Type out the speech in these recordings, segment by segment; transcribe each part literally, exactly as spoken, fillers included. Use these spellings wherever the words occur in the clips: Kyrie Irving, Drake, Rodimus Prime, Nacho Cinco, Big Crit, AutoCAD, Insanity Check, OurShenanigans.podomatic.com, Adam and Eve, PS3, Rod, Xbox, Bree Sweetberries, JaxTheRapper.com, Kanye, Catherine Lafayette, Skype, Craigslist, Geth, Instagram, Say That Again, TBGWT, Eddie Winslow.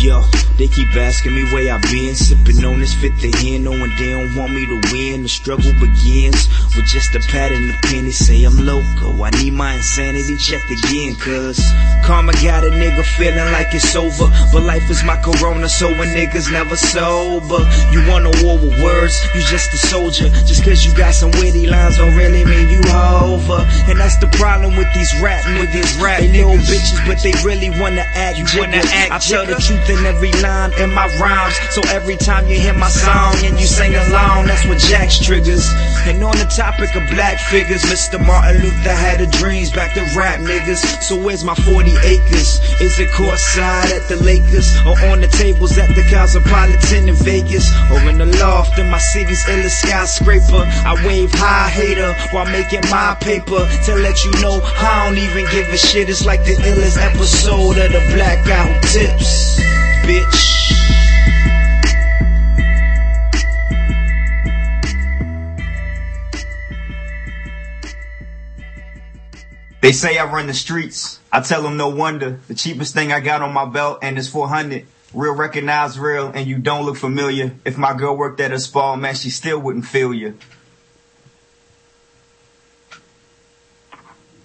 Yo, they keep asking me where I been, sipping on this fifth of hand, knowing they don't want me to win. The struggle begins with just a pat and a penny. Say I'm loco, I need my insanity checked again, cause karma got a nigga feeling like it's over, but life is my corona, so a nigga's never sober. You wanna war with words, you just a soldier. Just cause you got some witty lines don't really mean you over. And that's the problem with these rap niggas, rap they little bitches, but they really wanna act jiggers. I tell the truth in every line in my rhymes, so every time you hear my song and you sing along, that's what Jaxx triggers. And on the topic of black figures, Mister Martin Luther had a dreams back to rap niggas. So where's my forty acres? Is it courtside at the Lakers, or on the tables at the Cosmopolitan in Vegas, or in the loft in my city's illest skyscraper? I wave high hater while making my paper to let you know I don't even give a shit. It's like the illest episode of the Black Guy Who Tips. Bitch. They say I run the streets. I tell them no wonder. The cheapest thing I got on my belt and it's four hundred. Real recognize real and you don't look familiar. If my girl worked at a spa, man, she still wouldn't feel you.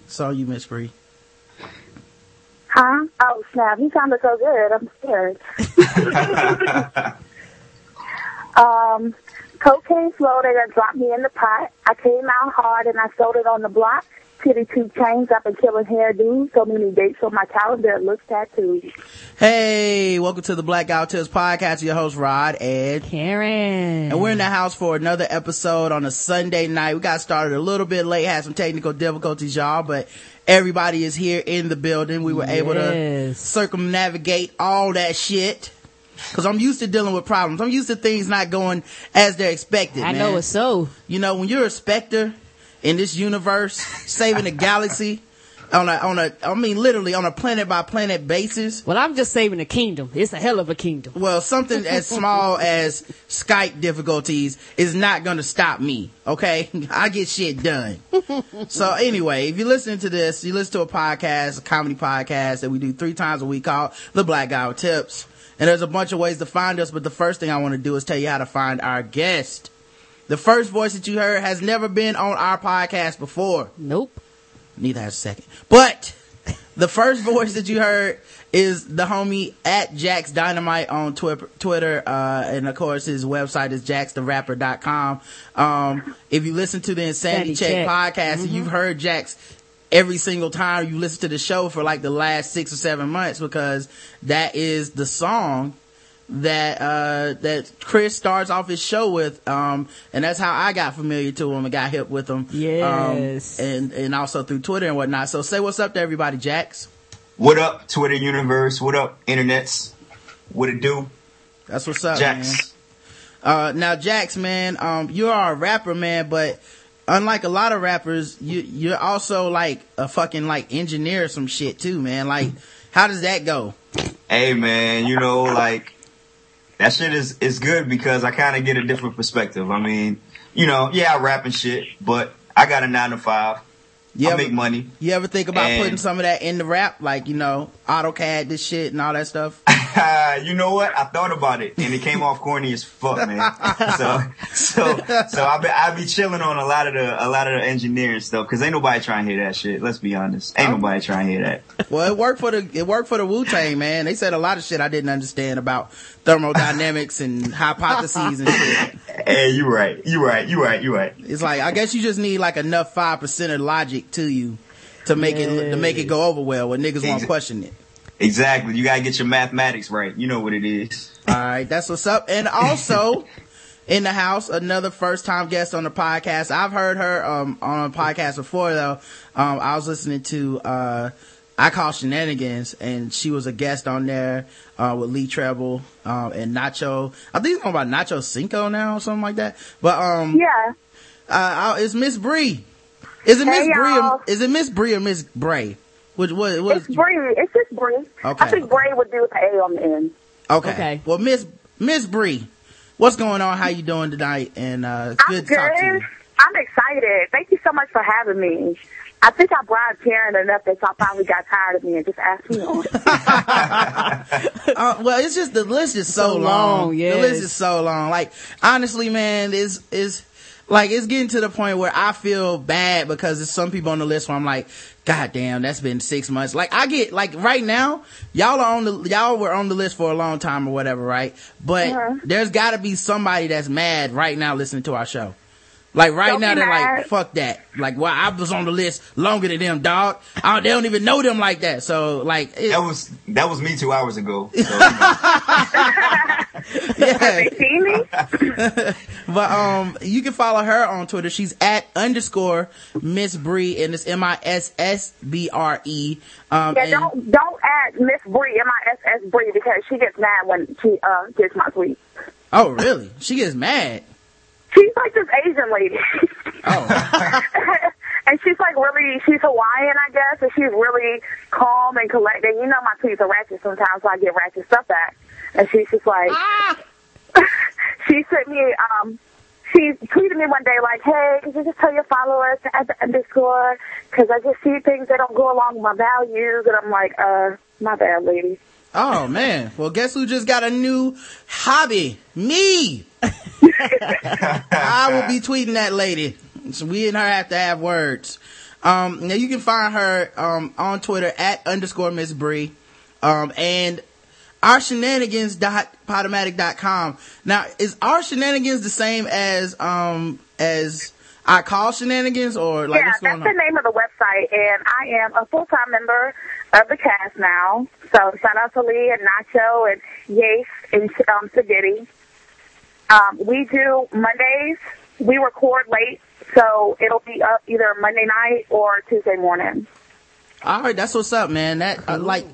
Saw you, Miss Bree. Huh? Oh, snap. You sounded so good. I'm scared. um, cocaine flow, they done dropped me in the pot. I came out hard and I sold it on the block. Kitty two chains up and killing hairdo. So many dates on my calendar. It looks tattooed. Hey, welcome to the Black Guy Who Tips podcast. Your host, Rod and Karen. And we're in the house for another episode on a Sunday night. We got started a little bit late. Had some technical difficulties, y'all, but everybody is here in the building. We were yes. able to circumnavigate all that shit. Cause I'm used to dealing with problems. I'm used to things not going as they're expected. I man. know it's so. You know, when you're a specter in this universe, saving the galaxy on a, on a, I mean literally on a planet by planet basis. Well, I'm just saving a kingdom. It's a hell of a kingdom. Well, something as small as Skype difficulties is not going to stop me. Okay. I get shit done. So anyway, if you're listening to this, you listen to a podcast, a comedy podcast that we do three times a week called The Black Guy Who Tips. And there's a bunch of ways to find us. But the first thing I want to do is tell you how to find our guest. The first voice that you heard has never been on our podcast before. Nope. Neither has a second. But the first voice that you heard is the homie at Jaxx Dynamite on Twitter. Uh, and of course, his website is Jax the Rapper dot com. Um, if you listen to the Insanity Check podcast, mm-hmm. and you've heard Jaxx every single time you listen to the show for like the last six or seven months, because that is the song that uh that Chris starts off his show with, um and that's how I got familiar to him and got hip with him. Yes. Um, and and also through Twitter and whatnot. So say what's up to everybody, Jaxx. What up, Twitter universe? What up, internets? What it do? That's what's up, Jaxx. Uh, now, Jaxx, man, um, you are a rapper, man, but unlike a lot of rappers, you you're also like a fucking like engineer or some shit too, man. Like, how does that go? Hey, man, you know, like, that shit is, is good because I kind of get a different perspective. I mean, you know, yeah, I rap and shit, but I got a nine to five. You I ever, make money. You ever think about and, putting some of that in the rap? Like, you know, AutoCAD, this shit and all that stuff? You know what? I thought about it and it came off corny as fuck, man. So, so, so I be, I be chilling on a lot of the, a lot of the engineering stuff. Cause ain't nobody trying to hear that shit. Let's be honest. Ain't nobody trying to hear that. Well, it worked for the, it worked for the Wu-Tang, man. They said a lot of shit I didn't understand about thermodynamics and hypotheses and shit. Hey, you right. You right. You right. You right. It's like, I guess you just need like enough five percent of logic to you to make yes. it, to make it go over well when niggas won't question it. Exactly. You gotta get your mathematics right. You know what it is. All right. That's what's up. And also in the house, another first time guest on the podcast. I've heard her, um, on a podcast before though. Um, I was listening to, uh, I Call Shenanigans, and she was a guest on there, uh, with Lee Treble, um, and Nacho. I think it's going about Nacho Cinco now or something like that. But, um, yeah. Uh, I, it's Miss Bree. Is it hey Miss Bree? Or, is it Miss Bree or Miss Bray? Which, what, what, it's Bree. It's just Bree. Okay. I think Bree would do with the A on the end. Okay. okay. Well, Miss Miss Bree, what's going on? How you doing tonight? And uh, it's good, good to talk to you. I'm excited. Thank you so much for having me. I think I bribed Karen enough that y'all probably got tired of me and just asked me on. uh, well, it's just the list is so, so long. long. Yes. The list is so long. Like, honestly, man, is is like it's getting to the point where I feel bad because there's some people on the list where I'm like, God damn, that's been six months. Like, I get like right now, y'all are on the y'all were on the list for a long time or whatever, right? But yeah. There's got to be somebody that's mad right now listening to our show. Like, right don't now, they're mad. Like, fuck that. Like, well, I was on the list longer than them, dog. I, they don't even know them like that. So, like... It, that was that was me two hours ago. So, you know. Have they seen me? But um, you can follow her on Twitter. She's at underscore Miss Bree, and it's M I S S B R E. Um, yeah, and don't, don't add Miss Bree, M I S S Bree, because she gets mad when she uh, gets my tweets. Oh, really? She gets mad? She's like this Asian lady. Oh. And she's like really, she's Hawaiian, I guess, and she's really calm and collected. You know my tweets are ratchet sometimes, so I get ratchet stuff back. And she's just like, ah! She sent me, um, she tweeted me one day like, hey, could you just tell your followers to add the underscore? Because I just see things that don't go along with my values. And I'm like, uh, my bad, lady. Oh, man. Well, guess who just got a new hobby? Me! I will be tweeting that lady. So we and her have to have words. Um, now you can find her um, on Twitter at underscore Miss Bree um, and our shenanigans dot podomatic dot com. Now, is Our Shenanigans the same as um, as I Call Shenanigans? Or like, yeah, what's going that's on? The name of the website, and I am a full-time member of the cast now. So shout out to Lee and Nacho and Yates and um, Spaghetti. Um, we do Mondays. We record late, so it'll be up either Monday night or Tuesday morning. All right, that's what's up, man. That cool. uh, like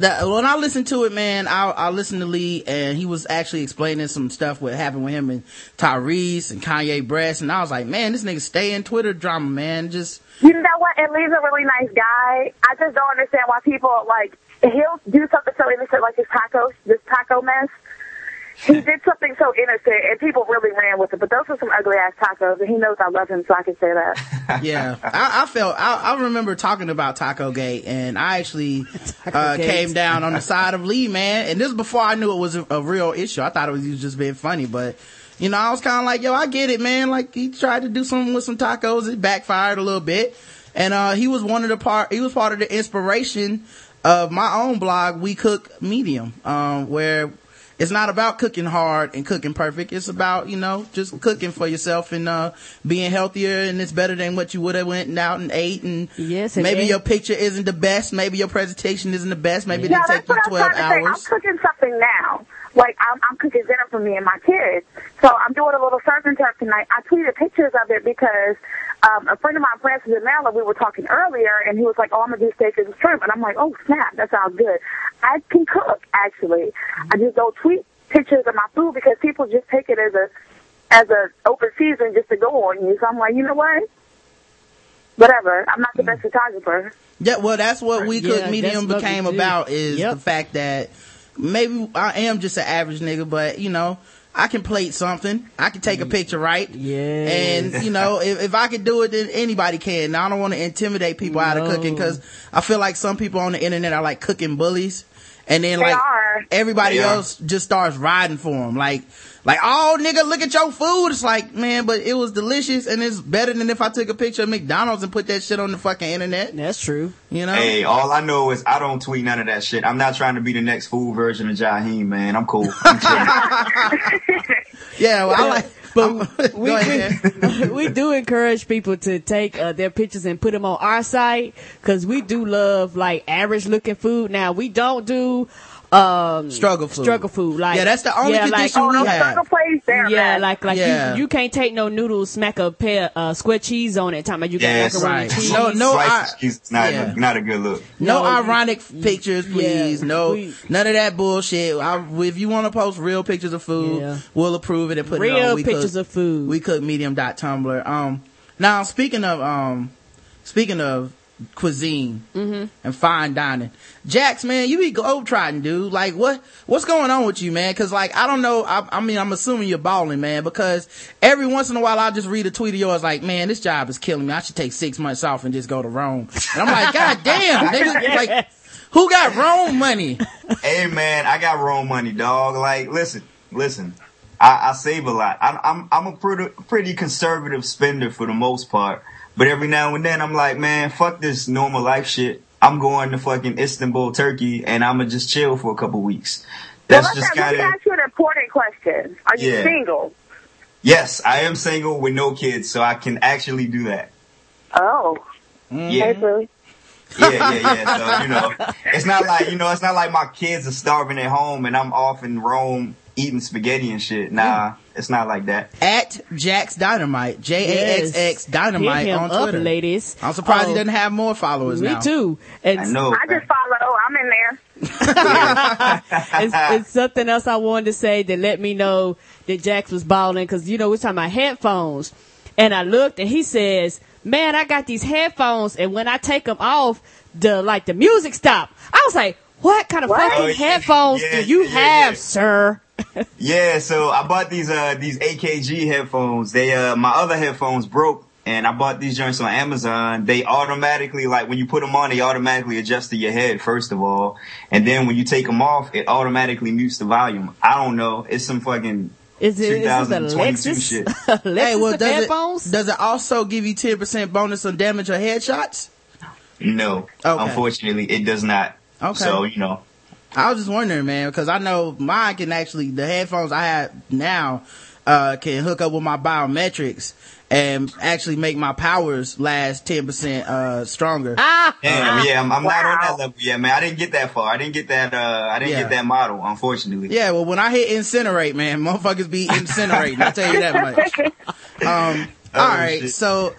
that. When I listen to it, man, I, I listened to Lee, and he was actually explaining some stuff what happened with him and Tyrese and Kanye Breast, and I was like, man, this nigga stay in Twitter drama, man. Just you know what? And Lee's a really nice guy. I just don't understand why people like he'll do something so innocent like this taco, this taco mess. He did something so innocent, and people really ran with it. But those were some ugly-ass tacos, and he knows I love him, so I can say that. Yeah. I, I felt... I, I remember talking about Taco Gate, and I actually uh, came down on the side of Lee, man. And this was before I knew it was a, a real issue. I thought it was, he was just being funny, but... You know, I was kind of like, yo, I get it, man. Like, he tried to do something with some tacos. It backfired a little bit. And uh, he was one of the part... He was part of the inspiration of my own blog, We Cook Medium, um, where... It's not about cooking hard and cooking perfect. It's about, you know, just cooking for yourself and uh, being healthier, and it's better than what you would have went out and ate. And yes, and maybe it. Your picture isn't the best. Maybe your presentation isn't the best. Maybe yeah, it didn't take you twelve hours. I'm cooking something now. Like, I'm, I'm cooking dinner for me and my kids. So I'm doing a little surf and turf tonight. I tweeted pictures of it because um, a friend of mine, Francis in Maryland, we were talking earlier, and he was like, oh, I'm going to do steak and shrimp. And I'm like, oh, snap, that sounds good. I can cook, actually. I just don't tweet pictures of my food because people just take it as a as an open season just to go on you. So I'm like, you know what? Whatever. I'm not the best photographer. Yeah, well, that's what We Cook yeah, Medium became about is yep. the fact that maybe I am just an average nigga, but, you know, I can plate something. I can take a picture, right? Yeah. And, you know, if, if I could do it, then anybody can. Now, I don't want to intimidate people no. out of cooking because I feel like some people on the internet are like cooking bullies. And then, they like, are. everybody they else are. just starts riding for them. Like, like, oh, nigga, look at your food. It's like, man, but it was delicious, and it's better than if I took a picture of McDonald's and put that shit on the fucking internet. That's true. You know? Hey, all I know is I don't tweet none of that shit. I'm not trying to be the next food version of Jaheim, man. I'm cool. I'm yeah, well, I like... But we, we, we do encourage people to take uh, their pictures and put them on our site because we do love like average looking food. Now we don't do um, struggle food. Struggle food, like yeah, that's the only yeah, condition like, we oh, no have. Place there, yeah, man. like like yeah. You, you can't take no noodles, smack a pair uh, square cheese on it. Time you can't yes, right. cheese. No, no, I, cheese, not, yeah. not a good look. No, no ironic you, pictures, please. Yeah, no, we, none of that bullshit. I, if you want to post real pictures of food, yeah. we'll approve it and put real it on. We pictures cook, of food. We cook medium dot tumblr. Um, now speaking of um, speaking of cuisine mm-hmm. and fine dining. Jaxx, man, you be globetrotting, dude. Like, what what's going on with you, man? Because, like, I don't know. I, I mean, I'm assuming you're balling, man, because every once in a while I'll just read a tweet of yours like, man, this job is killing me. I should take six months off and just go to Rome. And I'm like, god damn, nigga. Yes. Like, who got Rome money? Hey, man, I got Rome money, dog. Like, listen, listen. I, I save a lot. I'm I'm, I'm a pretty, pretty conservative spender for the most part. But every now and then, I'm like, man, fuck this normal life shit. I'm going to fucking Istanbul, Turkey, and I'm going to just chill for a couple weeks. That's well, just kind of... Let me ask you an important question. Are you yeah. single? Yes, I am single with no kids, so I can actually do that. Oh. Mm. Yeah. Hey, yeah, yeah, yeah. So, you know, it's not like, you know, it's not like my kids are starving at home and I'm off in Rome eating spaghetti and shit. Nah, mm. it's not like that. At Jaxx Dynamite, J A X X yes. Dynamite hit him on Twitter, up, ladies. I'm surprised oh, he doesn't have more followers me now. Me too. It's, I know. I just follow. I'm in there. it's, it's something else I wanted to say that let me know that Jaxx was balling, because you know we're talking about headphones, and I looked and he says, "Man, I got these headphones, and when I take them off, the like the music stopped." I was like, "What kind of what? fucking oh, yeah, headphones yeah, do you yeah, have, yeah. sir?" Yeah, so I bought these uh these A K G headphones. They uh my other headphones broke, and I bought these joints on Amazon. They automatically, like when you put them on, they automatically adjust to your head first of all, and then when you take them off, it automatically mutes the volume. I don't know. It's some fucking Is it twenty twenty-two is shit. Hey, well, does headphones? It does it also give you ten percent bonus on damage or headshots? No, okay. Unfortunately, it does not. Okay, so you know. I was just wondering, man, because I know mine can actually, the headphones I have now uh can hook up with my biometrics and actually make my powers last ten percent uh stronger. Ah, damn, uh, yeah, I'm, I'm wow. not on that level yet, man. I didn't get that far. I didn't get that, uh I didn't yeah. get that model, unfortunately. Yeah, well, when I hit incinerate, man, motherfuckers be incinerating. I'll tell you that much. Um, oh, all right, shit. So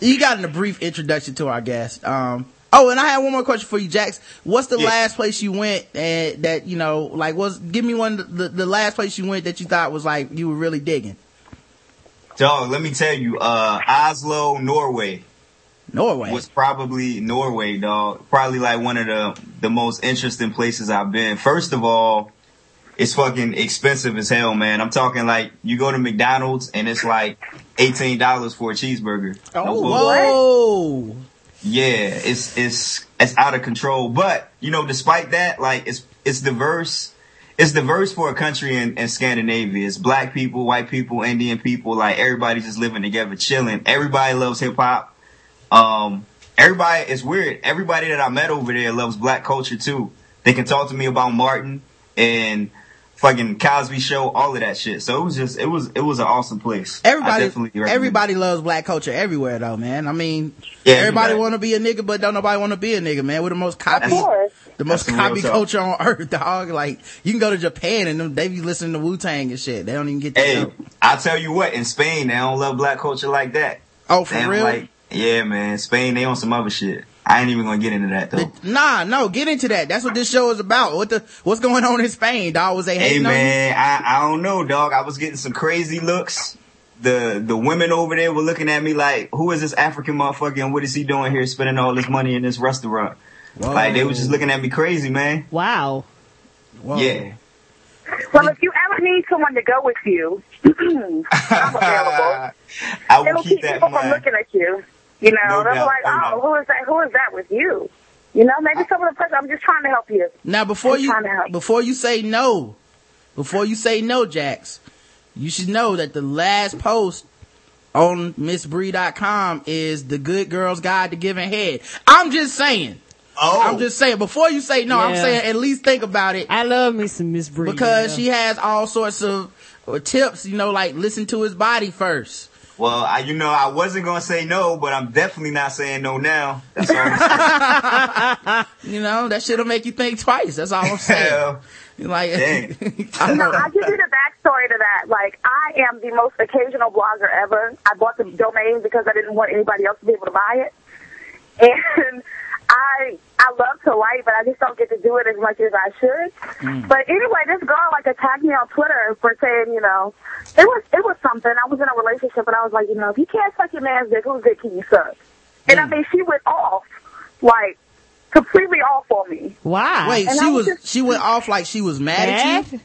you got in a brief introduction to our guest. Um, Oh, and I have one more question for you, Jaxx. What's the yeah. last place you went and that, you know, like, was, give me one, the, the last place you went that you thought was, like, you were really digging? Dog, let me tell you, uh, Oslo, Norway. Norway? Was probably Norway, dog. Probably, like, one of the, the most interesting places I've been. First of all, it's fucking expensive as hell, man. I'm talking, like, you go to McDonald's and it's, like, eighteen dollars for a cheeseburger. Oh, whoa. Yeah, it's it's it's out of control. But you know, despite that, like it's it's diverse. It's diverse for a country in, in Scandinavia. It's black people, white people, Indian people. Like everybody's just living together, chilling. Everybody loves hip hop. Um, everybody, it's weird. Everybody that I met over there loves black culture too. They can talk to me about Martin and fucking Cosby Show, all of that shit. So it was just, it was, it was an awesome place. Everybody, everybody loves black culture everywhere though, man. I mean, yeah, everybody, everybody. want to be a nigga, but don't nobody want to be a nigga, man. We're the most copy, the That's most copy culture on earth, dog. Like, you can go to Japan and them, they be listening to Wu-Tang and shit. They don't even get that. Hey, I tell you what, in Spain, they don't love black culture like that. Oh, for Damn, real? Like, yeah, man. Spain, they on some other shit. I ain't even gonna get into that though. The, nah, no, get into that. That's what this show is about. What the? What's going on in Spain, dog? Was they hating on you? Hey man, I, I don't know, dog. I was getting some crazy looks. The the women over there were looking at me like, who is this African motherfucker and what is he doing here, spending all this money in this restaurant? Whoa. Like they were just looking at me crazy, man. Wow. Whoa. Yeah. Well, if you ever need someone to go with you, I'm available. I will It'll keep, keep that people in mind. From looking at you. You know, no they're doubt, like, oh, no. who is that? Who is that with you? You know, maybe some of the person. I'm just trying to help you. Now, before I'm you, before you say no, before you say no, Jaxx, you should know that the last post on miss bree dot com is the Good Girl's Guide to Giving Head. I'm just saying. Oh. I'm just saying, before you say no, yeah. I'm saying at least think about it. I love me some Miss Bree because yeah. she has all sorts of tips. You know, like listen to his body first. Well, I, you know, I wasn't going to say no, but I'm definitely not saying no now. That's all I'm saying. You know, that shit will make you think twice. That's all I'm saying. Like, dang. I know. Now, I'll give you the backstory to that. Like, I am the most occasional blogger ever. I bought the domain because I didn't want anybody else to be able to buy it. And I I love to write, but I just don't get to do it as much as I should. Mm. But anyway, this girl like attacked me on Twitter for saying, you know, it was it was something. I was in a relationship, and I was like, you know, if you can't suck your man's dick, whose dick can you suck? Mm. And I mean, she went off. like completely off on me. Wow. Wait, and she was, was just, she went off like she was mad at you?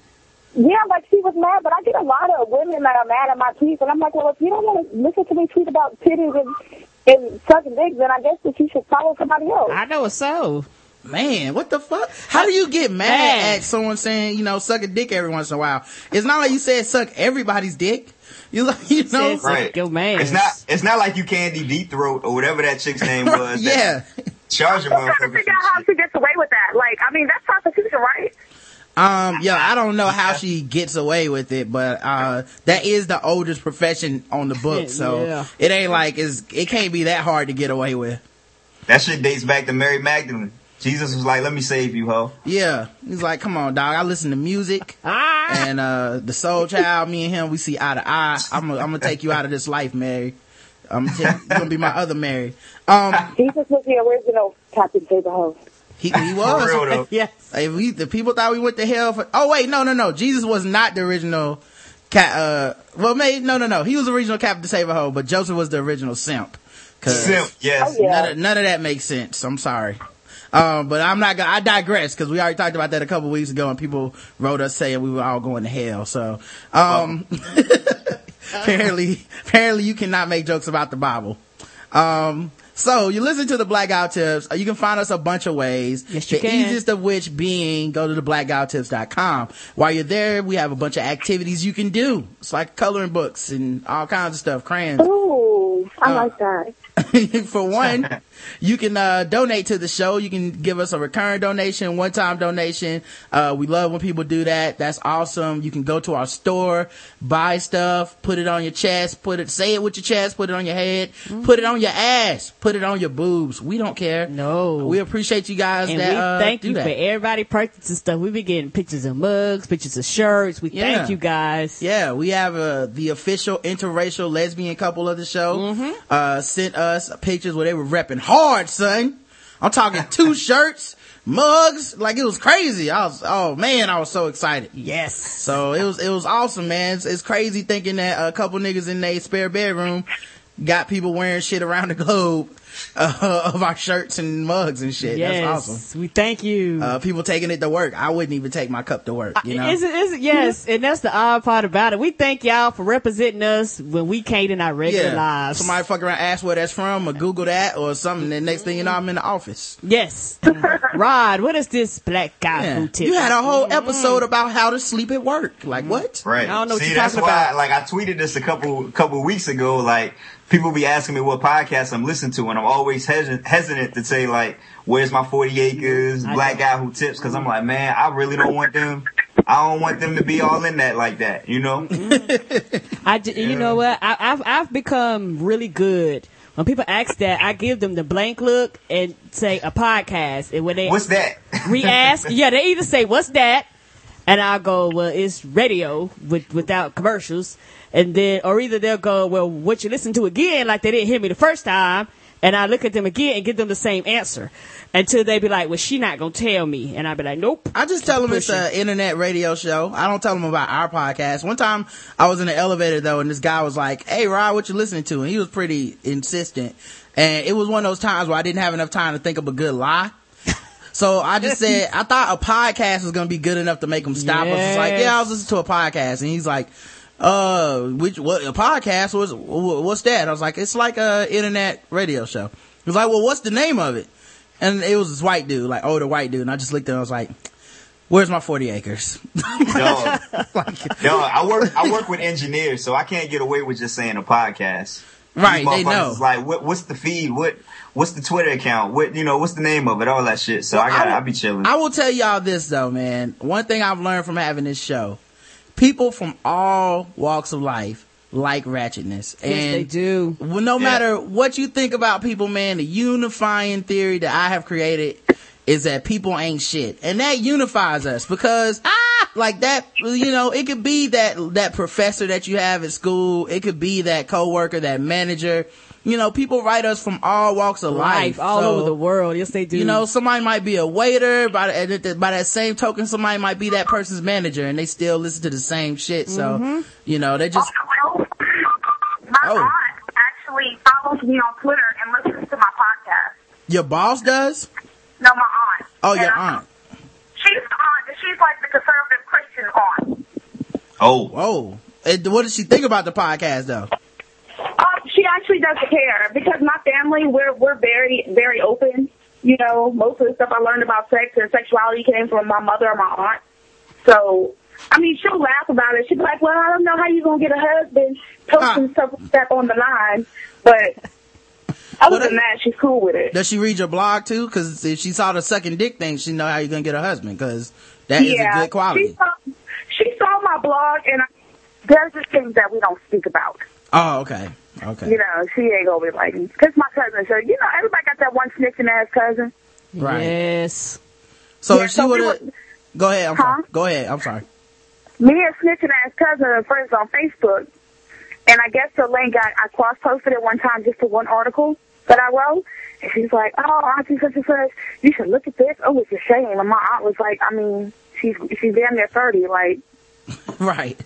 Yeah, like she was mad, but I get a lot of women that are mad at my teeth, and I'm like, well, if you don't want to listen to me tweet about titties and, and sucking dick, then I guess that you should follow somebody else. I know it's so. Man, what the fuck? How do you get mad, mad at someone saying, you know, suck a dick every once in a while? It's not like you said suck everybody's dick. You like, you know, right. Go mad. It's not, it's not like you Candy Deep Throat or whatever that chick's name was. Yeah. Charge your motherfucker. I'm trying to figure out how she gets away with that. Like, I mean, that's prostitution, right? Um, yo, I don't know how she gets away with it, but, uh, that is the oldest profession on the book, so yeah. It ain't like it's, it can't be that hard to get away with. That shit dates back to Mary Magdalene. Jesus was like, let me save you, ho. Yeah. He's like, come on, dog. I listen to music. And, uh, the soul child, me and him, we see eye to eye. I'm gonna, I'm gonna take you out of this life, Mary. I'm gonna, take, you're gonna be my other Mary. Um, Jesus was the original Captain Save the Ho. He, he was. For real, though. Yeah. Like, we, the people thought we went to hell for, oh wait, no, no, no. Jesus was not the original cat, uh, well, maybe, no, no, no. He was the original Captain Save the Ho, but Joseph was the original simp. Simp, yes. Oh, yeah. none, of, none of that makes sense. I'm sorry. Um, but I'm not gonna, I digress, cause we already talked about that a couple weeks ago and people wrote us saying we were all going to hell. So, um, oh. apparently, apparently you cannot make jokes about the Bible. Um, so you listen to the Black Guy Who Tips. You can find us a bunch of ways. Yes, you the can. Easiest of which being go to the black guy who tips dot com. While you're there, we have a bunch of activities you can do. It's like coloring books and all kinds of stuff, crayons. Ooh, I um, like that. For one, you can uh donate to the show. You can give us a recurring donation, one-time donation. Uh we love when people do that. That's awesome. You can go to our store, buy stuff, put it on your chest, put it, say it with your chest, put it on your head, mm. put it on your ass, put it on your boobs. We don't care. No, we appreciate you guys. And that, we uh, thank you that. For everybody purchasing stuff. We've been getting pictures of mugs, pictures of shirts. We yeah. thank you guys. Yeah, we have uh, the official interracial lesbian couple of the show. Mm-hmm. Uh, sent us pictures where they were repping hard, son. I'm talking two shirts, mugs, like it was crazy. I was, oh man, I was so excited. Yes. So it was, it was awesome, man. It's, it's crazy thinking that a couple niggas in their spare bedroom got people wearing shit around the globe uh, of our shirts and mugs and shit. Yes. That's awesome. We thank you. Uh, people taking it to work. I wouldn't even take my cup to work, you know? Uh, is it, is it, yes, and that's the odd part about it. We thank y'all for representing us when we can't in our regular yeah. lives. Somebody fuck around, ask where that's from, or Google that, or something. The next thing you know, I'm in the office. Yes. Rod, what is this Black Guy yeah. Who Tips? You had a whole episode mm-hmm. about how to sleep at work. Like, what? Right. I don't know See, what you're that's talking why, about. Like, I tweeted this a couple couple weeks ago, like, people be asking me what podcast I'm listening to, and I'm always hes- hesitant to say, like, where's my forty acres, Black Guy Who Tips, because I'm like, man, I really don't want them. I don't want them to be all in that like that, you know? I d- yeah. You know what? I, I've, I've become really good. When people ask that, I give them the blank look and say a podcast. And when they What's that? re-ask, yeah, they either say, what's that? And I'll go, well, it's radio with, without commercials. And then, or either they'll go, well, what you listen to again, like they didn't hear me the first time. And I look at them again and give them the same answer until they be like, well, she not going to tell me. And I be like, nope. I just tell them pushing. It's an internet radio show. I don't tell them about our podcast. One time I was in the elevator though, and this guy was like, hey, Rod, what you listening to? And he was pretty insistent. And it was one of those times where I didn't have enough time to think of a good lie. So I just said, I thought a podcast was going to be good enough to make him stop yes. us. It's like, yeah, I was listening to a podcast. And he's like, uh which what a podcast was what's that? I was like, it's like a internet radio show. He was like, well, what's the name of it? And it was this white dude, like older white dude, and I just looked at him and I was like, where's my forty acres? No. Like, no, I work I work with engineers, so I can't get away with just saying a podcast. Right, they know. It's like what what's the feed? What What's the Twitter account? What, you know, what's the name of it? All that shit. So well, I gotta, I'll be chilling. I will tell y'all this though, man. One thing I've learned from having this show, people from all walks of life like ratchetness. And yes, they do. Well, no yeah. matter what you think about people, man, the unifying theory that I have created is that people ain't shit. And that unifies us because, ah, like that, you know, it could be that, that professor that you have at school. It could be that coworker, that manager. You know, people write us from all walks of life, life all so, over the world. Yes, they do. You know, somebody might be a waiter. By, the, by that same token, somebody might be that person's manager, and they still listen to the same shit. So, mm-hmm. you know, they just. Also, my oh. aunt actually follows me on Twitter and listens to my podcast. Your boss does? No, my aunt. Oh, your I, aunt. She's my aunt. She's like the conservative Christian aunt. Oh, oh. And what does she think about the podcast, though? Um, she actually doesn't care because my family, we're we're very, very open. You know, most of the stuff I learned about sex and sexuality came from my mother or my aunt. So, I mean, she'll laugh about it. She'll be like, well, I don't know how you're going to get a husband posting huh. stuff step on the line. But other well, than that, she's cool with it. Does she read your blog, too? Because if she saw the sucking dick thing, she know how you're going to get a husband because that yeah, is a good quality. She saw, she saw my blog, and I, there's just things that we don't speak about. Oh, okay. Okay. You know, she ain't going to be like, because my cousin, so, you know, everybody got that one snitching-ass cousin. Right. Yes. So yeah, if she so would have... Go ahead, I'm huh? sorry. Go ahead, I'm sorry. Me and snitching-ass cousin are friends on Facebook, and I guess the link, I, I cross-posted it one time just to one article that I wrote, and she's like, oh, Auntie such and such, you should look at this. Oh, it's a shame. And my aunt was like, I mean, she's, she's damn near thirty, like. Right.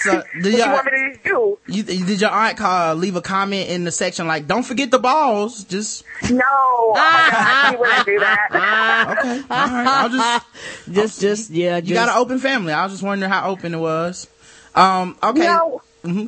So, did your, what you do? You, did your aunt call, leave a comment in the section like, don't forget the balls, just... No, oh my God, she wouldn't do that. Okay, all right, I'll just... Just, I'll, just, yeah, you just... got an open family. I was just wondering how open it was. Um, okay. You know, mm-hmm.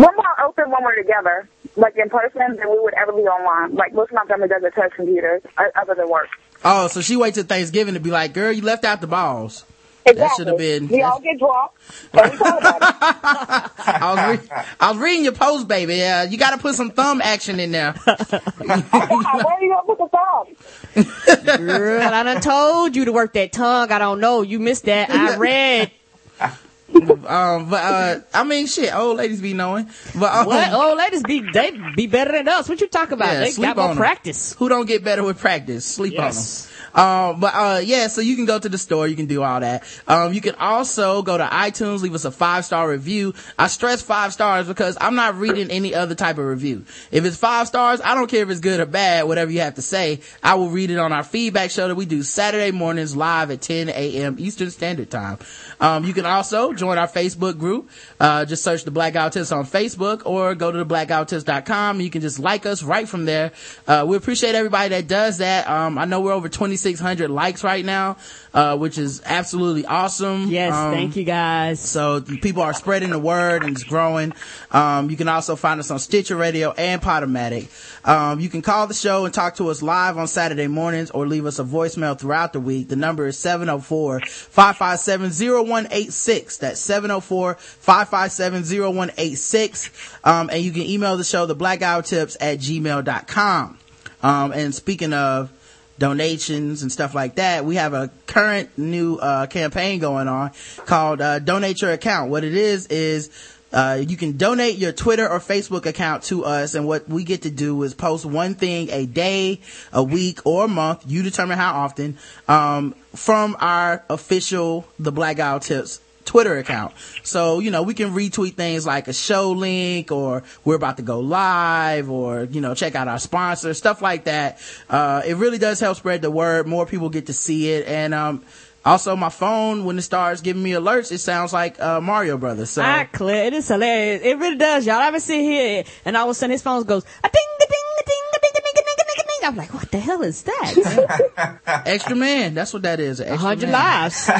When we're open, when we're together, like in person, then we would ever be online. Like, most of my family doesn't touch computers, other than work. Oh, so she waits till Thanksgiving to be like, girl, you left out the balls. Exactly. That should have been. We all get drunk. And we talk about it. I, was re- I was reading your post, baby. Yeah, uh, you got to put some thumb action in there. Oh, God, where are you gonna put the thumb? Girl, I done told you to work that tongue. I don't know. You missed that. I read. um, but uh, I mean, shit. Old ladies be knowing. But um, what old ladies be? They be better than us. What you talking about? Yeah, they got more practice. Who don't get better with practice? Sleep yes. on them. Um, but, uh, yeah, so you can go to the store. You can do all that. Um, you can also go to iTunes, leave us a five-star review. I stress five stars because I'm not reading any other type of review. If it's five stars, I don't care if it's good or bad, whatever you have to say. I will read it on our feedback show that we do Saturday mornings live at ten a.m. Eastern Standard Time. Um, you can also join our Facebook group. Uh, just search the Black Guy Who Tips on Facebook or go to the black guy who tips dot com. You can just like us right from there. Uh, we appreciate everybody that does that. Um, I know we're over twenty-six hundred likes right now, uh, which is absolutely awesome. Yes, um, thank you guys. So people are spreading the word and it's growing. Um, you can also find us on Stitcher Radio and Podomatic. Um, you can call the show and talk to us live on Saturday mornings or leave us a voicemail throughout the week. The number is seven oh four, five five seven, oh one eight six. That's seven oh four, five five seven, oh one eight six. Um, and you can email the show, the black guy who tips at gmail dot com. Um, and speaking of donations and stuff like that, we have a current new uh campaign going on called uh Donate Your Account. What it is is uh you can donate your Twitter or Facebook account to us, and what we get to do is post one thing a day, a week, or a month, you determine how often, um from our official The Black Guy Who Tips Twitter account. So, you know, we can retweet things like a show link or we're about to go live or, you know, check out our sponsor, stuff like that. Uh, it really does help spread the word. More people get to see it. And, um, also my phone, when it starts giving me alerts, it sounds like, uh, Mario Brothers. So. I clear. It is hilarious. It really does. Y'all ever sit here and all of a sudden his phone goes, a ding, a ding, a ding, a ding, a ding, a ding, a ding, a ding. I'm like, what the hell is that? Extra man. That's what that is. A hundred lives.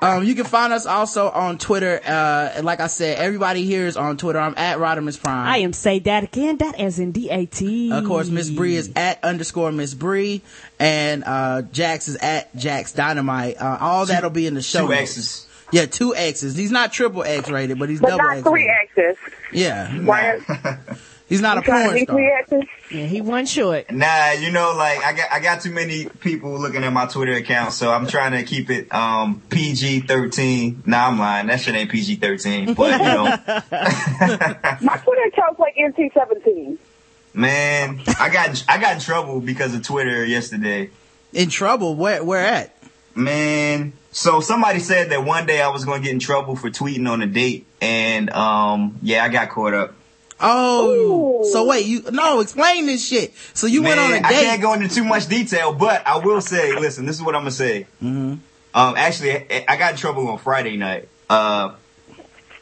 Um, you can find us also on Twitter. Uh, like I said, everybody here is on Twitter. I'm at Rodimus Prime. I am Say That Again. That as in D A T. Of course, Miss Bree is at underscore Miss Bree. And, uh, Jaxx is at Jaxx Dynamite. Uh, all two, that'll be in the show. Two X's. Yeah, two X's. He's not triple X rated, but he's but double X. Not three X's. Yeah. Why? He's not a porn star. Yeah, he one short. Nah, you know, like I got I got too many people looking at my Twitter account, so I'm trying to keep it um P G thirteen. Nah, I'm lying. That shit ain't P G thirteen, but you know. My Twitter account's like N C seventeen. Man, I got I got in trouble because of Twitter yesterday. In trouble? Where where at? Man, so somebody said that one day I was going to get in trouble for tweeting on a date, and um yeah, I got caught up. Oh, ooh. So wait, you, no, explain this shit. So you Man, went on a date. I can't go into too much detail, but I will say, listen, this is what I'm going to say. Mm-hmm. Um, actually, I got in trouble on Friday night. Uh,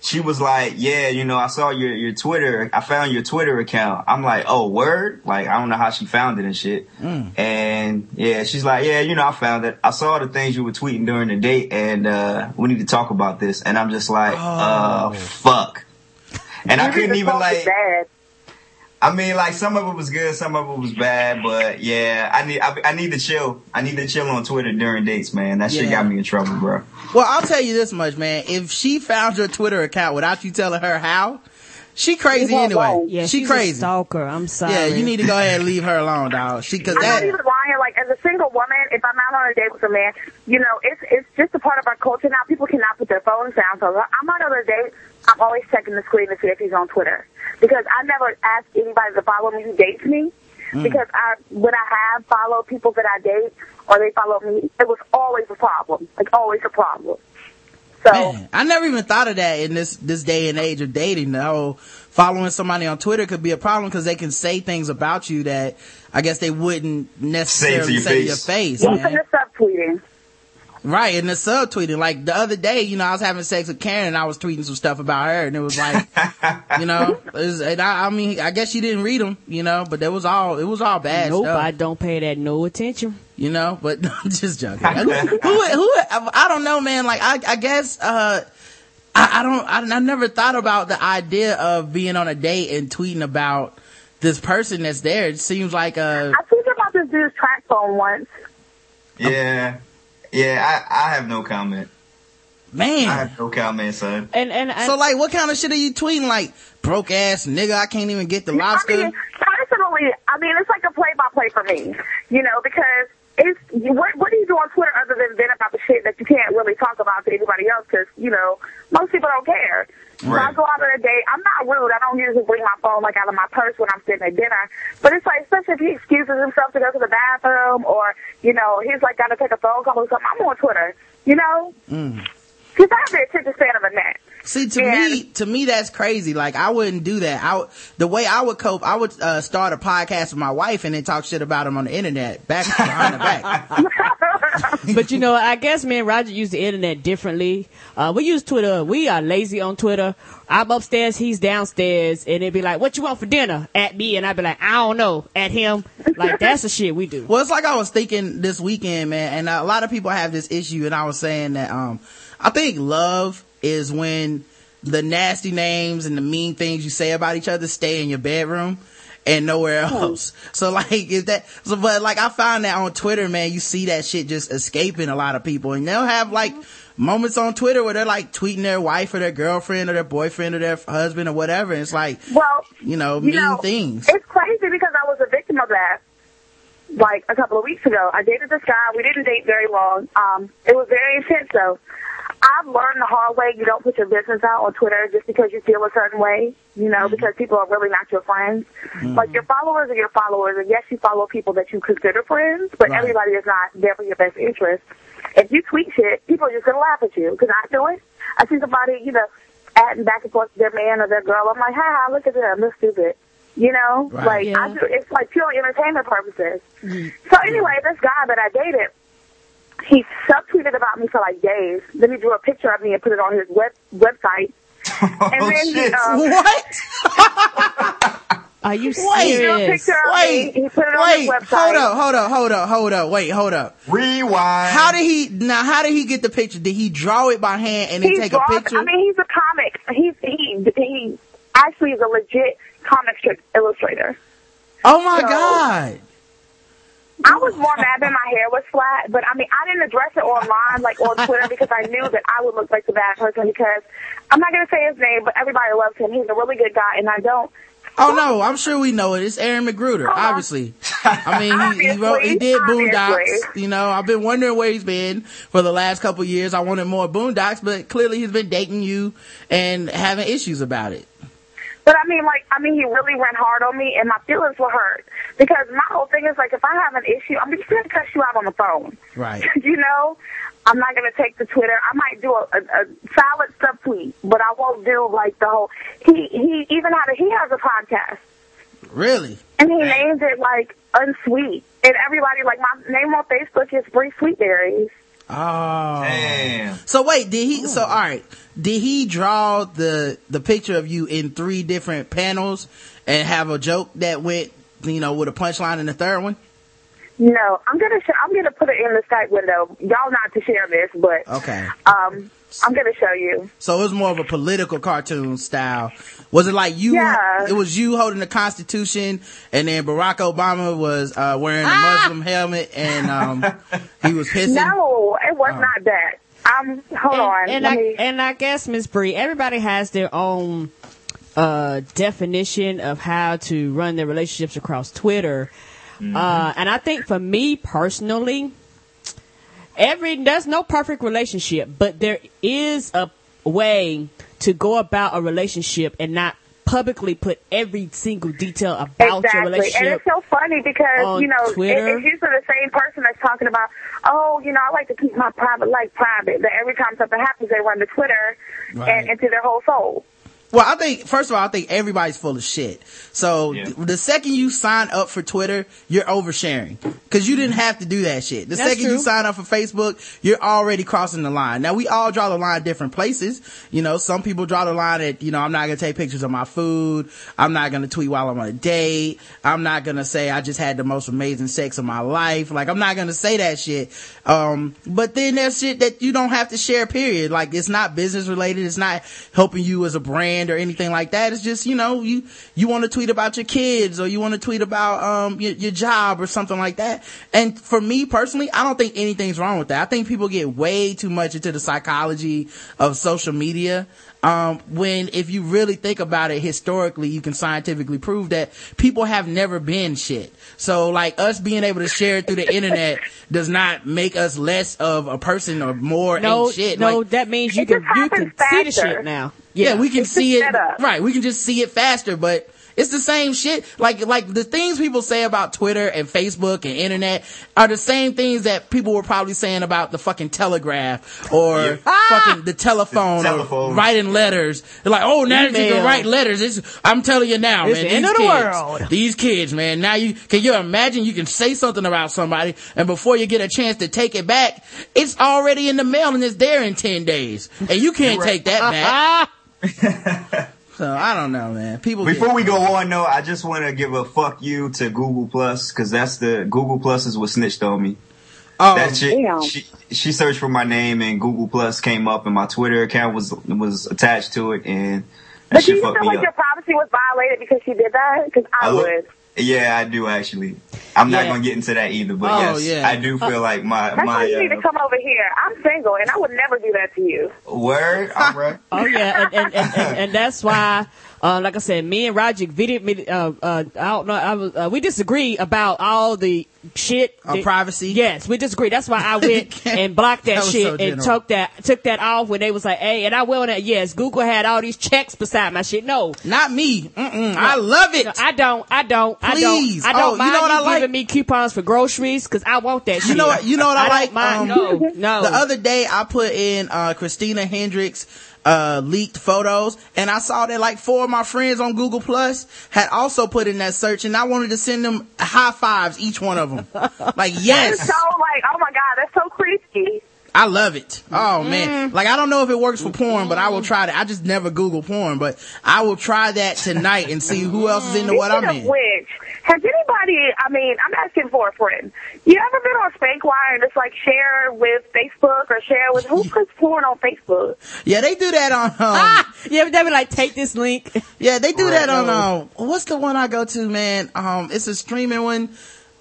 she was like, yeah, you know, I saw your, your Twitter. I found your Twitter account. I'm like, oh, word? Like, I don't know how she found it and shit. Mm. And yeah, she's like, yeah, you know, I found it. I saw the things you were tweeting during the date, and uh, we need to talk about this. And I'm just like, oh. uh, fuck. And you I couldn't even like... I mean, like, some of it was good, some of it was bad, but yeah, I need I, I need to chill. I need to chill on Twitter during dates, man. That shit yeah. got me in trouble, bro. Well, I'll tell you this much, man. If she found your Twitter account without you telling her how, she crazy anyway. Yeah, she she's crazy. A stalker. I'm sorry. Yeah, you need to go ahead and leave her alone, dog. She cause I that. Don't even want her. Like, as a single woman, if I'm out on a date with a man, you know, it's it's just a part of our culture now. People cannot put their phones down. So if I'm out on a date, I'm always checking the screen to see if he's on Twitter. Because I never ask anybody to follow me who dates me. Mm. Because I, when I have followed people that I date or they follow me, it was always a problem. Like, always a problem. So man, I never even thought of that in this, this day and age of dating. The whole following somebody on Twitter could be a problem because they can say things about you that I guess they wouldn't necessarily say to your face. What's in the subtweeting? Right, and the subtweeting. Like, the other day, you know, I was having sex with Karen, and I was tweeting some stuff about her, and it was like, you know, it was, and I, I mean, I guess she didn't read them, you know, but that was all, it was all bad nope, stuff. Nope, I don't pay that no attention. You know, but I'm just joking. who, who, who, I don't know, man, like, I, I guess, uh, I, I don't, I, I never thought about the idea of being on a date and tweeting about this person that's there. It seems like, uh. I tweeted about this dude's track phone once. Yeah. Um, Yeah, I, I have no comment. Man. I have no comment, son. And, and, and so, like, what kind of shit are you tweeting? Like, broke ass nigga, I can't even get the lobster? I mean, personally, I mean, it's like a play-by-play for me. You know, because it's, what, what do you do on Twitter other than vent about the shit that you can't really talk about to anybody else? Because, you know, most people don't care. Right. So I go out on a date. I'm not rude. I don't usually bring my phone, like, out of my purse when I'm sitting at dinner. But it's like, especially if he excuses himself to go to the bathroom or, you know, he's, like, got to take a phone call or something. I'm on Twitter, you know? Mm. Because I have the attention span of a gnat. See, to and, me, to me, that's crazy. Like, I wouldn't do that. I, the way I would cope, I would uh, start a podcast with my wife and then talk shit about him on the internet, back behind the back. But, you know, I guess, man, Roger used the internet differently. Uh, we use Twitter. We are lazy on Twitter. I'm upstairs, he's downstairs, and it'd be like, what you want for dinner? At me, and I'd be like, I don't know. At him. Like, that's the shit we do. Well, it's like I was thinking this weekend, man, and a lot of people have this issue, and I was saying that um, I think love is when the nasty names and the mean things you say about each other stay in your bedroom and nowhere else. So like, is that, so, but like I find that on Twitter, man, you see that shit just escaping a lot of people, and they'll have like moments on Twitter where they're like tweeting their wife or their girlfriend or their boyfriend or their husband or whatever. And it's like, well, you know, you mean know, things. It's crazy because I was a victim of that. Like a couple of weeks ago, I dated this guy. We didn't date very long. Um, it was very intense though. I've learned the hard way you don't put your business out on Twitter just because you feel a certain way, you know, mm-hmm. because people are really not your friends. Mm-hmm. Like, your followers are your followers, and yes, you follow people that you consider friends, but right. everybody is not there for your best interest. If you tweet shit, people are just going to laugh at you, because I do it. I see somebody, you know, adding back and forth to their man or their girl. I'm like, ha, look at them, they're stupid. You know, right. like, yeah. I do, it's like pure entertainment purposes. Mm-hmm. So anyway, this guy that I dated, he subtweeted about me for like days. Then he drew a picture of me and put it on his web website. Oh, and then shit. he um, what? Are you serious? He drew a picture of wait, me. He put it on wait, his website. Hold up, hold up, hold up, hold up. Wait, hold up. Rewind. How did he? Now, how did he get the picture? Did he draw it by hand and then he take draws, a picture? I mean, he's a comic. He's he he actually is a legit comic strip illustrator. Oh my so, god. I was more mad that my hair was flat, but I mean, I didn't address it online, like on Twitter, because I knew that I would look like the bad person, because I'm not going to say his name, but everybody loves him. He's a really good guy, and I don't. Oh, no, I'm sure we know it. It's Aaron McGruder, uh-huh. obviously. I mean, obviously, he, he, wrote, he did obviously. Boondocks. You know, I've been wondering where he's been for the last couple of years. I wanted more Boondocks, but clearly he's been dating you and having issues about it. But I mean, like, I mean, he really went hard on me, and my feelings were hurt. Because my whole thing is, like, if I have an issue, I'm just going to cuss you out on the phone. Right. You know? I'm not going to take the Twitter. I might do a, a, a silent subtweet, but I won't do, like, the whole... He, he even had a... He has a podcast. Really? And he named it, like, Unsweet. And everybody, like, my name on Facebook is Bree Sweetberries. Oh. Damn. So, wait, did he... Ooh. So, all right. did he draw the the picture of you in three different panels and have a joke that went, you know, with a punchline in the third one? No, I'm gonna sh- I'm gonna put it in the Skype window. Y'all not to share this, but okay. Um, I'm gonna show you. So it was more of a political cartoon style. Was it like you? Yeah. It was you holding the Constitution, and then Barack Obama was uh, wearing ah! a Muslim helmet, and um, he was hissing. No, it was oh. not that. Um, hold and, on. And I, me... and I guess Miss Bree, everybody has their own uh, definition of how to run their relationships across Twitter. Mm-hmm. Uh, and I think for me personally, every there's no perfect relationship, but there is a way to go about a relationship and not publicly put every single detail about exactly. your relationship. And it's so funny because, you know, Twitter. If, if you're the same person that's talking about, oh, you know, I like to keep my private life private, that every time something happens, they run to Twitter right. and, and to their whole soul. Well, I think, first of all, I think everybody's full of shit. So, yeah. th- the second you sign up for Twitter, you're oversharing. Because you didn't have to do that shit. The That's second true. You sign up for Facebook, you're already crossing the line. Now, we all draw the line different places. You know, some people draw the line at, you know, I'm not going to take pictures of my food. I'm not going to tweet while I'm on a date. I'm not going to say I just had the most amazing sex of my life. Like, I'm not going to say that shit. Um, but then there's shit that you don't have to share, period. Like, it's not business related. It's not helping you as a brand or anything like that. It's just, you know, you you want to tweet about your kids, or you want to tweet about um your, your job or something like that. And for me personally, I don't think anything's wrong with that. I think people get way too much into the psychology of social media, um when if you really think about it historically, you can scientifically prove that people have never been shit. So like us being able to share it through the internet does not make us less of a person or more no, ain't shit. No, like, that means you can you can faster. see the shit now. Yeah, yeah, we can see it. Right. We can just see it faster, but it's the same shit. Like, like the things people say about Twitter and Facebook and internet are the same things that people were probably saying about the fucking telegraph or yeah. fucking the telephone, the telephone or writing letters. They're like, oh, now that you can write letters, it's, I'm telling you now, it's man, the end of the world. Kids, these kids, man, now you, can you imagine you can say something about somebody and before you get a chance to take it back, it's already in the mail and it's there in ten days and you can't right. take that back. So, I don't know, man. People. Before get- we go on, though, I just want to give a fuck you to Google Plus, because that's the Google Plus is what snitched on me. Oh, that shit, yeah. she, she searched for my name, and Google Plus came up, and my Twitter account was was attached to it, and that but shit fucked me like up. But do you feel like your privacy was violated because she did that? Because I, I would. Yeah, I do actually. I'm yeah. not gonna get into that either, but oh, yes, yeah. I do feel like my that's my. You uh, need to come over here. I'm single, and I would never do that to you. Word, all right. Oh yeah, and and, and, and, and that's why, uh, like I said, me and Roger video. Uh, uh, I don't know. I was, uh, we disagree about all the shit on that, privacy. Yes, we disagree. That's why I went and blocked that, that shit so and took that took that off when they was like, hey, and I went on that. Yes, Google had all these checks beside my shit. No, not me. Mm-mm. No, I love it. No, I don't. I don't. Please. I don't. I don't oh, mind you know what I like? Giving me coupons for groceries because I want that shit. You know what? You know what I, I like? Mind, um, no, no. The other day I put in uh, Christina Hendricks. uh leaked photos, and I saw that like four of my friends on Google Plus had also put in that search, and I wanted to send them high fives, each one of them. Like, yes. That's so like, oh my god, that's so creepy. I love it. Oh man. Mm. Like, I don't know if it works for porn, but I will try that. I just never Google porn, but I will try that tonight and see who else is into what I'm in. Which, has anybody, I mean, I'm asking for a friend. You ever been on Spankwire and just like share with Facebook or share with, who puts porn on Facebook? Yeah, they do that on, um, ah, yeah, they be like, take this link. Yeah, they do that on, um, what's the one I go to, man? Um, it's a streaming one.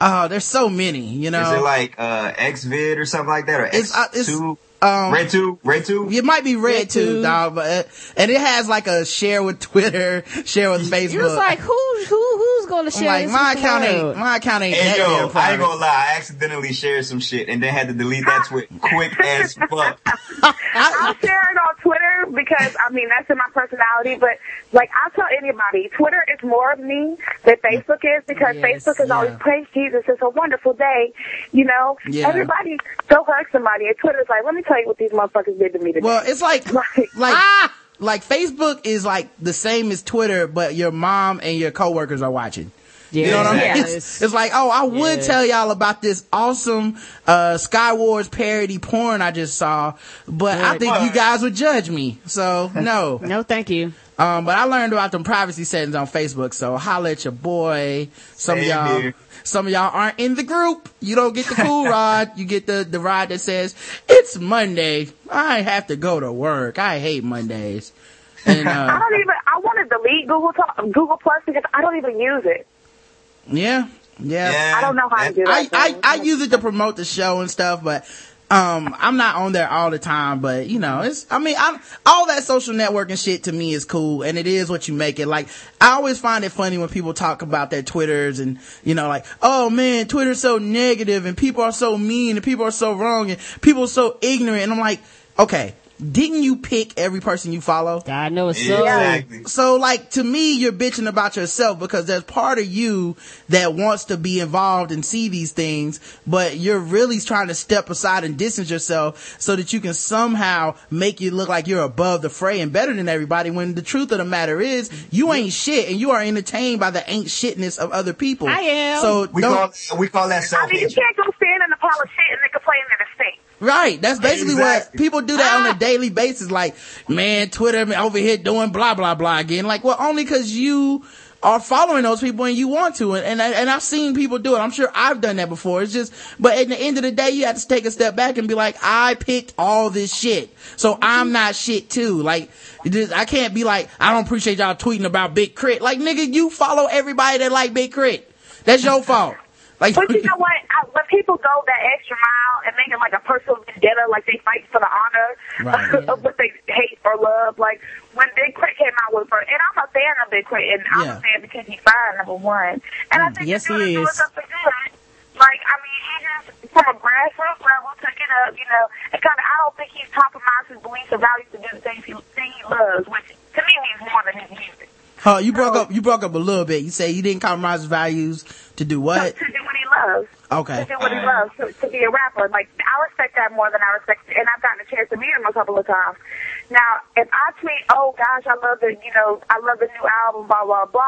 Oh, there's so many, you know. Is it like uh, Xvid or something like that, or it's, X two? Uh, it's, um, Red two? Red two? It might be Red two, dog. But, and it has like a share with Twitter, share with Facebook. It was like, who, who, who's going to share like, this? My account ain't, my account ain't. Hey, yo, I ain't gonna lie. I accidentally shared some shit and then had to delete that tweet quick as fuck. I'll share it on Twitter because I mean that's in my personality. But like I tell anybody, Twitter is more of me than Facebook is because yes, Facebook is yeah. always praise Jesus. It's a wonderful day, you know. Yeah. Everybody go hug somebody, and Twitter's like, let me tell you what these motherfuckers did to me today. Well, it's like like. like ah! Like, Facebook is, like, the same as Twitter, but your mom and your coworkers are watching. Yes. You know what I mean? Yes. It's, it's like, oh, I would yes. tell y'all about this awesome uh Sky Wars parody porn I just saw, but Good. I think All you guys right. would judge me. So no. No, thank you. Um, but I learned about them privacy settings on Facebook, so holla at your boy. Some of y'all you. Some of y'all aren't in the group. You don't get the cool rod. You get the, the rod that says, it's Monday. I have to go to work. I hate Mondays. And, uh, I don't even, I want to delete Google Talk, Google Plus because I don't even use it. Yeah. Yeah. yeah. I don't know how to do that. I, I, I use it to promote the show and stuff, but, um, I'm not on there all the time, but you know, it's, I mean, I'm, all that social networking shit to me is cool and it is what you make it. Like, I always find it funny when people talk about their Twitters and, you know, like, oh man, Twitter's so negative and people are so mean and people are so wrong and people are so ignorant. And I'm like, okay. Didn't you pick every person you follow? I know it's so. Exactly. So, like, to me, you're bitching about yourself because there's part of you that wants to be involved and see these things, but you're really trying to step aside and distance yourself so that you can somehow make you look like you're above the fray and better than everybody when the truth of the matter is you ain't shit and you are entertained by the ain't shitness of other people. I am. So we, don't, call, we call that self-hatred. I mean, you can't go stand in the pile of shit and then complain that it's fake. Right, that's basically exactly. what people do that ah. on a daily basis. Like, man, Twitter man, over here doing blah blah blah again. Like, well, only because you are following those people and you want to, and and, I, and I've seen people do it. I'm sure I've done that before. It's just, but at the end of the day, you have to take a step back and be like, I picked all this shit, so I'm not shit too. Like, just, I can't be like, I don't appreciate y'all tweeting about Big Crit. Like, nigga, you follow everybody that like Big Crit. That's your fault. Like, but you know what? I, when people go that extra mile and make it like a personal vendetta, like they fight for the honor right. of what they hate or love, like when Big Crit came out with her, and I'm a fan of Big Crit, and yeah. I'm a fan because he's fine, number one. And mm, I think yes, he is. Doing something good. Like, I mean, he just, from a grassroots level, took it up, you know, and kind of, I don't think he's compromised his beliefs or values to do the things he, thing he loves, which to me means more than his music. Oh, you broke up. You broke up a little bit. You say he didn't compromise his values to do what? To, to do what he loves. Okay. To do what he loves. To, to be a rapper. Like, I respect that more than I respect. And I've gotten a chance to meet him a couple of times. Now, if I tweet, oh gosh, I love the, you know, I love the new album, blah blah blah.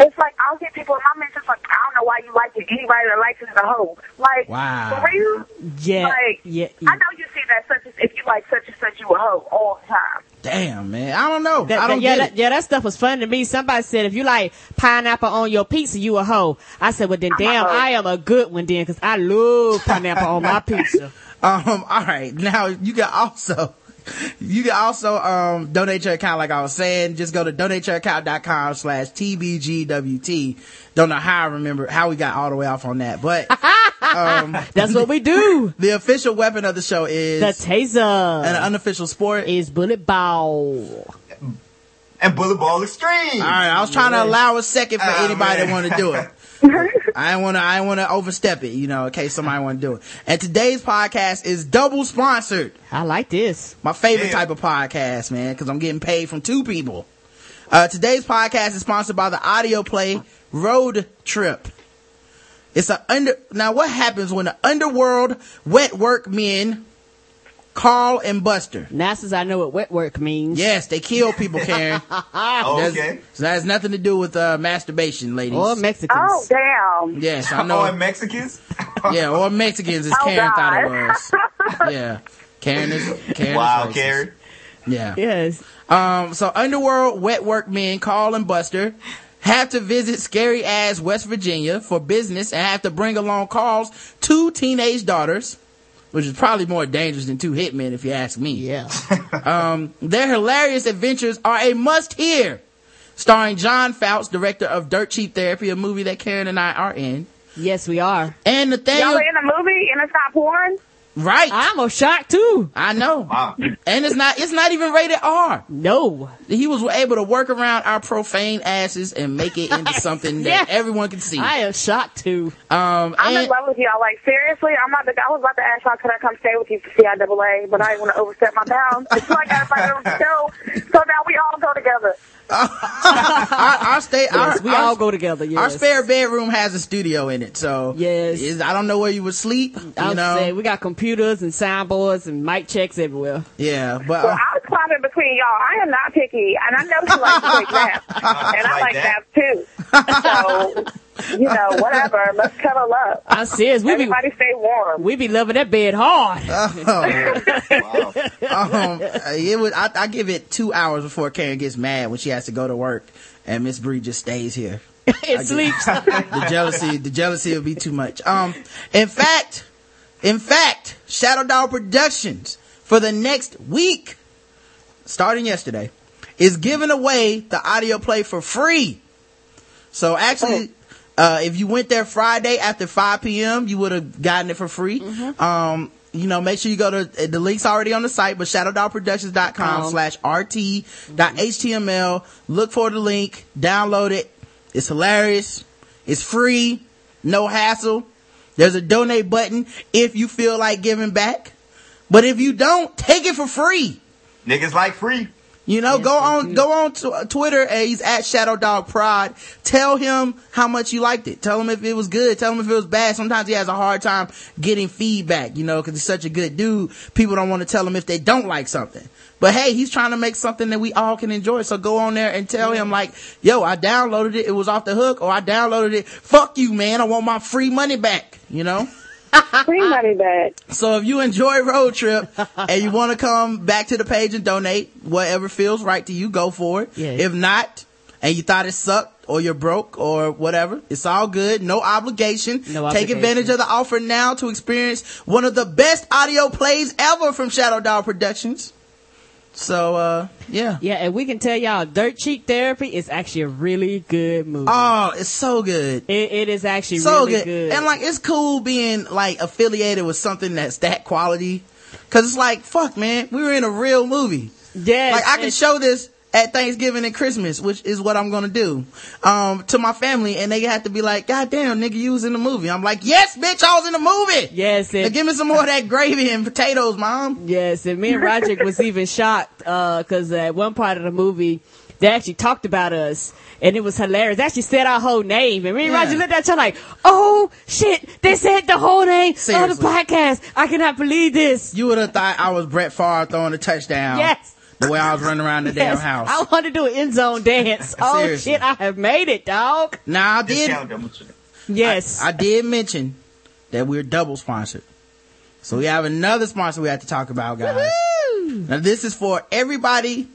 It's like I'll get people in my mentions like, I don't know why you like it. Anybody that likes it is a hoe. Like, wow. For real? Yeah. Like, yeah, yeah. I know you see that such as if you like such and such, you a hoe all the time. Damn, man. I don't know. That, I don't that, get yeah, it. That, yeah, that stuff was funny to me. Somebody said, if you like pineapple on your pizza, you a hoe. I said, well, then I'm damn, I am a good one then, because I love pineapple on my pizza. Um, all right. Now, you can also... You can also, um, donate your account, like I was saying. Just go to donateyouraccount.com slash TBGWT. Don't know how I remember, how we got all the way off on that, but, um. That's what we do. The official weapon of the show is. The taser. And an unofficial sport. Is bullet ball. And bullet ball extreme. Alright, I was trying to allow a second for oh, anybody man. that wanted to do it. I don't want to, I want to overstep it, you know, in case somebody want to do it. And today's podcast is double sponsored. I like this. My favorite Damn. type of podcast, man, because I'm getting paid from two people. Uh, today's podcast is sponsored by the audio play Road Trip. It's a under, now what happens when the underworld wet work men Carl and Buster. NASA's I know what wet work means. Yes, they kill people, Karen. oh, okay. So that has nothing to do with uh, masturbation, ladies. Or Mexicans. Oh, damn. Yes, I know. Or Mexicans? yeah, or Mexicans, as oh, Karen God. thought it was. Yeah. Karen is. Karen wow, is Karen. Yeah. Yes. Um. So, underworld wet work men, Carl and Buster, have to visit scary ass West Virginia for business and have to bring along Carl's two teenage daughters. Which is probably more dangerous than two hitmen, if you ask me. Yeah. um, their hilarious adventures are a must hear. Starring John Fouts, director of Dirt Cheap Therapy, a movie that Karen and I are in. Yes, we are. And Nathaniel. Y'all are in a movie and it's not porn? Right. I'm a shock too. I know. Wow. And it's not, it's not even rated R. No. He was able to work around our profane asses and make it into something yeah. that everyone can see. I am shocked too. Um, I'm in love with y'all. Like, seriously, I'm about to, I was about to ask y'all, could I come stay with you for C I A A, but I didn't want to overstep my bounds. It's like everybody on the show. So now we all go together. our, our stay, yes, our, we our, all go together. Yes. Our spare bedroom has a studio in it, so yes. I don't know where you would sleep. I would say we got computers and soundboards and mic checks everywhere. Yeah, but well, uh, I was climbing between y'all. I am not picky, and I know she likes to take naps, and I like naps too. So you know, whatever. Let's cuddle up. I'm serious. We Everybody be, stay warm. We be loving that bed hard. Oh, wow. um, it was, I, I give it two hours before Karen gets mad when she has to go to work and Miss Bree just stays here. It sleeps. the jealousy, the jealousy will be too much. Um, in fact, in fact, Shadow Dog Productions for the next week, starting yesterday, is giving away the audio play for free. So actually, uh, if you went there Friday after five p.m., you would have gotten it for free. Mm-hmm. Um, you know, make sure you go to, the link's already on the site, but shadow dog productions dot com slash r t dot h t m l. Look for the link, download it. It's hilarious. It's free. No hassle. There's a donate button if you feel like giving back. But if you don't, take it for free. Niggas like free. You know, yes, go on, go on to Twitter. And he's at Shadow Dog Prod. Tell him how much you liked it. Tell him if it was good. Tell him if it was bad. Sometimes he has a hard time getting feedback, you know, because he's such a good dude. People don't want to tell him if they don't like something. But hey, he's trying to make something that we all can enjoy. So go on there and tell him, like, yo, I downloaded it. It was off the hook. Or I downloaded it. Fuck you, man. I want my free money back, you know? Free money back. So if you enjoy Road Trip and you want to come back to the page and donate, whatever feels right to you, go for it. Yeah. If not, and you thought it sucked or you're broke or whatever, it's all good. No obligation. No obligation. Take advantage of the offer now to experience one of the best audio plays ever from Shadow Dog Productions. So, uh, yeah. Yeah, and we can tell y'all, Dirt Cheap Therapy is actually a really good movie. Oh, it's so good. It, it is actually so really good. good. And, like, it's cool being, like, affiliated with something that's that quality. Because it's like, fuck, man, we were in a real movie. Yes. Like, I can show this at Thanksgiving and Christmas, which is what I'm going to do, um, to my family. And they have to be like, God damn, nigga, you was in the movie. I'm like, yes, bitch, I was in the movie. Yes. And now give me some more of that gravy and potatoes, Mom. Yes. And me and Roger was even shocked, uh, cause at one part of the movie, they actually talked about us and it was hilarious. They actually said our whole name. And me and yeah. Roger looked at you like, oh shit, they said the whole name Seriously. of the podcast. I cannot believe this. You would have thought I was Brett Favre throwing a touchdown. Yes. The way I was running around the yes, damn house. I want to do an end zone dance. Oh, Seriously. shit, I have made it, dog. Now, I did. Yes. I, I did mention that we're double sponsored. So we have another sponsor we have to talk about, guys. Woo-hoo! Now, this is for everybody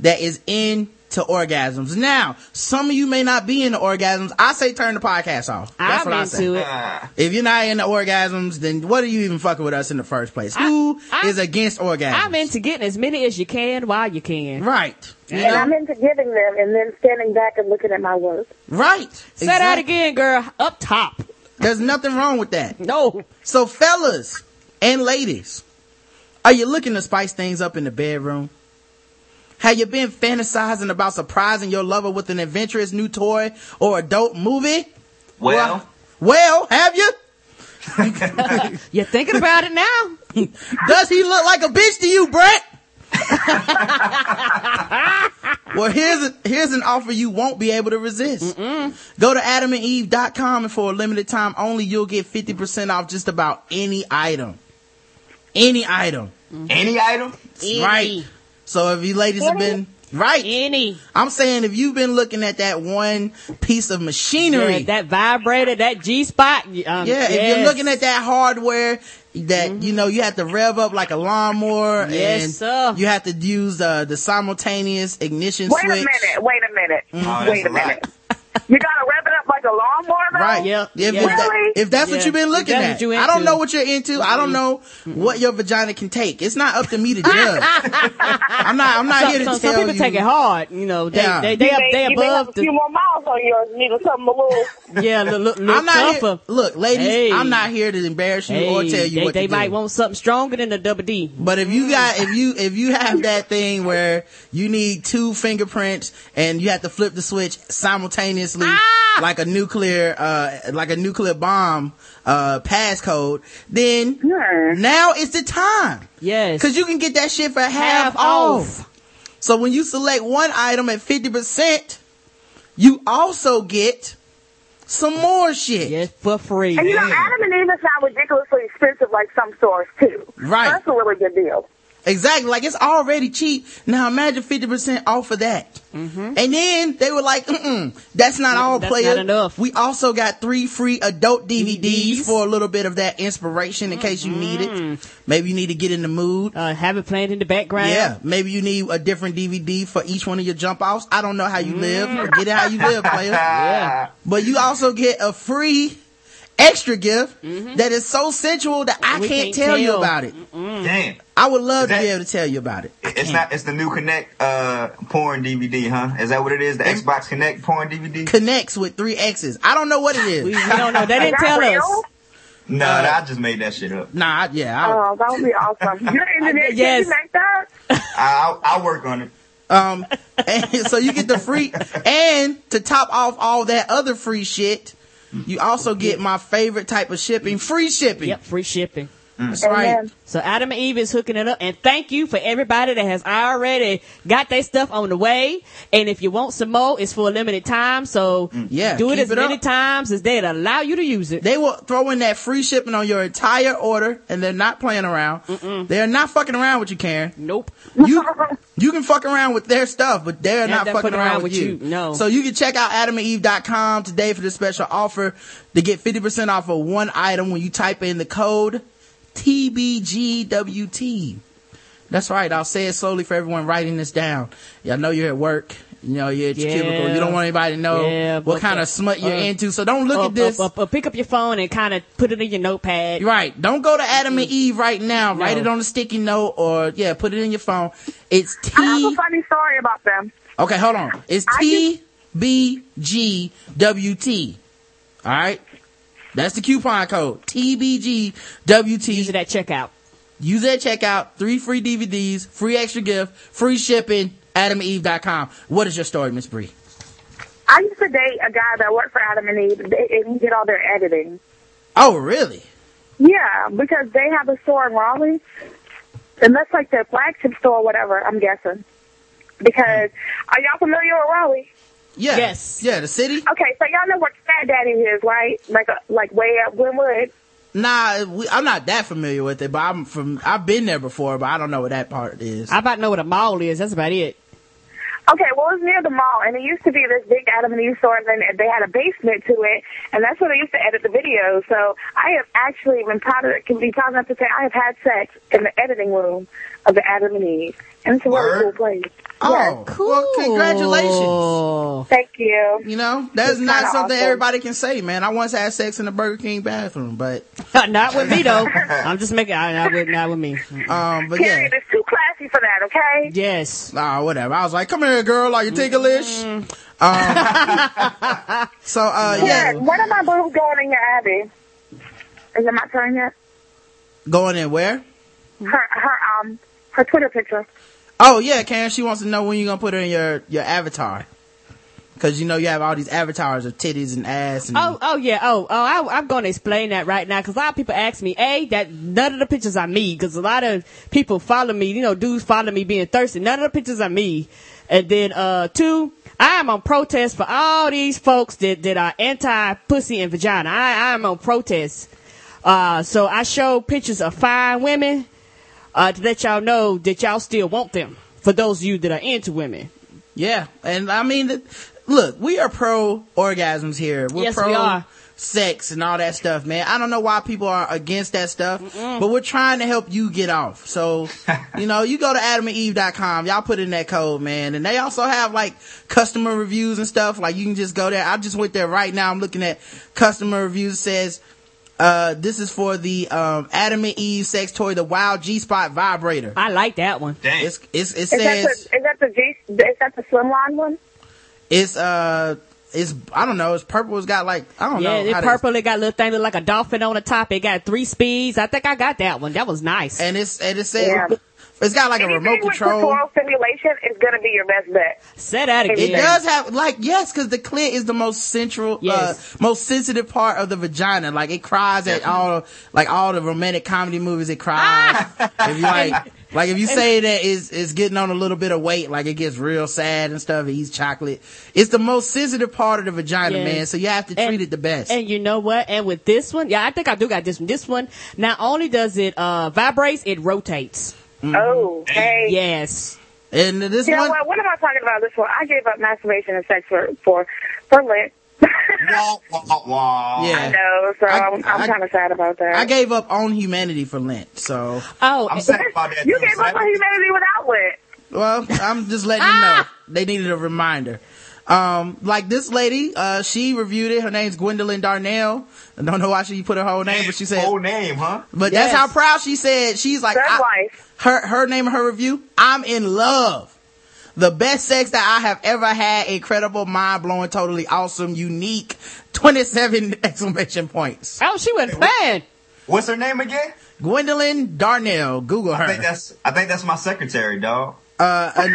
that is into orgasms. Now, some of you may not be into orgasms. I say turn the podcast off. That's I'm what I say. Into it. If you're not into orgasms, then what are you even fucking with us in the first place? I, Who I, is against orgasms? I'm into getting as many as you can while you can. Right. You and know? I'm into giving them and then standing back and looking at my work. Right. Say exactly. that again, girl. Up top. There's nothing wrong with that. No. So, fellas and ladies, are you looking to spice things up in the bedroom? Have you been fantasizing about surprising your lover with an adventurous new toy or adult movie? Well. Well, have you? You're thinking about it now. Does he look like a bitch to you, Brett? Well, here's a, here's an offer you won't be able to resist. Mm-mm. Go to adam and eve dot com and for a limited time only, you'll get fifty percent off just about any item. Any item. Mm-hmm. Any item? Any. Right. So if you ladies have been right, any, I'm saying if you've been looking at that one piece of machinery, yeah, that vibrator, that G spot, um, yeah, yes. if you're looking at that hardware that mm-hmm. you know you have to rev up like a lawnmower, yes, and sir. you have to use uh, the simultaneous ignition wait switch. Wait a minute! Wait a minute! Mm-hmm. Oh, wait a, a minute! You gotta rev it up like a lawnmower, though? Right? Yeah. If, yeah. if, that, if that's yeah. what you've been looking at, I don't know what you're into. Mm-hmm. I don't know mm-hmm. what your vagina can take. It's not up to me to judge. I'm not. I'm not so, here to so tell some people you. People take it hard. You know, they yeah. they they, you up, may, they you above. May have a the, few more miles on yours. Need something a little. Yeah, look, look, look I'm not here, Look, ladies, hey. I'm not here to embarrass you hey. or tell you they, what they to might do. want something stronger than a double D. But if you got, if you if you have that thing where you need two fingerprints and you have to flip the switch simultaneously. Ah! Like a nuclear, uh, like a nuclear bomb, uh, passcode, then yeah. now is the time. Yes. Cause you can get that shit for half, half off. off. So when you select one item at fifty percent, you also get some more shit. Yes, for free. And you know, Adam and Eve sound ridiculously expensive like some stores too. Right. That's a really good deal. Exactly. Like, it's already cheap. Now imagine fifty percent off of that. Mm-hmm. And then they were like, mm-mm, that's not all, that's player. Not enough. We also got three free adult D V Ds, D V Ds for a little bit of that inspiration in mm-hmm. case you need it. Maybe you need to get in the mood. Uh, have it playing in the background. Yeah. Maybe you need a different D V D for each one of your jump offs. I don't know how you mm. live. Get it how you live, player. Yeah. But you also get a free extra gift mm-hmm. that is so sensual that I can't, can't tell, tell you about it. Mm-mm. Damn. I would love that, to be able to tell you about it. It's Damn. not. It's the new Connect uh, porn D V D, huh? Is that what it is? The it's, Xbox Connect porn D V D? Connects with three X's. I don't know what it is. we, we don't know. They didn't tell real? us. No, uh, nah, I just made that shit up. Nah, yeah. I, oh, that would be awesome. Your internet yes. like that? I, I'll work on it. Um, and so you get the free, and to top off all that other free shit, you also get my favorite type of shipping, free shipping. Yep, free shipping. Mm. That's right. So Adam and Eve is hooking it up, and thank you for everybody that has already got their stuff on the way. And if you want some more, it's for a limited time, so yeah, do it as it many up. times as they'd allow you to use it. They will throw in that free shipping on your entire order, and they're not playing around. Mm-mm. They're not fucking around with you, Karen. Nope. You you can fuck around with their stuff, but they're not, not fucking around, around with you. you. No. So you can check out adam and eve dot com today for the special offer to get fifty percent off of one item when you type in the code T B G W T. That's right. I'll say it slowly for everyone writing this down. Y'all know you're at work. You know you're at your yeah. cubicle. You don't want anybody to know yeah, what kind up, of smut you're uh, into. So don't look up, at this. Up, up, up. Pick up your phone and kind of put it in your notepad. Right. Don't go to Adam and Eve right now. No. Write it on a sticky note or yeah, put it in your phone. It's T. I have a funny story about them. Okay, hold on. It's T B G W T. All right. That's the coupon code, T B G W T. Use it at checkout. Use it at checkout. Three free D V Ds, free extra gift, free shipping, adam and eve dot com. What is your story, Miss Bree? I used to date a guy that worked for Adam and Eve, and he did all their editing. Oh, really? Yeah, because they have a store in Raleigh, and that's like their flagship store or whatever, I'm guessing. Because, are y'all familiar with Raleigh? Yeah. Yes. Yeah, the city. Okay, so y'all know where Fat Daddy is, right? Like, a, like way up Glenwood. Nah, we, I'm not that familiar with it, but I'm from. I've been there before, but I don't know what that part is. I about know what a mall is. That's about it. Okay, well, it's near the mall, and it used to be this big Adam and Eve store, and then they had a basement to it, and that's where they used to edit the videos. So I have actually been proud of, can be proud enough to say I have had sex in the editing room of the Adam and Eve, and it's a really cool place. Oh, yeah. Cool! Well, congratulations. Thank you. You know, that's it's not something awesome. everybody can say, man. I once had sex in the Burger King bathroom, but not with me though. I'm just making I, not with not with me. Um, but Period. yeah, it's too classy for that. Okay. Yes. Ah, oh, whatever. I was like, come here, girl. Are you ticklish? Mm-hmm. Um, so, uh, Karen, yeah. What am I going in your Abbey? Is it my turn yet? Going in where? Her her um her Twitter picture. Oh, yeah, Karen, she wants to know when you're going to put her in your, your avatar. Because, you know, you have all these avatars of titties and ass. And oh, oh, yeah. Oh, oh I, I'm going to explain that right now. Because a lot of people ask me, A, that none of the pictures are me. Because a lot of people follow me. You know, dudes follow me being thirsty. None of the pictures are me. And then, uh, two, I am on protest for all these folks that, that are anti-pussy and vagina. I, I am on protest. Uh, so I show pictures of fine women. Uh, to let y'all know that y'all still want them, for those of you that are into women. Yeah, and I mean, look, we are pro-orgasms here. We're yes, pro we are. Sex and all that stuff, man. I don't know why people are against that stuff, Mm-mm. but we're trying to help you get off. So, you know, you go to adam and eve dot com, y'all put in that code, man. And they also have like customer reviews and stuff. Like you can just go there. I just went there right now. I'm looking at customer reviews. It says, Uh, this is for the um, Adam and Eve sex toy, the Wild G-Spot Vibrator. I like that one. Dang. It's, it's, it says, is that the, is that the G? Is that the Slimline one? It's uh, it's I don't know. It's purple. It's got like I don't yeah, know. Yeah, it's purple. It got a little thing look like a dolphin on the top. It got three speeds. I think I got that one. That was nice. And it's and it says. Yeah. It's got like Anything a remote control. Control simulation is going to be your best bet. Say that again. It does have like yes, because the clit is the most central, yes. uh, most sensitive part of the vagina. Like it cries at all, like all the romantic comedy movies. It cries. If you like, like if you say that is is getting on a little bit of weight, like it gets real sad and stuff. It eats chocolate. It's the most sensitive part of the vagina, yes. man. So you have to treat and, it the best. And you know what? And with this one, yeah, I think I do got this one. This one not only does it uh vibrates, it rotates. Mm-hmm. Oh, hey. Yes. And this you know one, what? What am I talking about this for? I gave up masturbation and sex for for, for Lent. Wah, wah, wah. Yeah. I know, so I, I'm, I'm kind of sad about that. I gave up on humanity for Lent, so. Oh, I'm sad about that. You too, gave so up on humanity without Lent. Well, I'm just letting you know. They needed a reminder. Um, like this lady, uh, she reviewed it. Her name's Gwendolyn Darnell. I don't know why she put her whole name, but she said whole name, huh? But yes. That's how proud she said. She's like, I, her her name and her review. I'm in love. The best sex that I have ever had. Incredible, mind blowing, totally awesome, unique. twenty-seven exclamation points. Oh, she went bad. What's her name again? Gwendolyn Darnell. Google her. I think that's I think that's my secretary, dog. Uh,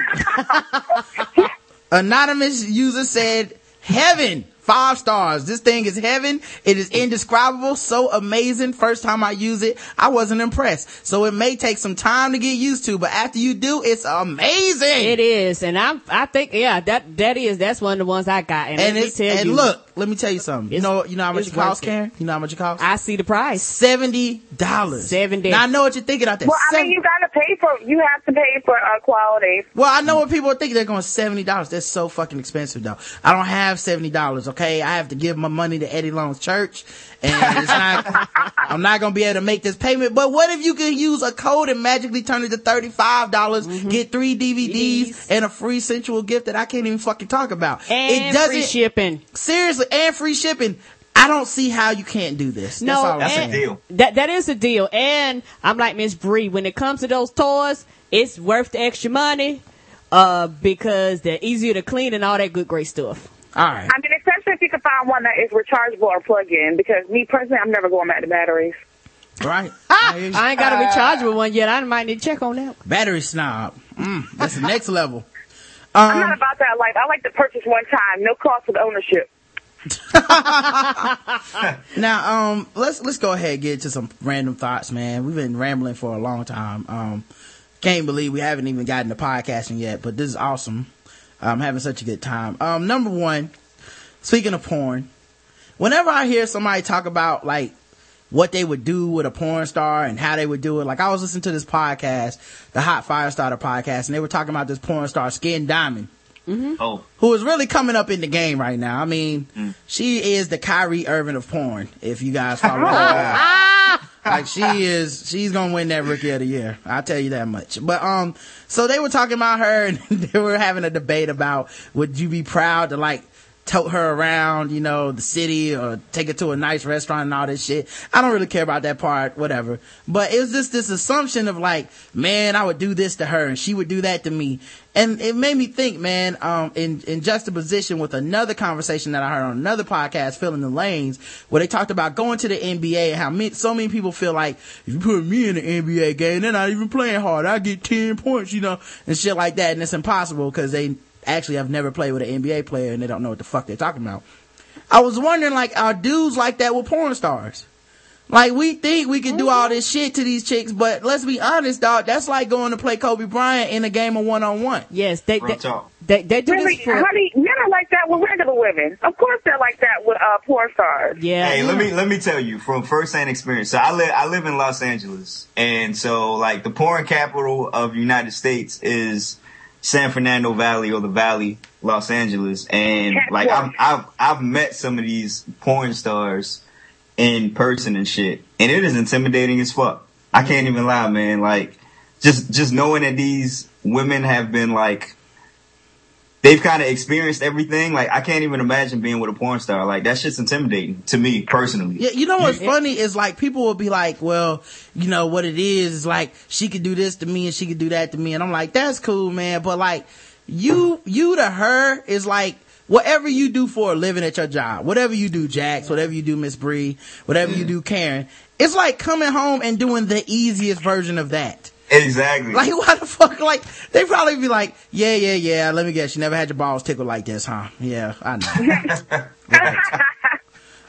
an- Anonymous user said, heaven, five stars. This thing is heaven. It is indescribable. So amazing. First time I use it, I wasn't impressed. So it may take some time to get used to, but after you do, it's amazing. It is. And I I think, yeah, that, that is, that's one of the ones I got. And, and, let me tell and you, look, let me tell you something. You know, you know how much it costs, Karen? You know how much it costs? I see the price. seventy dollars. seventy dollars. Now I know what you're thinking out there. Well, I mean, you gotta pay for, you have to pay for uh, quality. Well, I know what people are thinking. They're going seventy dollars. That's so fucking expensive though. I don't have seventy dollars. Okay, I have to give my money to Eddie Long's church, and it's not, I'm not going to be able to make this payment. But what if you could use a code and magically turn it to thirty-five dollars, mm-hmm. get three D V Ds, Jeez. And a free sensual gift that I can't even fucking talk about. And it doesn't, free shipping. Seriously, and free shipping. I don't see how you can't do this. No, that's all I'm saying. That's a deal. That, that is a deal. And I'm like Miss Bree, when it comes to those toys, it's worth the extra money uh, because they're easier to clean and all that good, great stuff. All right. I mean, especially if you can find one that is rechargeable or plug-in, because me personally, I'm never going back to batteries. Right. Ah, I ain't got a rechargeable uh, one yet. I might need to check on that. Battery snob. Mm, that's the next level. Um, I'm not about that life. I like to purchase one time, no cost of ownership. Now, um, let's let's go ahead and get to some random thoughts, man. We've been rambling for a long time. Um, can't believe we haven't even gotten to podcasting yet, but this is awesome. I'm having such a good time. Um, number one, speaking of porn, whenever I hear somebody talk about like what they would do with a porn star and how they would do it, like I was listening to this podcast, the Hot Firestarter podcast, and they were talking about this porn star, Skin Diamond, mm-hmm. oh. who is really coming up in the game right now. I mean, mm. she is the Kyrie Irving of porn, if you guys follow her. Like she is, she's gonna win that Rookie of the Year. I'll tell you that much. But um, so they were talking about her, and they were having a debate about would you be proud to like tote her around, you know, the city or take her to a nice restaurant and all this shit. I don't really care about that part, whatever. But it was just this assumption of like, man, I would do this to her, and she would do that to me. And it made me think, man, um, in, in juxtaposition with another conversation that I heard on another podcast, Filling the Lanes, where they talked about going to the N B A and how many, so many people feel like, if you put me in the N B A game, they're not even playing hard. I get ten points, you know, and shit like that. And it's impossible because they actually have never played with an N B A player and they don't know what the fuck they're talking about. I was wondering, like, are dudes like that with porn stars? Like, we think we can do all this shit to these chicks, but let's be honest, dog. That's like going to play Kobe Bryant in a game of one-on-one. Yes, they they, they, they do really, this for... Honey, men are like that with regular women. Of course they're like that with uh, porn stars. Yeah. Hey, yeah. let me let me tell you from first-hand experience. So I live I live in Los Angeles, and so, like, the porn capital of the United States is San Fernando Valley or the Valley, Los Angeles. And, like, I've, I've, I've met some of these porn stars in person and shit, and it is intimidating as fuck. I can't even lie, man. Like, just just knowing that these women have been like, they've kind of experienced everything. Like, I can't even imagine being with a porn star. Like, that shit's intimidating to me personally. Yeah, you know what's funny is like people will be like, well, you know what it is is like she could do this to me and she could do that to me, and I'm like, that's cool, man. But like, you you to her is like, whatever you do for a living at your job, whatever you do, Jax, whatever you do, Miss Bree, whatever mm. you do, Karen, it's like coming home and doing the easiest version of that. Exactly. Like, why the fuck? Like, they probably be like, yeah, yeah, yeah, let me guess, you never had your balls tickled like this, huh? Yeah, I know.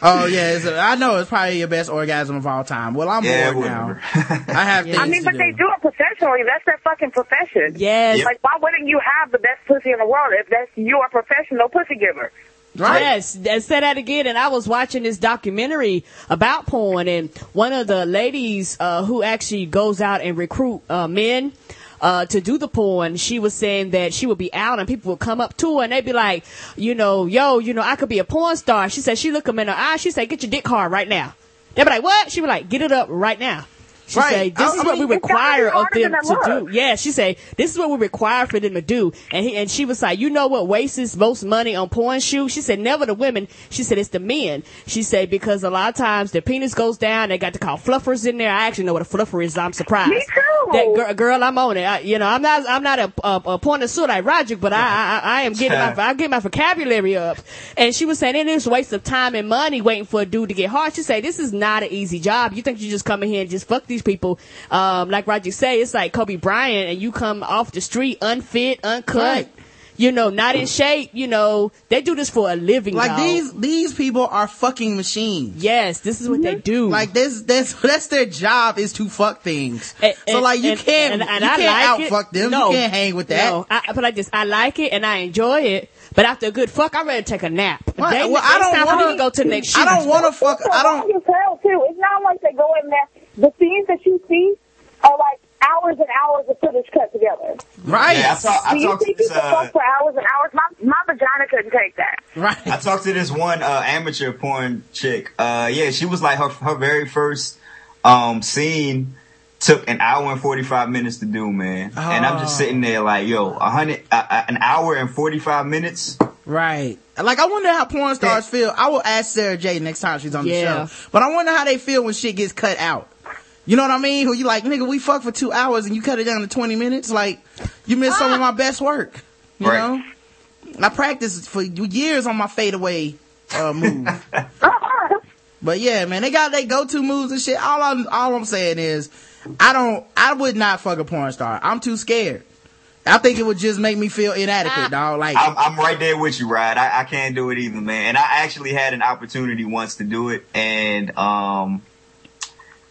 Oh, yeah, it's a, I know it's probably your best orgasm of all time. Well, I'm yeah, bored now. I have yeah. things I mean, but to do. They do it professionally. That's their fucking profession. Yes. Yep. Like, why wouldn't you have the best pussy in the world if that's your professional pussy giver? Right? Yes, Say That Again. And I was watching this documentary about porn, and one of the ladies uh, who actually goes out and recruit uh, men Uh, to do the porn, she was saying that she would be out and people would come up to her and they'd be like, you know, yo, you know, I could be a porn star. She said she looked them in her eye. She said, get your dick hard right now. They'd be like, what? She was like, get it up right now. She right. said, this I, is I what mean, we require of them to look. do. Yeah, she said, this is what we require for them to do. And he, and she was like, you know what wastes most money on porn shoots? She said, never the women. She said, it's the men. She said, because a lot of times their penis goes down. They got to call fluffers in there. I actually know what a fluffer is. I'm surprised. Me too. That gir- girl, I'm on it. I, you know, I'm not I'm not a, a, a porn star like Roger, but I, I, I am getting my, I get my vocabulary up. And she was saying, it is a waste of time and money waiting for a dude to get hard. She said, this is not an easy job. You think you just come in here and just fuck these people, um, like Roger say, it's like Kobe Bryant, and you come off the street unfit, uncut, right. you know, not in shape. You know, they do this for a living. Like dog. these, these people are fucking machines. Yes, this is what mm-hmm. they do. Like this, that's that's their job is to fuck things. And, and, so like you and, can't, and, and you I can't like out fuck them. No, you can't hang with that. No, I, but I just I like it and I enjoy it. But after a good fuck, I'd rather take a nap. Right. They, well, I don't want to go to the next. Shoot. I don't want to fuck. I don't. It's not like they go in there. The scenes that you see are like hours and hours of footage cut together. Right. Yeah, I saw, I Do you think people uh, fuck for hours and hours? My, my vagina couldn't take that. Right. I talked to this one uh, amateur porn chick. Uh, yeah, she was like her her very first um, scene took an hour and forty-five minutes to do, man. Oh. And I'm just sitting there like, yo, a hundred uh, an hour and forty-five minutes. Right. Like, I wonder how porn stars that, feel. I will ask Sarah J next time she's on yeah. the show. But I wonder how they feel when shit gets cut out. You know what I mean? Who you like, nigga, we fuck for two hours and you cut it down to twenty minutes? Like, you missed ah. some of my best work. You right. know? I practiced for years on my fadeaway uh, move. But yeah, man, they got their go-to moves and shit. All I'm, all I'm saying is, I don't, I would not fuck a porn star. I'm too scared. I think it would just make me feel inadequate, dog. Like I'm, I'm right there with you, Rod. I, I can't do it either, man. And I actually had an opportunity once to do it, and um,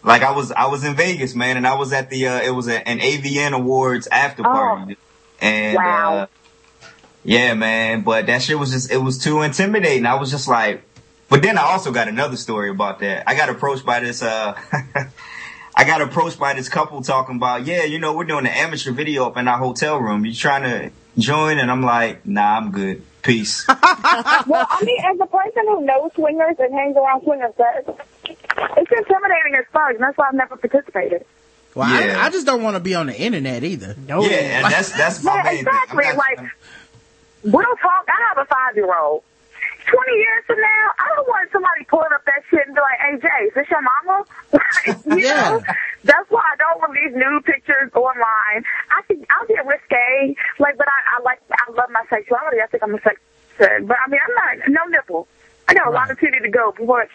like I was, I was in Vegas, man, and I was at the, uh, it was a, an A V N Awards after party, oh. and wow. uh, yeah, man. But that shit was just, it was too intimidating. I was just like, but then I also got another story about that. I got approached by this, uh. I got approached by this couple talking about, yeah, you know, we're doing an amateur video up in our hotel room. You trying to join? And I'm like, nah, I'm good. Peace. Well, I mean, as a person who knows swingers and hangs around swingers, it's intimidating as fuck. And that's why I've never participated. Well, yeah. I, I just don't want to be on the internet either. No. Yeah, and that's, that's my main exactly. thing. Exactly. Like, we'll talk. I have a five-year-old. twenty years from now, I don't want somebody pulling up that shit and be like, hey, Jay, is this your mama? you yeah. know? That's why I don't release nude pictures online. I think I'll get risque, like, but I, I like, I love my sexuality. I think I'm a sex person. But I mean, I'm not, no nipple. I got a right. lot of titty to go before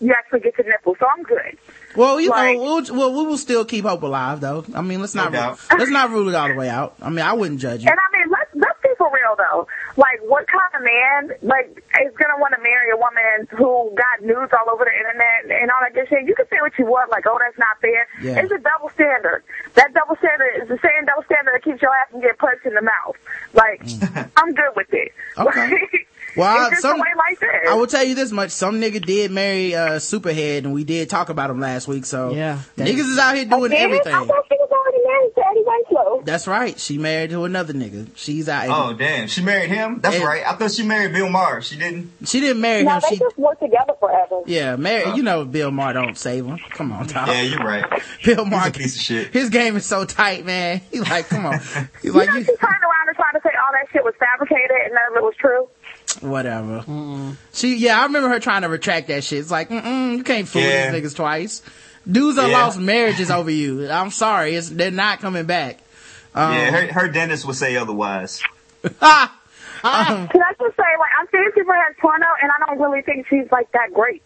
you actually get to nipple, so I'm good. Well, you like, know, we'll, well, we will still keep hope alive, though. I mean, let's not, no rule, let's not rule it all the way out. I mean, I wouldn't judge you. And I mean, let's, let's be for real, though. Like, what kind of man, like, is going to want to marry a woman who got nudes all over the internet and all that good shit? You can say what you want, like, oh, that's not fair. Yeah. It's a double standard. That double standard is the same double standard that keeps your ass from getting punched in the mouth. Like, I'm good with it. Okay. Like, well, it's I, some, like I will tell you this much. Some nigga did marry uh, Superhead, and we did talk about him last week. So, yeah, niggas is out here doing okay. everything. I thought she was already married to Eddie Winslow. That's right. She married to another nigga. She's out here. Oh, damn. She married him? That's and, right. I thought she married Bill Maher. She didn't. She didn't marry no, him. They she, just worked together forever. Yeah, marry, oh. you know Bill Maher don't save him. Come on, dog. Yeah, you're right. Bill Maher. He's a piece of shit. His game is so tight, man. He's like, come on. He's like, you know, you she turned around and tried to say all that shit was fabricated and none of it was true. Whatever. Mm-mm. She, yeah, I remember her trying to retract that shit. It's like, mm-mm, you can't fool yeah. these niggas twice. Dudes are yeah. lost marriages over you. I'm sorry, it's, they're not coming back. Um, yeah, her, her dentist would say otherwise. ah, um, Can I just say, like, I'm seeing people have porno, and I don't really think she's like that great.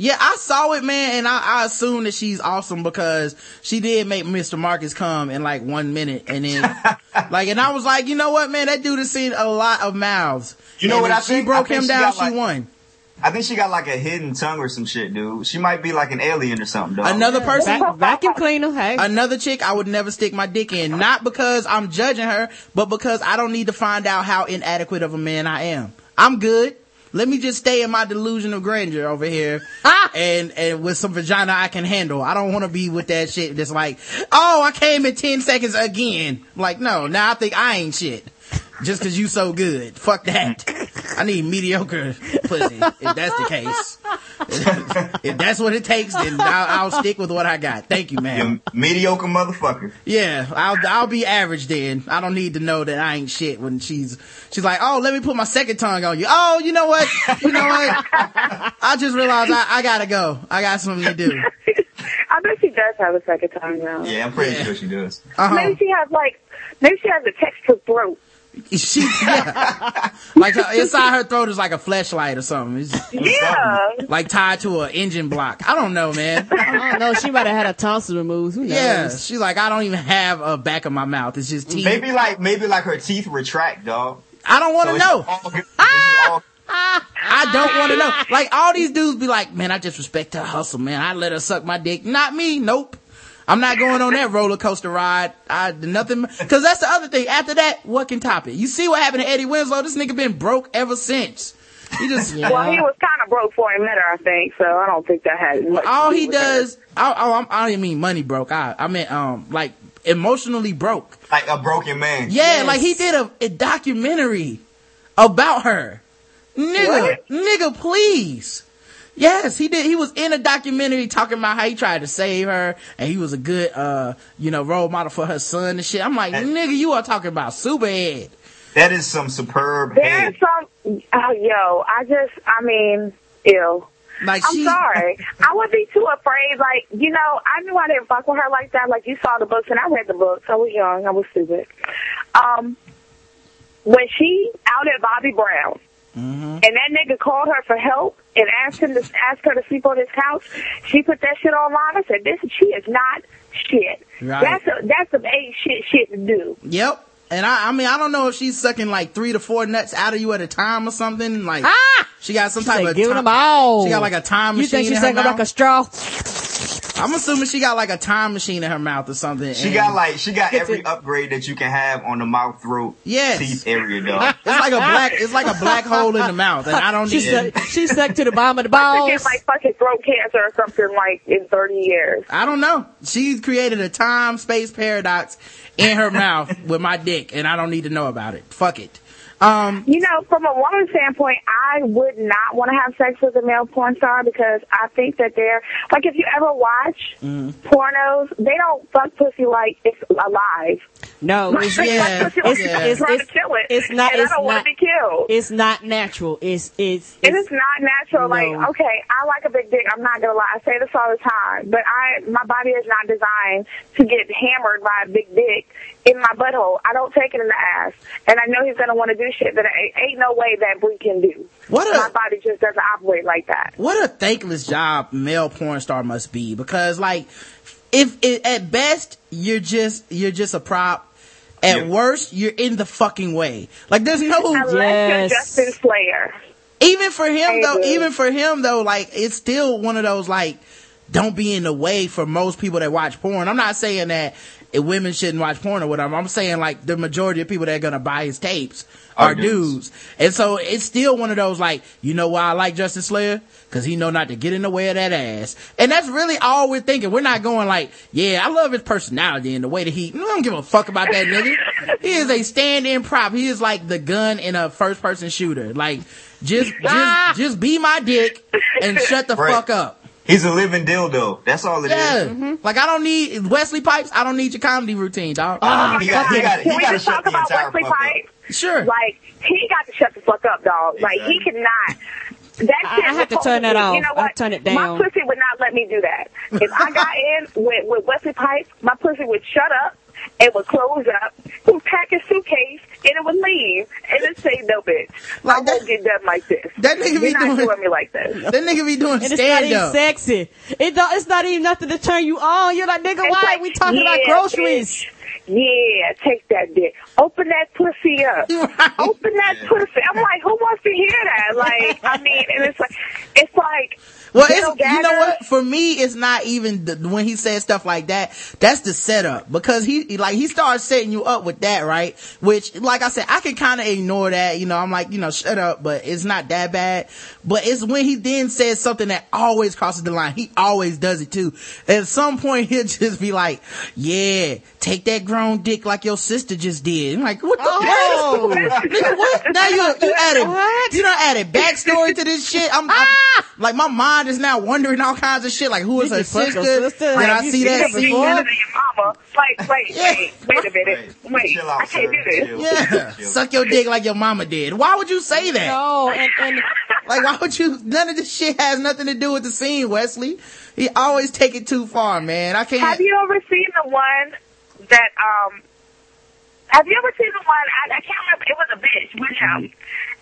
Yeah, I saw it, man, and I, I assume that she's awesome because she did make Mister Marcus come in like one minute, and then like, and I was like, you know what, man, that dude has seen a lot of mouths. You know and what? I she think, broke I think him she down. She like, won. I think she got like a hidden tongue or some shit, dude. She might be like an alien or something, dog. Another person, Back, vacuum cleaner. Hey, another chick. I would never stick my dick in, not because I'm judging her, but because I don't need to find out how inadequate of a man I am. I'm good. Let me just stay in my delusion of grandeur over here and, and with some vagina I can handle. I don't want to be with that shit that's like, oh, I came in ten seconds again. Like, no, now I think I ain't shit. Just cause you so good. Fuck that. I need mediocre pussy. If that's the case. If that's what it takes, then I'll, I'll stick with what I got. Thank you, man. You're mediocre motherfucker. Yeah. I'll, I'll be average then. I don't need to know that I ain't shit when she's, she's like, oh, let me put my second tongue on you. Oh, you know what? You know what? I just realized I, I gotta go. I got something to do. I bet she does have a second tongue now. Yeah, I'm pretty yeah. sure she does. Uh-huh. Maybe she has like, maybe she has a textured throat. She, yeah. Like her, inside her throat is like a fleshlight or something. It's just, yeah, something like tied to an engine block. I don't know, man. I don't know. She might have had a tonsil removed. Who knows? Yeah, she's like, I don't even have a back of my mouth. It's just teeth. Maybe like, maybe like her teeth retract, dog. I don't want to so know. All, ah! all... I don't want to know. Like all these dudes be like, man, I just respect her hustle, man. I let her suck my dick. Not me. Nope. I'm not going on that roller coaster ride. I nothing, cause that's the other thing. After that, what can top it? You see what happened to Eddie Winslow? This nigga been broke ever since. He just yeah. Well, he was kind of broke for a minute, I think. So I don't think that had much all to do he with does. I, I, I don't even mean money broke. I, I meant um like emotionally broke, like a broken man. Yeah, yes. Like he did a, a documentary about her, nigga, what? nigga, please. Yes, he did. He was in a documentary talking about how he tried to save her and he was a good, uh, you know, role model for her son and shit. I'm like, that, nigga, you are talking about Superhead. That is some superb head. There's some, oh, yo, I just, I mean, ew. Like I'm she, sorry. I would be too afraid. Like, you know, I knew I didn't fuck with her like that. Like, you saw the books and I read the books. I was young. I was stupid. Um, when she outed Bobby Brown, mm-hmm. and that nigga called her for help and asked him to ask her to sleep on his couch. She put that shit online and said, "This she is not shit. Right. That's a, that's some ain't shit shit to do." Yep. And I, I mean, I don't know if she's sucking like three to four nuts out of you at a time or something. Like ah! she got some type of giving them all. She got like a time machine. You think she's sucking like a straw? I'm assuming she got like a time machine in her mouth or something. She got like she got every upgrade that you can have on the mouth, throat, yes. teeth area, dog. It's like a black, it's like a black hole in the mouth, and I don't. She need stuck, She stuck to the bottom of the balls. She gets like fucking throat cancer or something like in thirty years. I don't know. She's created a time space paradox in her mouth with my dick, and I don't need to know about it. Fuck it. Um, you know, from a woman's standpoint, I would not want to have sex with a male porn star because I think that they're, like if you ever watch mm. pornos, they don't fuck pussy like it's alive. No, it's, yeah, it's, yeah. it's, it's, kill it, it's not, and it's I don't want to be killed. It's not natural. It's, it's, it's it is not natural. No. Like, okay, I like a big dick. I'm not going to lie. I say this all the time, but I, my body is not designed to get hammered by a big dick in my butthole. I don't take it in the ass. And I know he's going to want to do shit that ain't no way that Bree can do. What a, my body just doesn't operate like that. What a thankless job male porn star must be, because like if it, at best you're just you're just a prop, at yeah. worst you're in the fucking way. Like there's no unless yes. you're Justin Slayer. Even for him hey, though, dude. even for him though, like it's still one of those like don't be in the way for most people that watch porn. I'm not saying that women shouldn't watch porn or whatever. I'm saying like the majority of people that are gonna buy his tapes are dudes. And so it's still one of those like, you know why I like Justin Slayer? Cause he know not to get in the way of that ass. And that's really all we're thinking. We're not going like, yeah, I love his personality and the way that he, I don't give a fuck about that nigga. He is a stand-in prop. He is like the gun in a first person shooter. Like just, just, just be my dick and shut the right. fuck up. He's a living dildo. That's all it yeah. is. Mm-hmm. Like I don't need Wesley Pipes. I don't need your comedy routine, dog. Oh, he got, he got, he got to shut the entire fuck up. Sure. Like, he got to shut the fuck up, dog. Exactly. Like, he cannot. That I, I have to turn that off. You know I'll turn it down. My pussy would not let me do that. If I got in with, with Wesley Pipes, my pussy would shut up, it would close up, it would pack his suitcase, and it would leave. And it say, no, bitch. Like I that, won't get done like this. That nigga You're be not doing, doing me like this. That nigga be doing stand-up. It's not even sexy. It don't, it's not even nothing to turn you on. You're like, nigga, it's why like, are we talking yeah, about groceries? Bitch. Yeah, take that dick. Open that pussy up. Right. Open that pussy. I'm like, who wants to hear that? Like, I mean, and it's like, it's for like, well, it's, you know what? For me, it's not even the, when he says stuff like that. That's the setup, because he like he starts setting you up with that, right? Which, like I said, I can kind of ignore that. You know, I'm like, you know, shut up. But it's not that bad. But it's when he then says something that always crosses the line. He always does it too. At some point, he'll just be like, "Yeah, take that grown dick like your sister just did." I'm like, what the oh. hell? Nigga, what? Now you you added what? You don't added backstory to this shit. I'm, ah! I'm like, my mind is now wondering all kinds of shit, like who is her sister? sister? Did like, I see that before? Your mama. Like, wait, yeah. wait, wait a minute, wait, wait. Chill out, I can't sir. do this. Yeah, Chill. suck your dick like your mama did. Why would you say that? No, and, and like, why would you? None of this shit has nothing to do with the scene, Wesley. He always take it too far, man. I can't. Have you ever seen the one that um? Have you ever seen the one? I, I can't remember. It was a bitch. Watch out.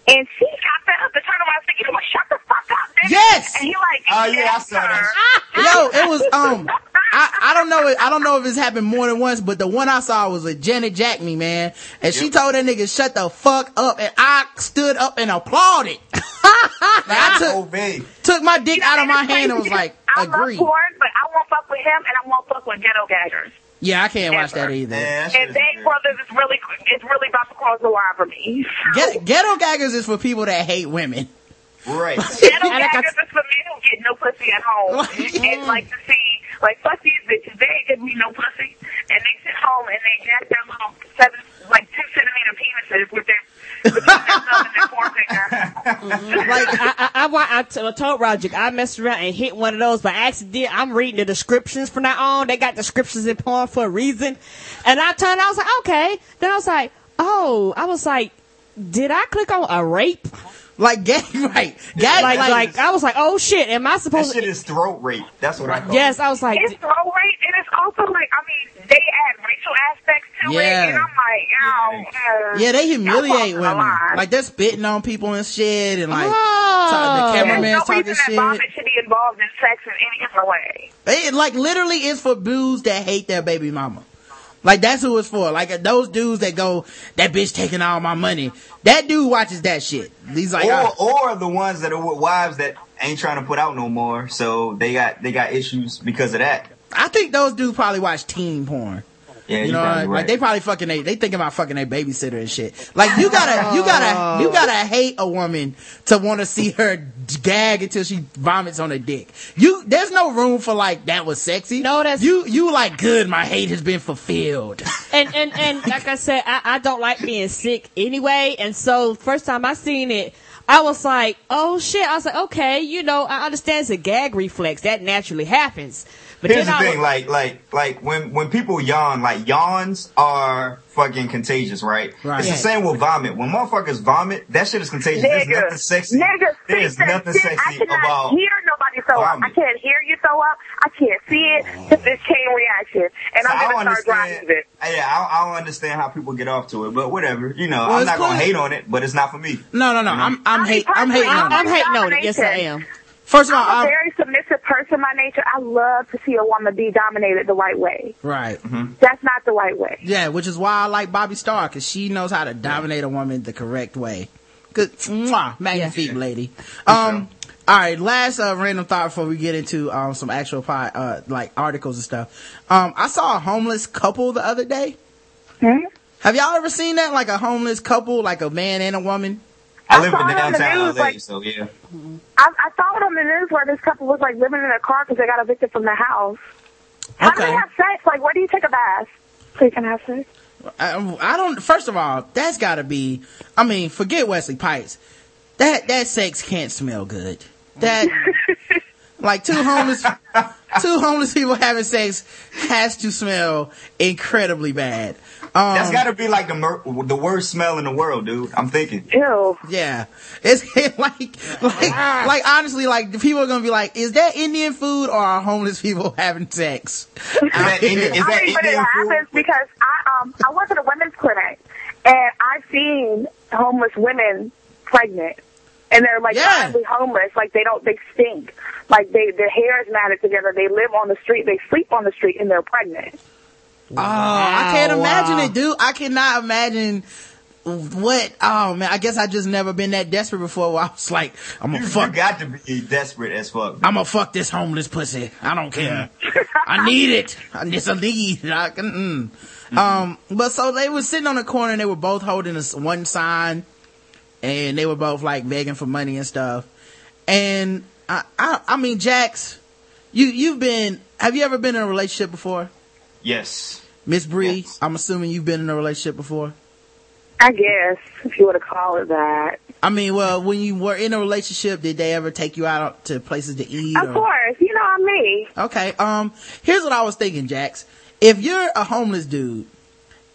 And she got fed up and turned around and said, "You know what? Shut the fuck up, bitch." Yes. And he like, oh uh, yeah, I saw that. Yo, it was um, I, I don't know, if, I don't know if it's happened more than once, but the one I saw was a Janet Jackman, man, and yep. she told that nigga, "Shut the fuck up," and I stood up and applauded. I took obey. took my dick you know, out of my hand and was like, I "Agree." I love porn, but I won't fuck with him, and I won't fuck with ghetto gaggers. Yeah, I can't Never. watch that either. Yeah, that and Bang Brothers is really, it's really about to cross the line for me. Get, ghetto gaggers is for people that hate women. Right. Ghetto gaggers is for men who get no pussy at home and like to see, like, fuck these bitches, they ain't giving me no pussy. And they sit home and they jack their little seven, like two centimeter penises with their like I, I, I, I, t- I told Roger, I messed around and hit one of those by accident. I'm reading the descriptions from now on. They got descriptions in porn for a reason. And I turned, I was like, okay. Then I was like, oh, I was like, did I click on a rape? Like gag, right? Gag, like, like, like I was like, oh shit, am I supposed? That shit is throat rape. That's what I call. Yes, it. I was like, it's throat rape, and it's also like, I mean, they add racial aspects to yeah. it, and I'm like, oh, uh, yeah, they humiliate women. Like they're spitting on people and shit, and like oh. talk, the cameraman no talking shit. There's no reason that vomit should be involved in sex in any other way. It like literally is for dudes that hate their baby mama. Like, that's who it's for. Like, those dudes that go, that bitch taking all my money. That dude watches that shit. He's like, or, oh. or the ones that are with wives that ain't trying to put out no more. So they got they got issues because of that. I think those dudes probably watch teen porn. Yeah, you know, right. Like they probably fucking they, they thinking about fucking their babysitter and shit. Like you gotta you gotta you gotta hate a woman to want to see her gag until she vomits on her dick. You there's no room for like that was sexy. No, that's you you like good. My hate has been fulfilled. And and and like I said, I, I don't like being sick anyway. And so first time I seen it, I was like, oh shit. I was like, okay, you know, I understand it's a gag reflex that naturally happens. But here's the thing, like, like, like when, when people yawn, like yawns are fucking contagious, right? right. It's yeah. the same with vomit. When motherfuckers vomit, that shit is contagious. Nigga. There's nothing sexy. Nigga, There's nothing shit. sexy about. I cannot hear nobody throw vomit. up. I can't hear you throw up. I can't see it. It's this chain reaction, and so I'm gonna start grinding it. Yeah, I, I don't understand how people get off to it, but whatever. You know, well, I'm not cool. gonna hate on it, but it's not for me. No, no, no. You know? I'm, I'm, hate, I'm hating. I'm, I'm hating on it. Yes, I am. First of all, I'm a very submissive person by nature. I love to see a woman be dominated the right way. Right. Mm-hmm. That's not the right way. Yeah, which is why I like Bobby Starr, because she knows how to dominate a woman the correct way. Good. Mwah. Magnifique, yeah. lady. Um, all right, last uh, random thought before we get into um, some actual pod, uh, like articles and stuff. Um, I saw a homeless couple the other day. Hmm? Have y'all ever seen that? Like a homeless couple, like a man and a woman? I, I live in downtown L A, like, so yeah. I, I saw it on the news where this couple was like living in a car because they got evicted from the house. How okay. do they have sex? Like, where do you take a bath so you can have sex? I, I don't. First of all, that's got to be. I mean, forget Wesley Pipes. That that sex can't smell good. That like two homeless two homeless people having sex has to smell incredibly bad. Um, That's gotta be like the mer- the worst smell in the world, dude. I'm thinking. Ew. Yeah. It's it, like, like, ah. like honestly, like the people are gonna be like, is that Indian food or are homeless people having sex? Is that Indian, is that I mean, Indian but it food? happens because I um I work at a women's clinic and I've seen homeless women pregnant and they're like yeah. probably homeless, like they don't they stink, like they their hair is matted together, they live on the street, they sleep on the street, and they're pregnant. Wow. Oh, I can't imagine wow. it, dude. I cannot imagine what? Oh man, I guess I just never been that desperate before where I was like, I'm gonna fuck. You got to be desperate as fuck. I'm gonna fuck this homeless pussy. I don't care. I need it. It's a need. I, mm-mm. Mm-hmm. Um, but so they were sitting on the corner and they were both holding a, one sign and they were both like begging for money and stuff. And I, I, I mean, Jaxx, you, you've been, have you ever been in a relationship before? Yes. Miss Bree, yes. I'm assuming you've been in a relationship before? I guess, if you want to call it that. I mean, well, when you were in a relationship, did they ever take you out to places to eat? Of or? course, you know I'm me. Okay, um, here's what I was thinking, Jaxx. If you're a homeless dude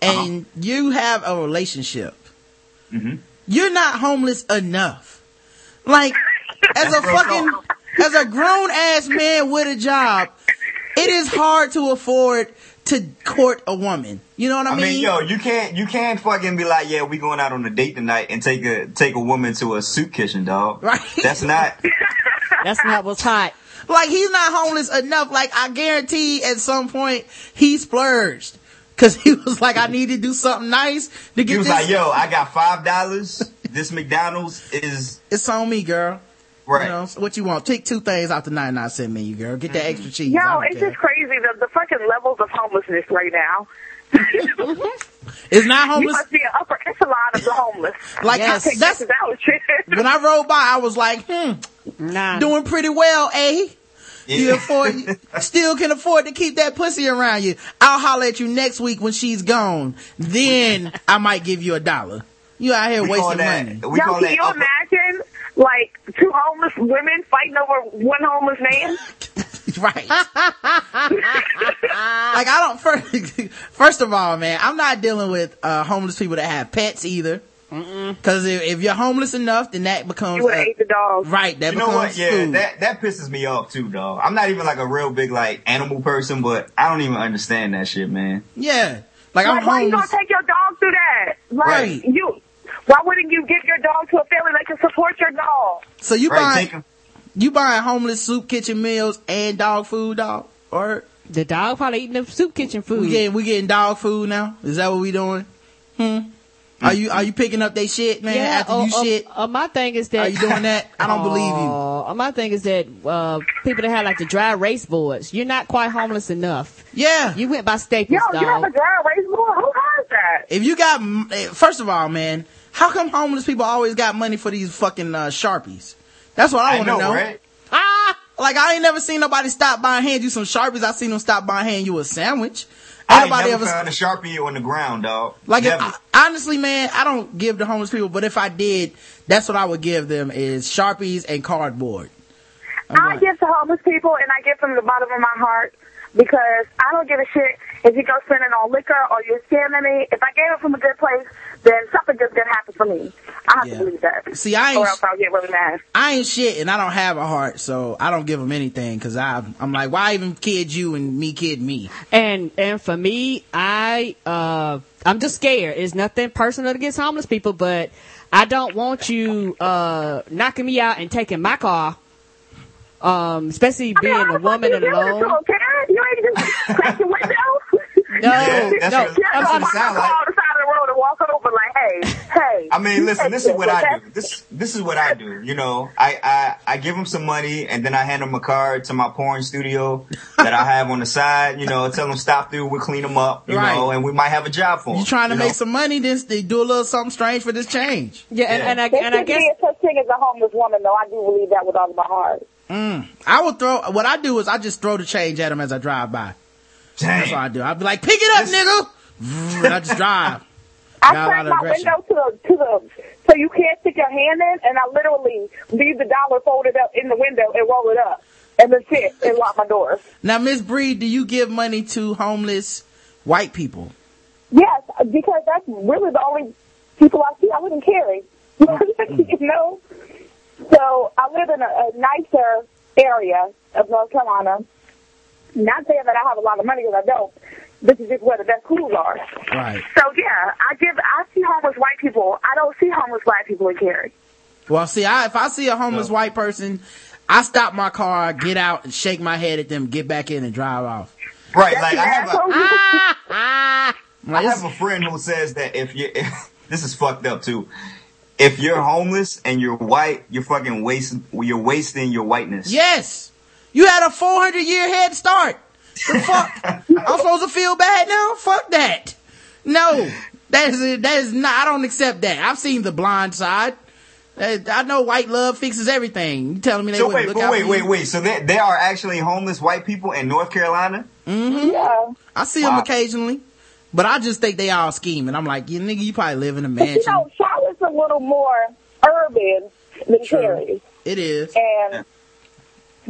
and uh-huh. you have a relationship, mm-hmm. you're not homeless enough. Like, as a fucking, as a grown-ass man with a job, it is hard to afford to court a woman. You know what I mean? I mean, yo, you can't, you can't fucking be like, yeah, we going out on a date tonight and take a, take a woman to a soup kitchen, dog. Right. That's not, that's not what's hot. Like, he's not homeless enough. Like, I guarantee at some point he splurged. Cause he was like, I need to do something nice to get this. He was this. like, yo, I got five dollars. This McDonald's is. It's on me, girl. Right. You know, what you want? Take two things out the ninety-nine cent menu, girl. Get that extra cheese. Yo, it's care. just crazy. The, the fucking levels of homelessness right now. It's not homeless. You must be an upper echelon of the homeless. Like, yes, I that's, when I rolled by, I was like, hmm, nah. doing pretty well, eh? Yeah. You afford, you still can afford to keep that pussy around you. I'll holler at you next week when she's gone. Then I might give you a dollar. You out here we wasting that, money. We Yo, can you upper- imagine? Like, two homeless women fighting over one homeless man? Right. Like, I don't... First, first of all, man, I'm not dealing with uh, homeless people that have pets either. Because if, if you're homeless enough, then that becomes... You would have ate the dog. Right, that you becomes know what? Yeah, food. That, that pisses me off, too, dog. I'm not even, like, a real big, like, animal person, but I don't even understand that shit, man. Yeah. Like, I'm like, homeless. Why you gonna take your dog through that? Like, right. you... Why wouldn't you give your dog to a family that can support your dog? So you right, buying you buying homeless soup kitchen meals and dog food, dog? Or the dog probably eating the soup kitchen food. We getting we getting dog food now? Is that what we doing? Hmm. Are you are you picking up they shit, man? Yeah, after oh, you oh, shit. Oh, my thing is that are you doing that? I don't oh, believe you. My thing is that uh, people that have like the dry race boards, you're not quite homeless enough. Yeah, you went by Staples. Yo, dog. You have a dry race board? Who has that? If you got, first of all, man. How come homeless people always got money for these fucking uh, Sharpies? That's what I want to know. know. Right? Ah, like I ain't never seen nobody stop by and hand you some Sharpies. I seen them stop by and hand you a sandwich. Ain't I nobody never ever found a Sharpie on the ground, dog. Like, if I, honestly, man, I don't give to homeless people, but if I did, that's what I would give them is Sharpies and cardboard. I'm I right. give to homeless people, and I give from the bottom of my heart. Because I don't give a shit if you go spending on liquor or you're scamming me. If I gave it from a good place, then something good's gonna happen for me. I have yeah. to believe that. See, I ain't or else I'll get really mad. I ain't shit, and I don't have a heart, so I don't give them anything. Cause I, I'm like, why even kid you and me kid me? And and for me, I uh, I'm just scared. It's nothing personal against homeless people, but I don't want you uh, knocking me out and taking my car. Um, especially being I mean, a woman and alone. Told, Karen? You ain't just crack your window? No, yeah, that's no. What, that's what it sounds like. On the side of the road and walk over like, hey, hey. I mean, listen, this is what I do. This this is what I do. You know, I, I, I give them some money and then I hand them a card to my porn studio that I have on the side. You know, tell them stop through, we'll clean them up. You right. know, and we might have a job for them. You trying to you make know? some money? Then they do a little something strange for this change. Yeah, and, yeah. and I this and I guess be such thing as a homeless woman, though. I do believe that with all of my heart. Mm. I will throw, what I do is I just throw the change at them as I drive by. Dang. That's what I do. I'll be like, pick it up, this... nigga! And I just drive. I turn my aggression. window to the, to the, so you can't stick your hand in, and I literally leave the dollar folded up in the window and roll it up. And that's it, and lock my doors. Now, Miss Bree, do you give money to homeless white people? Yes, because that's really the only people I see I wouldn't carry. You know? So I live in a, a nicer area of North Carolina. Not saying that I have a lot of money because I don't. This is just where the best schools are. Right. So yeah, I give. I see homeless white people. I don't see homeless black people in Cary. Well, see, I, if I see a homeless no. white person, I stop my car, get out, and shake my head at them, get back in, and drive off. Right. That's like I have a, ah, ah. Like, I have a friend who says that if you. If this is fucked up too. If you're homeless and you're white, you're fucking wasting, you're wasting your whiteness. Yes. You had a four hundred year head start. The fuck? I'm supposed to feel bad now? Fuck that. No. That is, that is not, I don't accept that. I've seen The Blind Side. I know white love fixes everything. You telling me they so wouldn't wait, look out wait, for wait, you? wait. So there, there are actually homeless white people in North Carolina? Mm-hmm. Yeah. I see wow. them occasionally. But I just think they all scheming. I'm like, you nigga, you probably live in a mansion. You know, Charlotte's a little more urban than Cary. It is. And yeah.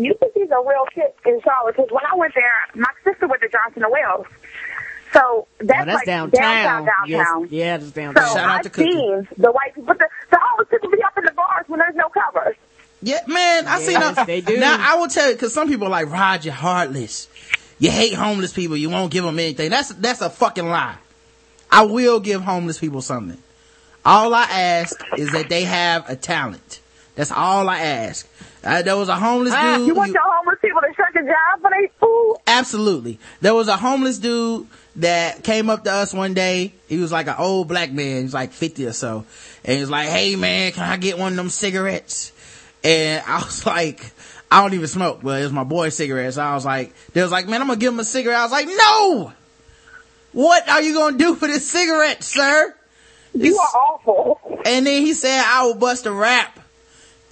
you can see the real shit in Charlotte. Because when I went there, my sister went to Johnson and Wales. So that's, oh, that's like downtown, downtown, downtown. Yes. Yeah, that's downtown. So shout out to Cookie. The white people, but the, the homeless people be up in the bars when there's no covers. Yeah, man, I yes, see them. They do. Now I will tell you, because some people are like, Rod, you're heartless. You hate homeless people. You won't give them anything. That's that's a fucking lie. I will give homeless people something. All I ask is that they have a talent. That's all I ask. Uh, there was a homeless ah, dude. You want who, your homeless people to shut your job for they food? Absolutely. There was a homeless dude that came up to us one day. He was like an old black man. He's like fifty or so. And he was like, hey man, can I get one of them cigarettes? And I was like, I don't even smoke, but it was my boy's cigarettes. So I was like, they was like, man, I'm gonna give him a cigarette. I was like, no! What are you gonna do for this cigarette, sir? You it's, are awful. And then he said, I will bust a rap.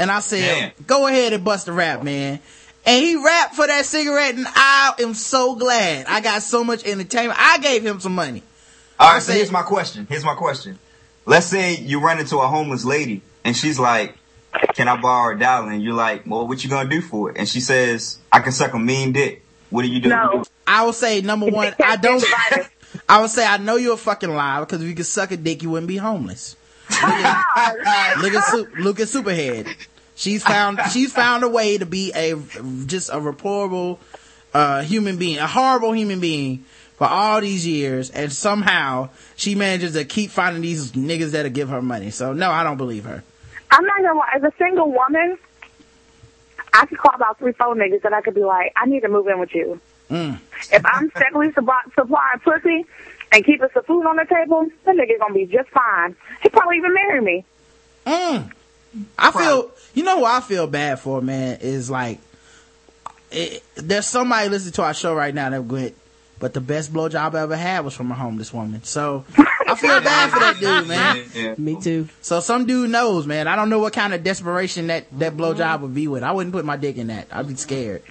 And I said, man. Go ahead and bust a rap, man. And he rapped for that cigarette, and I am so glad. I got so much entertainment. I gave him some money. All right, so here's my question. Here's my question. Let's say you run into a homeless lady, and she's like, can I borrow a dollar? And you're like, well, what you going to do for it? And she says, I can suck a mean dick. What are you doing? No. I would say, number one, I don't. I would say, I know you're a fucking liar, because if you could suck a dick, you wouldn't be homeless. Look at, look at, look at Superhead. She's found she's found a way to be a just a reportable uh, human being, a horrible human being for all these years, and somehow she manages to keep finding these niggas that'll give her money. So no, I don't believe her. I'm not gonna lie. As a single woman, I could call about three phone niggas and I could be like, I need to move in with you. Mm. If I'm secondly supplying pussy and keeping some food on the table, that nigga's gonna be just fine. He'll probably even marry me. Mm. I feel, you know what I feel bad for, man, is like, it, there's somebody listening to our show right now that went, but the best blowjob I ever had was from a homeless woman. So I feel bad for that dude, man. Yeah, yeah. Me too. So some dude knows, man. I don't know what kind of desperation that, that blowjob would be with. I wouldn't put my dick in that. I'd be scared.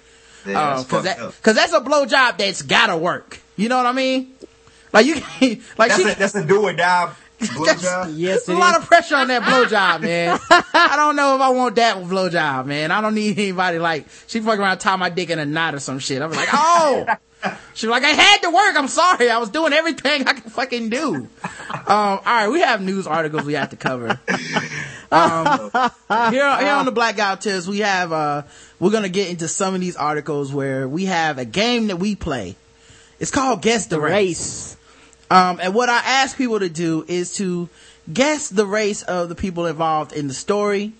Yeah, uh, cause, that, cause that's a blowjob that's gotta work. You know what I mean? Like you can't, like that's she, a, that's a do or die. Blowjob? Yes, there's a lot is. Of pressure on that blowjob, man. I don't know if I want that blowjob, man. I don't need anybody like she fucking around tie my dick in a knot or some shit. I'm like, oh, she was like, I had to work. I'm sorry, I was doing everything I could fucking do. Um, all right, we have news articles we have to cover. Um, here, here on the Black Guy Who Tips, we have uh, we're gonna get into some of these articles where we have a game that we play. It's called Guess the, the Race. race. Um, and what I ask people to do is to guess the race of the people involved in the story.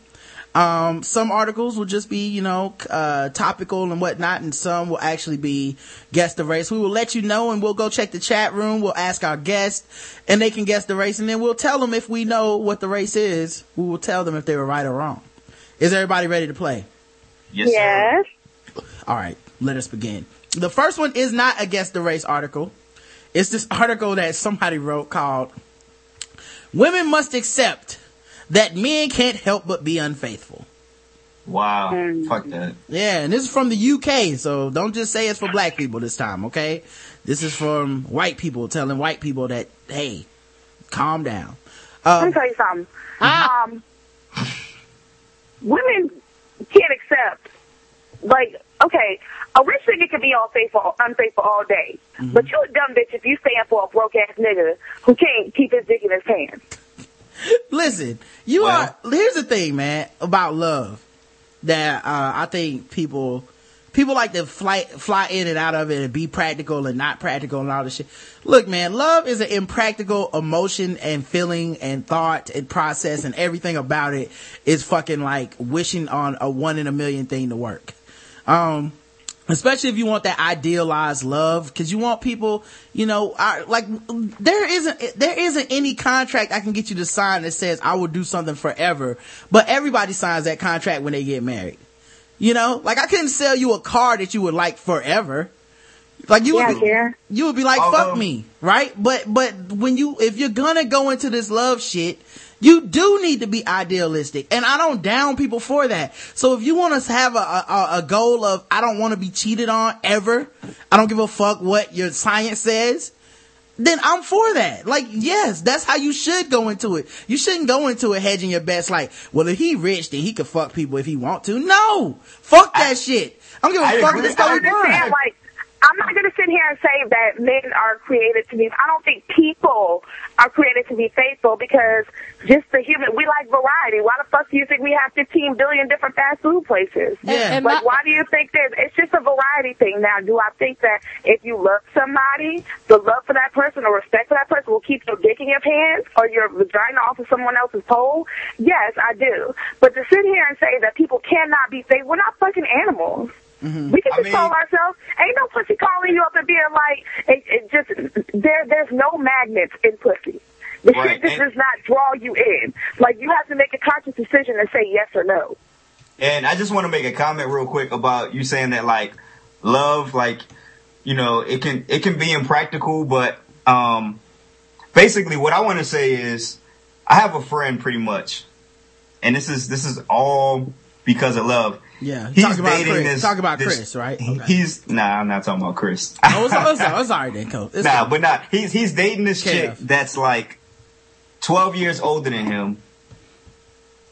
Um, some articles will just be, you know, uh, topical and whatnot, and some will actually be guess the race. We will let you know, and we'll go check the chat room. We'll ask our guest, and they can guess the race, and then we'll tell them if we know what the race is. We will tell them if they were right or wrong. Is everybody ready to play? Yes. Yes. All right, let us begin. The first one is not a guess the race article. It's this article that somebody wrote called Women Must Accept That Men Can't Help But Be Unfaithful. Wow. Mm. Fuck that. Yeah, and this is from the U K, so don't just say it's for black people this time, okay? This is from white people telling white people that, hey, calm down. Um, Let me tell you something. Ah. Um, women can't accept, like, okay, a rich nigga can be all faithful, unfaithful all day, mm-hmm. but you a dumb bitch if you stand for a broke ass nigga who can't keep his dick in his hand. Listen, you well, are. Here's the thing, man, about love that uh, I think people people like to fly fly in and out of it and be practical and not practical and all this shit. Look, man, love is an impractical emotion and feeling and thought and process, and everything about it is fucking like wishing on a one in a million thing to work. Um, Especially if you want that idealized love, because you want people, you know, I, like, there isn't, there isn't any contract I can get you to sign that says I will do something forever, but everybody signs that contract when they get married. You know, like, I couldn't sell you a car that you would like forever. Like, you yeah, would, yeah. you would be like, I'll fuck go. me, right? But, but when you, if you're gonna go into this love shit, you do need to be idealistic, and I don't down people for that. So if you want to have a, a, a goal of, I don't want to be cheated on ever, I don't give a fuck what your science says, then I'm for that. Like, yes, that's how you should go into it. You shouldn't go into it hedging your bets like, well, if he rich, then he could fuck people if he want to. No! Fuck that I, shit. I'm giving a fuck with this whole world. Like, I'm not going to sit here and say that men are created to be, I don't think people are created to be faithful, because just the human, we like variety. Why the fuck do you think we have fifteen billion different fast food places? Yeah. And like, my, why do you think that it's just a variety thing? Now, do I think that if you love somebody, the love for that person or respect for that person will keep your dick in your pants or your vagina off of someone else's pole? Yes, I do. But to sit here and say that people cannot be faithful, we're not fucking animals. Mm-hmm. We can control I mean, ourselves. Ain't no pussy calling you up and being like, it, it just, there, there's no magnets in pussy. The right. shit just and, does not draw you in. Like, you have to make a conscious decision and say yes or no. And I just want to make a comment real quick about you saying that, like, love, like, you know, it can, it can be impractical, but, um, basically what I want to say is, I have a friend pretty much, and this is, this is all because of love. Yeah, he's talk about dating Chris. This. Talk about this, Chris, right? Okay. He's nah. I'm not talking about Chris. Oh, it's, it's, it's all right then, Coach. It's nah, cool. but nah. He's he's dating this K F. Chick that's like twelve years older than him.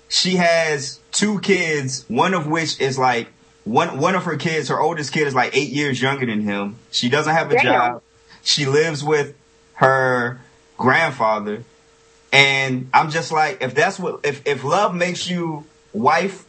She has two kids, one of which is like one one of her kids. Her oldest kid is like eight years younger than him. She doesn't have a Damn. job. She lives with her grandfather, and I'm just like, if that's what if if love makes you wife.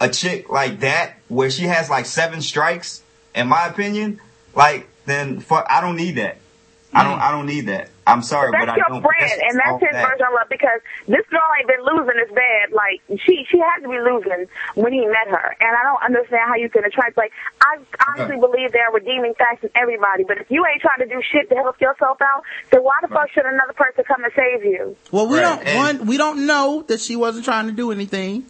A chick like that, where she has like seven strikes, in my opinion, like then fuck, I don't need that. Mm-hmm. I don't. I don't need that. I'm sorry, but, that's but I don't. Brand, that's your friend, and that's his that. version of love, because this girl ain't been losing as bad. Like she, she had to be losing when he met her, and I don't understand how you can attract. Like I honestly okay. believe there are redeeming facts in everybody, but if you ain't trying to do shit to help yourself out, then why the right. fuck should another person come and save you? Well, we right. don't. And one, we don't know that she wasn't trying to do anything.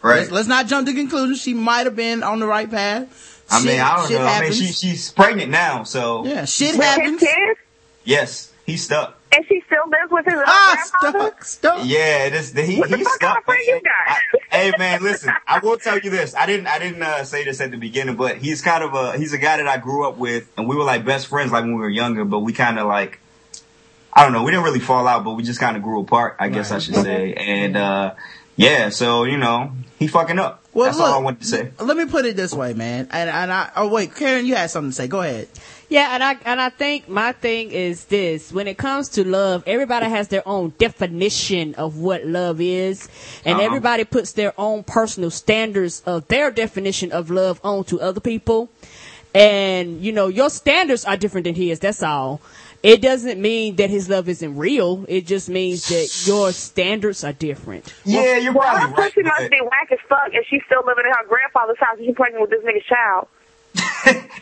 Right. Let's, let's not jump to conclusions. She might have been on the right path. I shit, mean, I don't know. Happens. I mean, she, she's pregnant now, so yeah, shit with happens. His kids? Yes, he's stuck, and she still lives with his own ah, grandfather. Stuck, stuck. Yeah, this the, he what the he's fuck stuck. Kind of you got? I, hey man, listen, I will tell you this. I didn't, I didn't uh, say this at the beginning, but he's kind of a he's a guy that I grew up with, and we were like best friends, like when we were younger. But we kind of like, I don't know, we didn't really fall out, but we just kind of grew apart. I right. guess I should say, and. uh Yeah, so, you know, he fucking up. Well, That's look, all I wanted to say. Let me put it this way, man. And, and I, oh wait, Karen, you had something to say. Go ahead. Yeah, and I, and I think my thing is this. When it comes to love, everybody has their own definition of what love is. And uh-huh. everybody puts their own personal standards of their definition of love onto other people. And, you know, your standards are different than his. That's all. It doesn't mean that his love isn't real. It just means that your standards are different. Yeah, you're well, probably right. She must be whack as fuck if she's still living in her grandfather's house and she's pregnant with this nigga's child.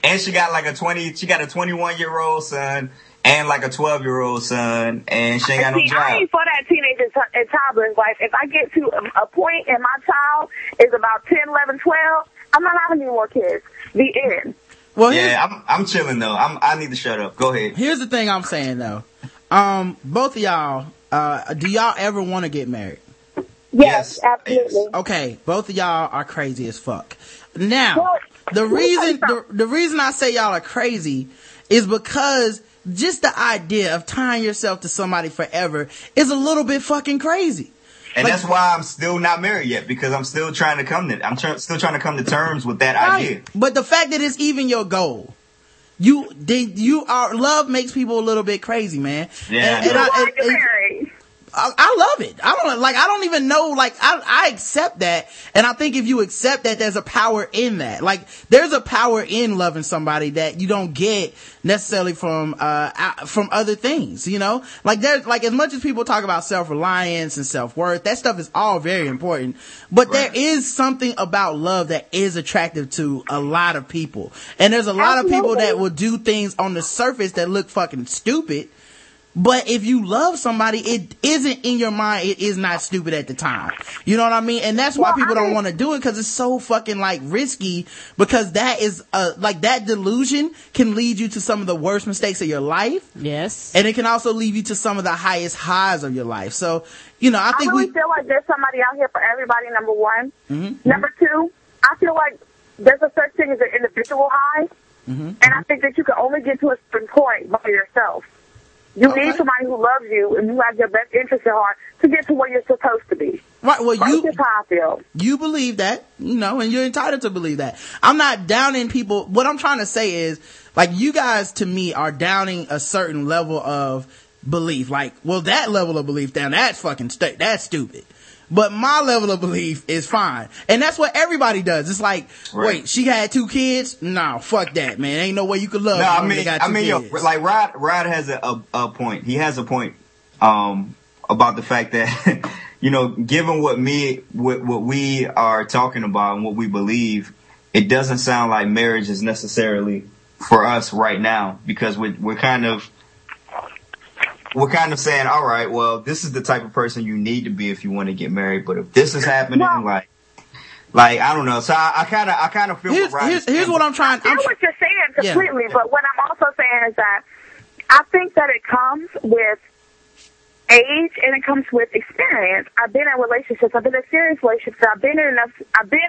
And she got like a twenty. She got a twenty-one-year-old son and like a twelve-year-old son, and she ain't got no See, job. I ain't for that teenage and toddler's life. If I get to a point and my child is about ten, eleven, twelve, I'm not having any more kids. The end. Well, yeah, I'm, I'm chilling though. I'm, I need to shut up. Go ahead. Here's the thing I'm saying though. Um, both of y'all, uh, do y'all ever want to get married? Yes, yes, absolutely. Okay, both of y'all are crazy as fuck. Now, well, the reason, the, the reason I say y'all are crazy is because just the idea of tying yourself to somebody forever is a little bit fucking crazy. And like, that's why I'm still not married yet, because I'm still trying to come to I'm tr- still trying to come to terms with that right. idea. But the fact that it's even your goal, you they, you are love makes people a little bit crazy, man. Yeah, and, and I, I, I, I, I, I love it. I don't like, I don't even know, like, I, I accept that. And I think if you accept that, there's a power in that. Like, there's a power in loving somebody that you don't get necessarily from, uh, from other things, you know? Like, there's, like, as much as people talk about self-reliance and self-worth, that stuff is all very important. But right. there is something about love that is attractive to a lot of people. And there's a lot Absolutely. of people that will do things on the surface that look fucking stupid. But if you love somebody, it isn't in your mind. It is not stupid at the time. You know what I mean? And that's why well, people don't want to do it, because it's so fucking like risky, because that is uh like that delusion can lead you to some of the worst mistakes of your life. Yes. And it can also lead you to some of the highest highs of your life. So, you know, I think I really we feel like there's somebody out here for everybody. Number one. Mm-hmm. Number two, I feel like there's a such thing as an individual high. Mm-hmm. And I think that you can only get to a certain point by yourself. You okay. need somebody who loves you and who has your best interest at heart to get to where you're supposed to be. Right. Well, right you, how I feel. You believe that, you know, and you're entitled to believe that. I'm not downing people. What I'm trying to say is, like, you guys to me are downing a certain level of belief. Like, well, that level of belief down, that's fucking st- that's stupid. But my level of belief is fine. And that's what everybody does. It's like, right. wait, she had two kids? Nah, fuck that, man. Ain't no way you could love no, I mean, got two I mean, kids. Yo, like, Rod, Rod has a, a, a point. He has a point, um, about the fact that, you know, given what me, what, what we are talking about and what we believe, it doesn't sound like marriage is necessarily for us right now, because we're, we're kind of, We're kind of saying, all right, well, this is the type of person you need to be if you want to get married. But if this is happening, no. like, like I don't know. So I kind of, I kind of feel. Here's, what, here's, here's what I'm trying. I feel I'm what you're saying completely, yeah. but what I'm also saying is that I think that it comes with age and it comes with experience. I've been in relationships. I've been in serious relationships. I've been in enough. I've been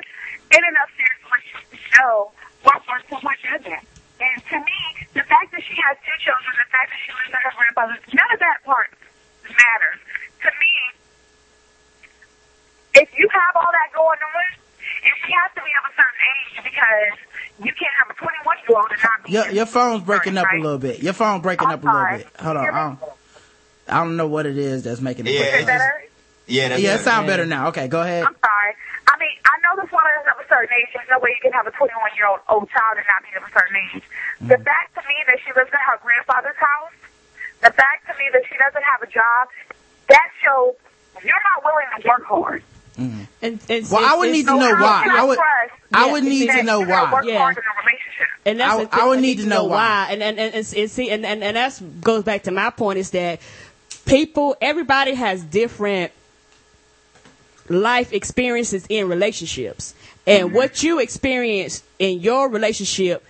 in enough serious relationships to show what was so much in that. And to me, the fact that she has two children, the fact that she lives with her grandfather, none of that part matters. To me, if you have all that going on, and she has to be of a certain age, because you can't have a twenty-one-year-old and not be... Your, your phone's breaking right? up a little bit. Your phone's breaking I'm up sorry. a little bit. Hold on. I don't, I don't know what it is that's making it yeah. break up. Is it better? Yeah, that's yeah better. It sounds better now. Okay, go ahead. I'm sorry. I mean, I know this one is of a certain age. There's no way you can have a twenty-one-year-old old child and not be of a certain age. Mm-hmm. The fact to me that she lives at her grandfather's house, the fact to me that she doesn't have a job, that shows you're not willing to work hard. Mm-hmm. And, and well, I would need to know why. I would. I would need to know why. Yeah. And that's I, the thing, I would need to know why. why. And and and, and, and see, and and, and that goes back to my point is that people, everybody has different life experiences in relationships, and mm-hmm. what you experience in your relationship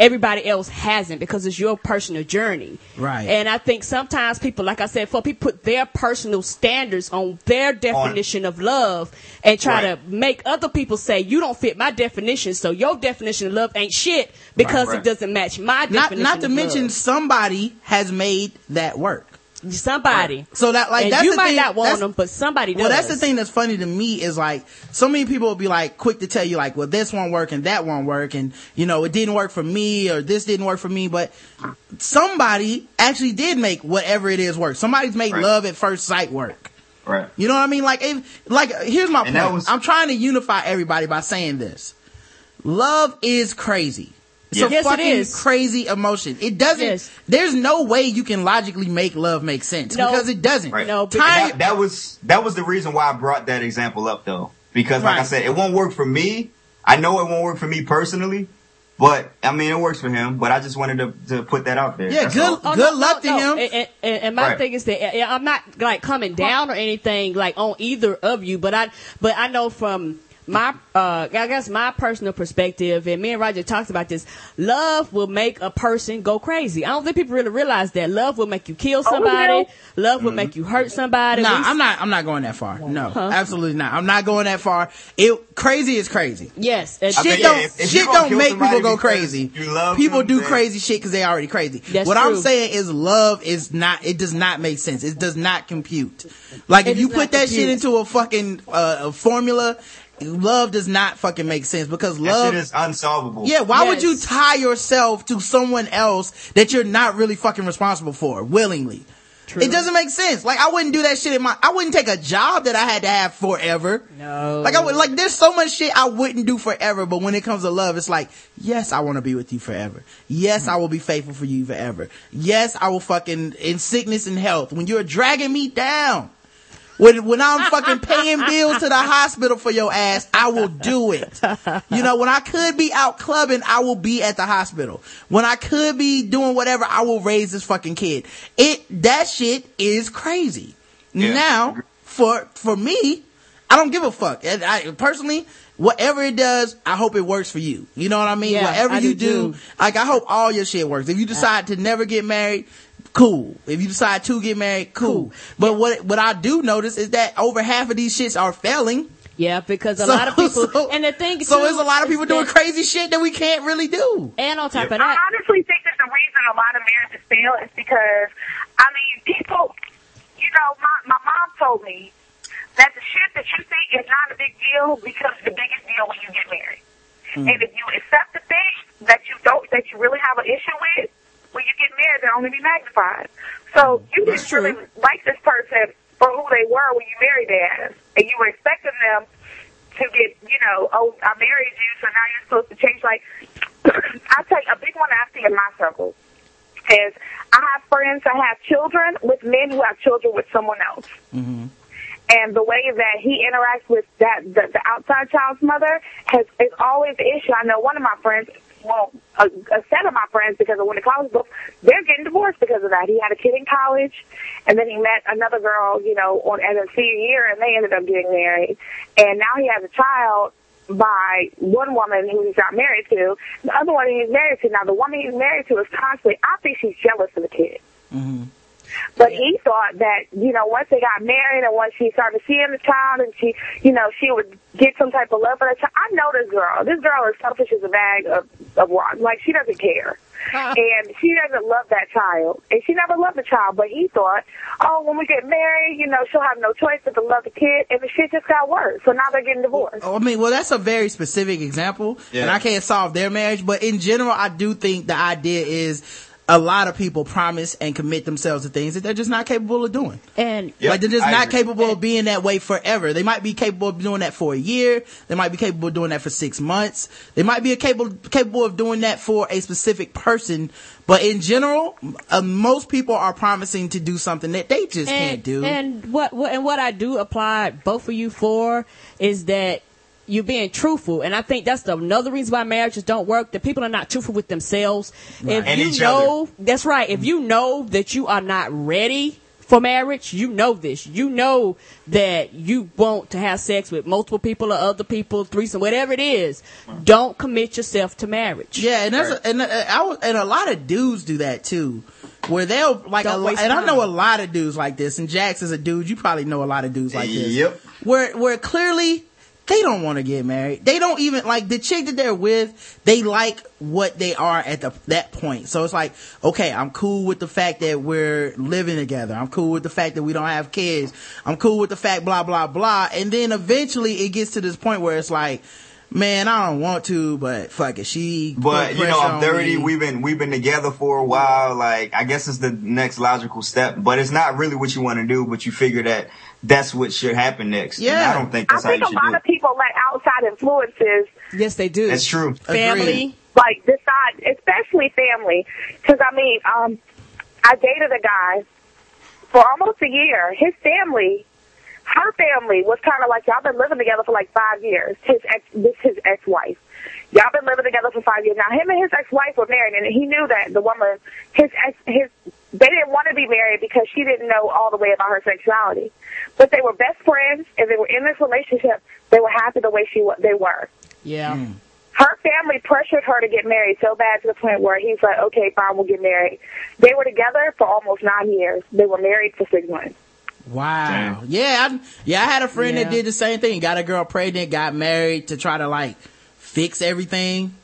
everybody else hasn't, because it's your personal journey, right? And I think sometimes people, like I said, for people put their personal standards on their definition on. of love and try right. to make other people say you don't fit my definition, so your definition of love ain't shit because right, right. it doesn't match my definition. Not, not to of mention love. Somebody has made that work. Somebody. Right. So that like and that's you the might thing, not want them, but somebody does. Well, that's the thing that's funny to me is like so many people will be like quick to tell you like, well, this won't work and that won't work, and you know it didn't work for me or this didn't work for me, but somebody actually did make whatever it is work. Somebody's made right. love at first sight work. Right. You know what I mean? Like, if, like here's my and point. Was- I'm trying to unify everybody by saying this: love is crazy. It's yes. a yes, fucking it is. crazy emotion. It doesn't. Yes. There's no way you can logically make love make sense no. because it doesn't. Right. No, Time, that, that was that was the reason why I brought that example up though, because like right. I said, it won't work for me. I know it won't work for me personally, but I mean it works for him. But I just wanted to, to put that out there. Yeah, That's good. Oh, good no, luck no, to no. him. And, and, and my right. thing is that I'm not like coming down or anything like on either of you, but I but I know from. My, uh, I guess my personal perspective, and me and Roger talked about this, love will make a person go crazy. I don't think people really realize that. Love will make you kill somebody. Oh, no. Love will mm-hmm. make you hurt somebody. No, nah, I'm not, I'm not going that far. No, huh? absolutely not. I'm not going that far. It, crazy is crazy. Yes. Shit mean, don't, yeah, if, if shit don't make people go crazy. People them, do man. crazy shit cause they already crazy. That's what true. I'm saying is love is not, it does not make sense. It does not compute. Like it if you put that compute. shit into a fucking, uh, a formula, love does not fucking make sense because love that shit is unsolvable. Yeah, why yes. would you tie yourself to someone else that you're not really fucking responsible for willingly? True. It doesn't make sense. Like, I wouldn't do that shit in my, I wouldn't take a job that I had to have forever. No. Like, I would, like, there's so much shit I wouldn't do forever, but when it comes to love, it's like, yes, I want to be with you forever. Yes, mm-hmm. I will be faithful for you forever. Yes, I will fucking, in sickness and health, when you're dragging me down, when, when I'm fucking paying bills to the hospital for your ass, I will do it. You know, when I could be out clubbing, I will be at the hospital. When I could be doing whatever, I will raise this fucking kid. It, that shit is crazy. Yeah. Now, for, for me, I don't give a fuck. And I, personally, whatever it does, I hope it works for you. You know what I mean? Yeah, whatever I you do, do, like, I hope all your shit works. If you decide to never get married, cool. If you decide to get married, cool. cool. But yeah. what what I do notice is that over half of these shits are failing. Yeah, because a so, lot of people so, and the thing so too, is a lot of people doing that, crazy shit that we can't really do. And on top yeah. of that, I honestly think that the reason a lot of marriages fail is because, I mean, people, you know, my my mom told me that the shit that you think is not a big deal becomes the biggest deal when you get married. Mm. And if you accept the thing that you don't, that you really have an issue with, when you get married, they'll only be magnified. So you just really like this person for who they were when you married them, and you were expecting them to get, you know, oh, I married you, so now you're supposed to change. Like, I tell you, a big one I see in my circle is I have friends that have children with men who have children with someone else. Mm-hmm. And the way that he interacts with that the, the outside child's mother has is always an issue. I know one of my friends, well, a, a set of my friends, because of when the college book, they're getting divorced because of that. He had a kid in college, and then he met another girl, you know, on as a senior year, and they ended up getting married. And now he has a child by one woman who he's not married to, the other one he's married to. Now, the woman he's married to is constantly, I think she's jealous of the kid. Mm-hmm. But he thought that, you know, once they got married and once she started seeing the child and she, you know, she would get some type of love for the child. I know this girl. This girl is selfish as a bag of, of rocks. Like, she doesn't care. And she doesn't love that child. And she never loved the child. But he thought, oh, when we get married, you know, she'll have no choice but to love the kid. And the shit just got worse. So now they're getting divorced. Oh, I mean, well, that's a very specific example. Yeah. And I can't solve their marriage. But in general, I do think the idea is, a lot of people promise and commit themselves to things that they're just not capable of doing. And yep, like they're just I not agree. capable of being that way forever. They might be capable of doing that for a year. They might be capable of doing that for six months. They might be capable, capable of doing that for a specific person. But in general, uh, most people are promising to do something that they just and, can't do. And what, what, and what I do apply both of you for is that you're being truthful, and I think that's the, another reason why marriages don't work. That people are not truthful with themselves. Right. If and you each know, other. That's right. If you know that you are not ready for marriage, you know this. You know that you want to have sex with multiple people or other people, threesome, whatever it is. Right. Don't commit yourself to marriage. Yeah, and that's right. a, and a, I, and a lot of dudes do that too. Where they'll like, a, and I know a lot of dudes like this. And Jax is a dude. You probably know a lot of dudes like this. Yep. Where where clearly, they don't want to get married. They don't even, like, the chick that they're with, they like what they are at the, that point. So it's like, okay, I'm cool with the fact that we're living together. I'm cool with the fact that we don't have kids. I'm cool with the fact blah, blah, blah. And then eventually it gets to this point where it's like, man, I don't want to, but fuck it. She, but you know, I'm thirty. We've been, we've been together for a while. Like, I guess it's the next logical step, but it's not really what you want to do, but you figure that that's what should happen next. Yeah. And I don't think that's I how think you should do it. I think a lot of people let outside influences. Yes, they do. That's true. Family. Agreed. Like, decide, especially family. Because, I mean, um, I dated a guy for almost a year. His family, her family was kind of like, y'all been living together for like five years. His ex, this his ex-wife. Y'all been living together for five years. Now, him and his ex-wife were married, and he knew that the woman, his ex, his, they didn't want to be married because she didn't know all the way about her sexuality. But they were best friends, and they were in this relationship. They were happy the way she they were. Yeah. Mm. Her family pressured her to get married so bad to the point where he's like, okay, fine, we'll get married. They were together for almost nine years. They were married for six months. Wow. Damn. Yeah. I, yeah, I had a friend yeah. that did the same thing. Got a girl pregnant, got married to try to, like, fix everything.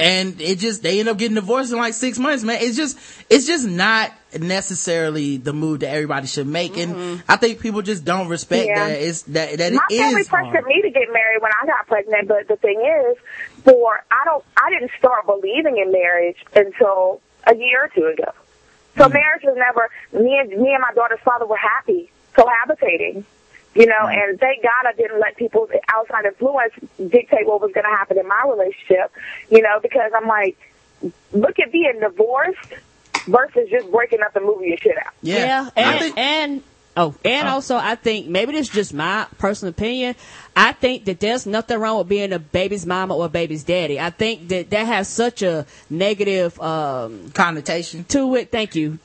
And it just, they end up getting divorced in like six months, man. It's just, it's just not necessarily the move that everybody should make. Mm-hmm. And I think people just don't respect yeah. that. It's, that, that My it is My family pressured hard. me to get married when I got pregnant, but the thing is, for, I don't, I didn't start believing in marriage until a year or two ago. So mm-hmm. marriage was never, me and, me and my daughter's father were happy, cohabitating. You know, mm-hmm. and thank God I didn't let people's outside influence dictate what was going to happen in my relationship, you know, because I'm like, look at being divorced versus just breaking up and moving your shit out. Yeah, yeah. and think- and oh, and oh. also I think, maybe this is just my personal opinion, I think that there's nothing wrong with being a baby's mama or a baby's daddy. I think that that has such a negative um, connotation to it. Thank you.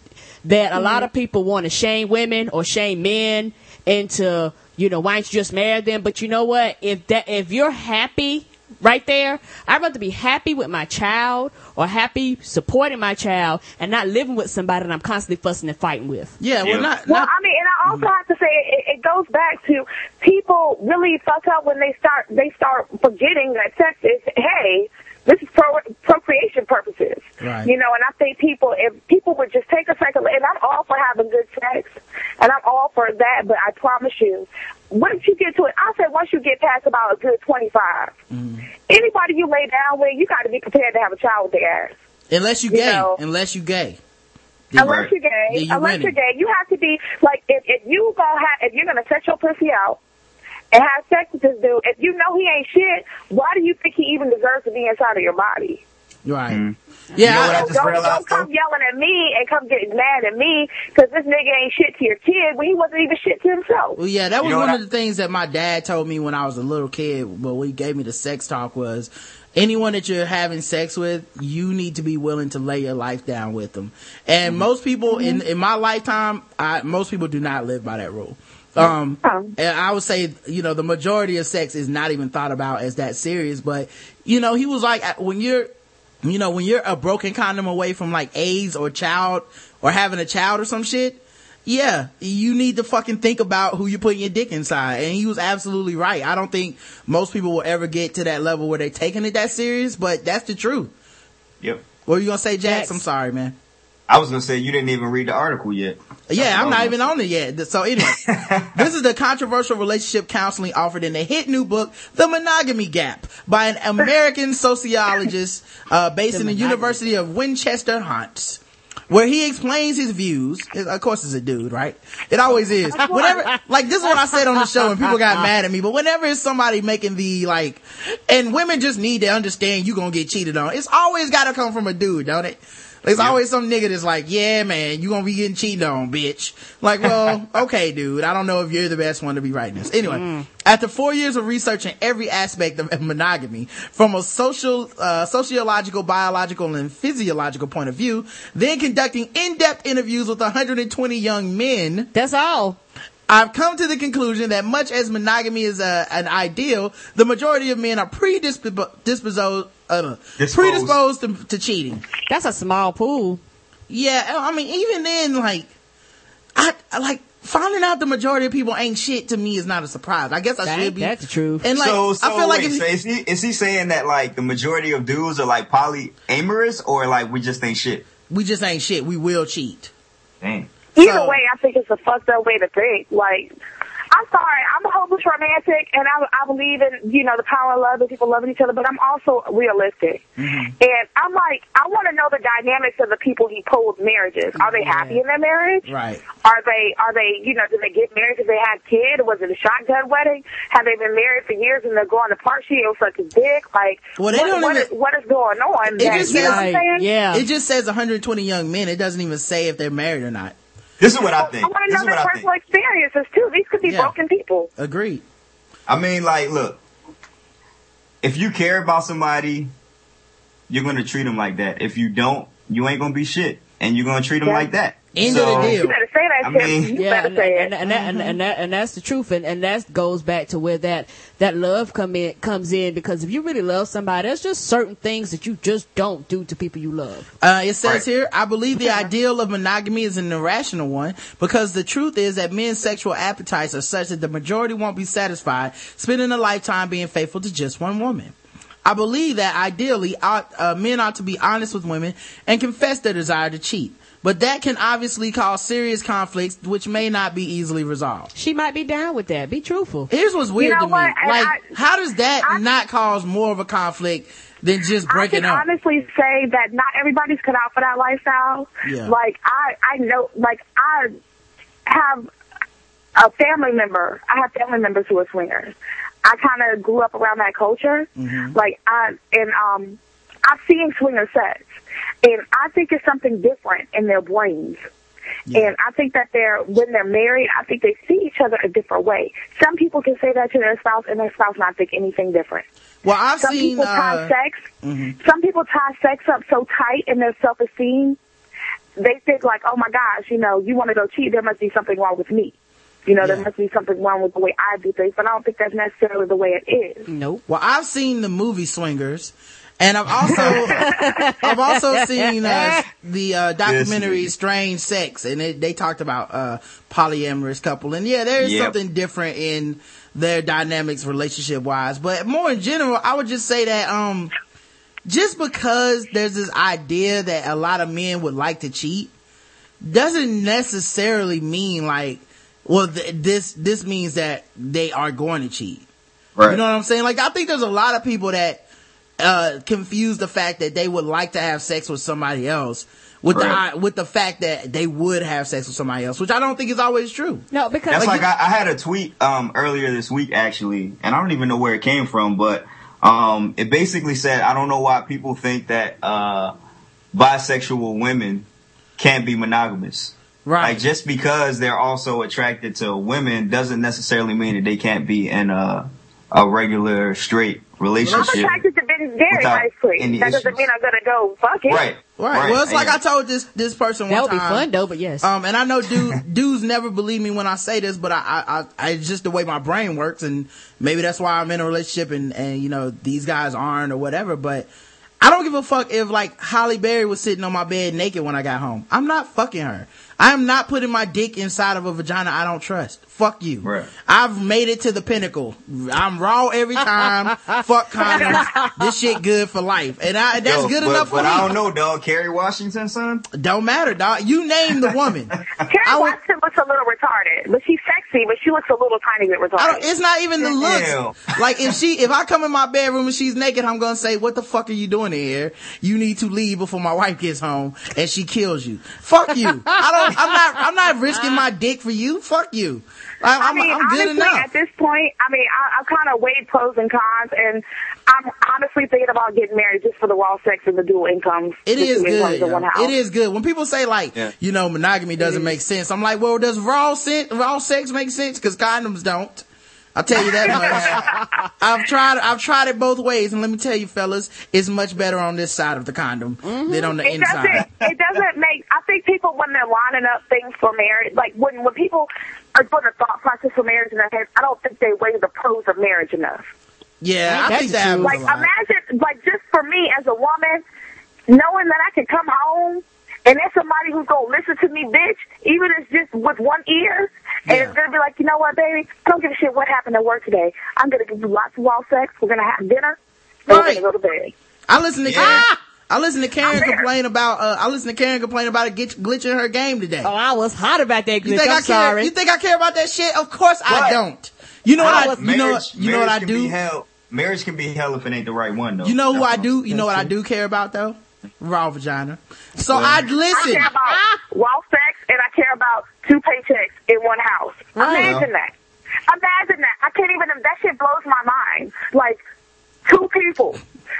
That mm-hmm. a lot of people want to shame women or shame men into, you know, why don't you just marry them? But you know what? If that if you're happy right there, I'd rather be happy with my child or happy supporting my child and not living with somebody that I'm constantly fussing and fighting with. Yeah, well, not, not... Well, I mean, and I also have to say it, it goes back to people really fuck up when they start they start forgetting that sex is, hey, this is pro, procreation purposes. Right. You know, and I think people, if people would just take a second, and I'm all for having good sex, and I'm all for that, but I promise you, once you get to it, I said once you get past about a good twenty-five, mm. anybody you lay down with, you got to be prepared to have a child with their ass. Unless you gay. You know? Unless you gay. Unless right. you're gay. Yeah, you unless you're gay. You have to be, like, if, if, you gonna have, if you're going to set your pussy out, and have sex with this dude, if you know he ain't shit, why do you think he even deserves to be inside of your body? Right. Mm-hmm. Yeah. You know, I just don't, realized, don't come though? Yelling at me and come getting mad at me because this nigga ain't shit to your kid when he wasn't even shit to himself. Well, yeah, that was you know one I- of the things that my dad told me when I was a little kid, but when he gave me the sex talk was, anyone that you're having sex with, you need to be willing to lay your life down with them. And mm-hmm. most people mm-hmm. in, in my lifetime, I, most people do not live by that rule. Um, and I would say, you know, the majority of sex is not even thought about as that serious, but, you know, he was like, when you're, you know, when you're a broken condom away from like AIDS or child or having a child or some shit, yeah, you need to fucking think about who you're putting your dick inside. And he was absolutely right. I don't think most people will ever get to that level where they're taking it that serious, but that's the truth. Yep. What were you going to say, Jax? Jax? I'm sorry, man. I was going to say, you didn't even read the article yet. Yeah, I'm not even on it yet. So anyway, this is the controversial relationship counseling offered in the hit new book, The Monogamy Gap, by an American sociologist uh, based the in the monogamy. University of Winchester, Hants, where he explains his views. Of course, it's a dude, right? It always is. Whenever, like, this is what I said on the show and people got mad at me, but whenever it's somebody making the, like, and women just need to understand you're going to get cheated on. It's always got to come from a dude, don't it? There's yeah. always some nigga that's like, yeah, man, you gonna be getting cheated on, bitch. Like, well, okay, dude, I don't know if you're the best one to be writing this. Anyway, mm. after four years of researching every aspect of monogamy from a social, uh, sociological, biological, and physiological point of view, then conducting in-depth interviews with one hundred twenty young men. That's all. I've come to the conclusion that much as monogamy is a, an ideal, the majority of men are predisposed, uh, predisposed to, to cheating. That's a small pool. Yeah, I mean, even then, like, I like finding out the majority of people ain't shit to me is not a surprise. I guess I that, should be. That's true. And like, so, so I feel wait, like if so is he is he saying that like the majority of dudes are like polyamorous or like we just ain't shit? We just ain't shit. We will cheat. Dang. Either so, way, I think it's a fucked up way to think. Like, I'm sorry, I'm a hopeless romantic, and I, I believe in, you know, the power of love and people loving each other, but I'm also realistic. Mm-hmm. And I'm like, I want to know the dynamics of the people he pulled marriages. Are they yeah. happy in their marriage? Right. Are they, are they, you know, did they get married because they had kids? Was it a shotgun wedding? Have they been married for years and they're going apart? She was such a dick. Like, well, they what, don't what, even, is, what is going on? It that, just says, you know what I'm saying? Yeah. It just says one hundred twenty young men. It doesn't even say if they're married or not. This is what I think. I want to know their personal experiences, too. These could be yeah. broken people. Agreed. I mean, like, look. If you care about somebody, you're going to treat them like that. If you don't, you ain't going to be shit. And you're going to treat them yeah. like that. End so, of the deal. You better say that, I mean, you yeah, better and, say and, it. And, and, and, that, and that's the truth. And, and that goes back to where that, that love come in, comes in. Because if you really love somebody, there's just certain things that you just don't do to people you love. Uh, it says right. here, I believe the ideal of monogamy is an irrational one because the truth is that men's sexual appetites are such that the majority won't be satisfied, spending a lifetime being faithful to just one woman. I believe that ideally, uh, men ought to be honest with women and confess their desire to cheat. But that can obviously cause serious conflicts, which may not be easily resolved. She might be down with that. Be truthful. Here's what's weird you know to what? me. Like, I, how does that I, not cause more of a conflict than just breaking up. I can honestly say that not everybody's cut out for that lifestyle. Yeah. Like, I, I know, like, I have a family member. I have family members who are swingers. I kind of grew up around that culture. Mm-hmm. Like, I, and um, I've seen swinger sets. And I think it's something different in their brains. Yeah. And I think that they're, when they're married, I think they see each other a different way. Some people can say that to their spouse and their spouse not think anything different. Well, I've some seen, people tie uh, sex. Mm-hmm. Some people tie sex up so tight in their self-esteem. They think like, oh my gosh, you know, you want to go cheat. There must be something wrong with me. You know, yeah. there must be something wrong with the way I do things, but I don't think that's necessarily the way it is. Nope. Well, I've seen the movie Swingers. And I've also, I've also seen uh, the uh, documentary Strange Sex, and it, they talked about a uh, polyamorous couple. And yeah, there's yep. something different in their dynamics relationship wise. But more in general, I would just say that um, just because there's this idea that a lot of men would like to cheat doesn't necessarily mean like, well, th- this, this means that they are going to cheat. Right. You know what I'm saying? Like, I think there's a lot of people that, uh confuse the fact that they would like to have sex with somebody else with right. the with the fact that they would have sex with somebody else, which I don't think is always true. No, because that's like, like I, I had a tweet um earlier this week actually, and I don't even know where it came from, but um it basically said, I don't know why people think that uh bisexual women can't be monogamous. Right. Like, just because they're also attracted to women doesn't necessarily mean that they can't be in a a regular straight relationship. I'm attracted to Ben very nicely. That issues. Doesn't mean I'm gonna go fuck it. Right, right. right. Well, it's like yeah. I told this this person one time. That would time, be fun though, but yes. Um, and I know dudes dudes never believe me when I say this, but I, I, I, it's just the way my brain works, and maybe that's why I'm in a relationship, and and you know these guys aren't or whatever. But I don't give a fuck if like Halle Berry was sitting on my bed naked when I got home. I'm not fucking her. I'm not putting my dick inside of a vagina I don't trust. Fuck you. Right. I've made it to the pinnacle. I'm raw every time. Fuck condoms. This shit good for life. And I, that's Yo, good but, enough but for me. But I don't know, dog. Kerry Washington, son? Don't matter, dog. You name the woman. Kerry Washington looks a little retarded. But she's sexy, but she looks a little tiny bit retarded. I don't, it's not even the looks. Damn. Like, if she, if I come in my bedroom and she's naked, I'm going to say, what the fuck are you doing here? You need to leave before my wife gets home and she kills you. Fuck you. I don't I'm not. I'm not risking my dick for you. Fuck you. I'm, I mean, I'm good honestly, enough. At this point, I mean, I, I've kind of weighed pros and cons, and I'm honestly thinking about getting married just for the raw sex and the dual incomes. It is good. Yeah. It is good. When people say like, yeah. you know, monogamy doesn't mm-hmm. make sense, I'm like, well, does raw sex, raw sex make sense? Because condoms don't. I'll tell you that much. I've tried. I've tried it both ways, and let me tell you, fellas, it's much better on this side of the condom mm-hmm. than on the it inside. Doesn't, it doesn't make. I think people when they're lining up things for marriage, like when when people are doing a thought process for marriage in their head, I don't think they weigh the pros of marriage enough. Yeah, I, I think that. Like, imagine, like, just for me as a woman, knowing that I can come home. And there's somebody who's going to listen to me, bitch, even if it's just with one ear. And yeah. it's going to be like, you know what, baby? I don't give a shit what happened at work today. I'm going to give you lots of wild sex. We're going to have dinner. And right. we're going to go to bed. I listen to yeah. Karen. I listen to Karen complain about, uh, I listen to Karen complain about a glitch in her game today. Oh, I was hot about that glitch. You think I'm I sorry. Care, you think I care about that shit? Of course what? I don't. You know what I, I marriage, you know, you know what I do? Marriage can be hell if it ain't the right one, though. You know who no, I do? You know what true. I do care about, though? Raw vagina. So yeah. I listen. I care about ah. raw sex, and I care about two paychecks in one house. Right. Imagine yeah. that. Imagine that. I can't even. That shit blows my mind. Like, two people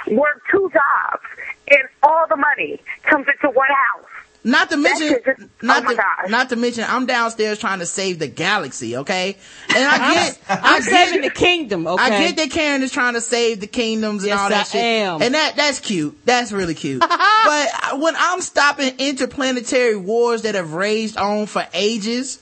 work two jobs, and all the money comes into one house. Not to mention, just, not, oh to, not to mention, I'm downstairs trying to save the galaxy, okay? And I get, I'm I saving get, the kingdom, okay? I get that Karen is trying to save the kingdoms and yes, all that I shit. Am. And that, that's cute. That's really cute. But when I'm stopping interplanetary wars that have raged on for ages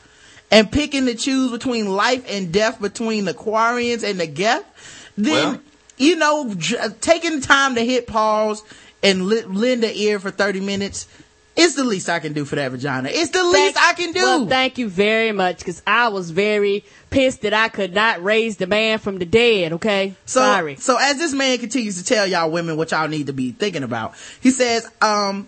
and picking to choose between life and death between the Quarians and the Geth, then, well. you know, taking the time to hit pause and li- lend an ear for thirty minutes, it's the least I can do for that vagina. It's the thank, least I can do. Well, thank you very much, because I was very pissed that I could not raise the man from the dead, okay? So, sorry. So as this man continues to tell y'all women what y'all need to be thinking about, he says, um,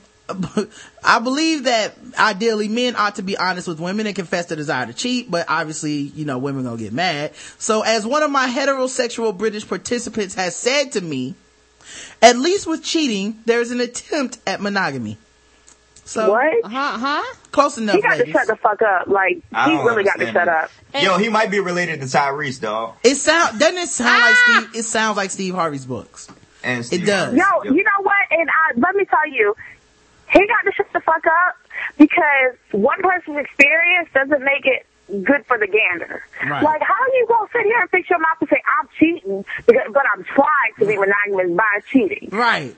I believe that ideally men ought to be honest with women and confess the desire to cheat, but obviously, you know, women gonna get mad. So as one of my heterosexual British participants has said to me, At least with cheating, there is an attempt at monogamy. So, what? Huh? Huh? Close enough. He got ladies. to shut the fuck up. Like I he really got to shut up. Yo, he might be related to Tyrese, dog. It sound doesn't it sound ah! like Steve? It sounds like Steve Harvey's books. And Steve it does. Harvey. Yo, you know what? And I, let me tell you, he got to shut the fuck up because one person's experience doesn't make it good for the gander. Right. Like, how are you gonna sit here and fix your mouth and say I'm cheating, because, but I'm trying to be monogamous by cheating? Right.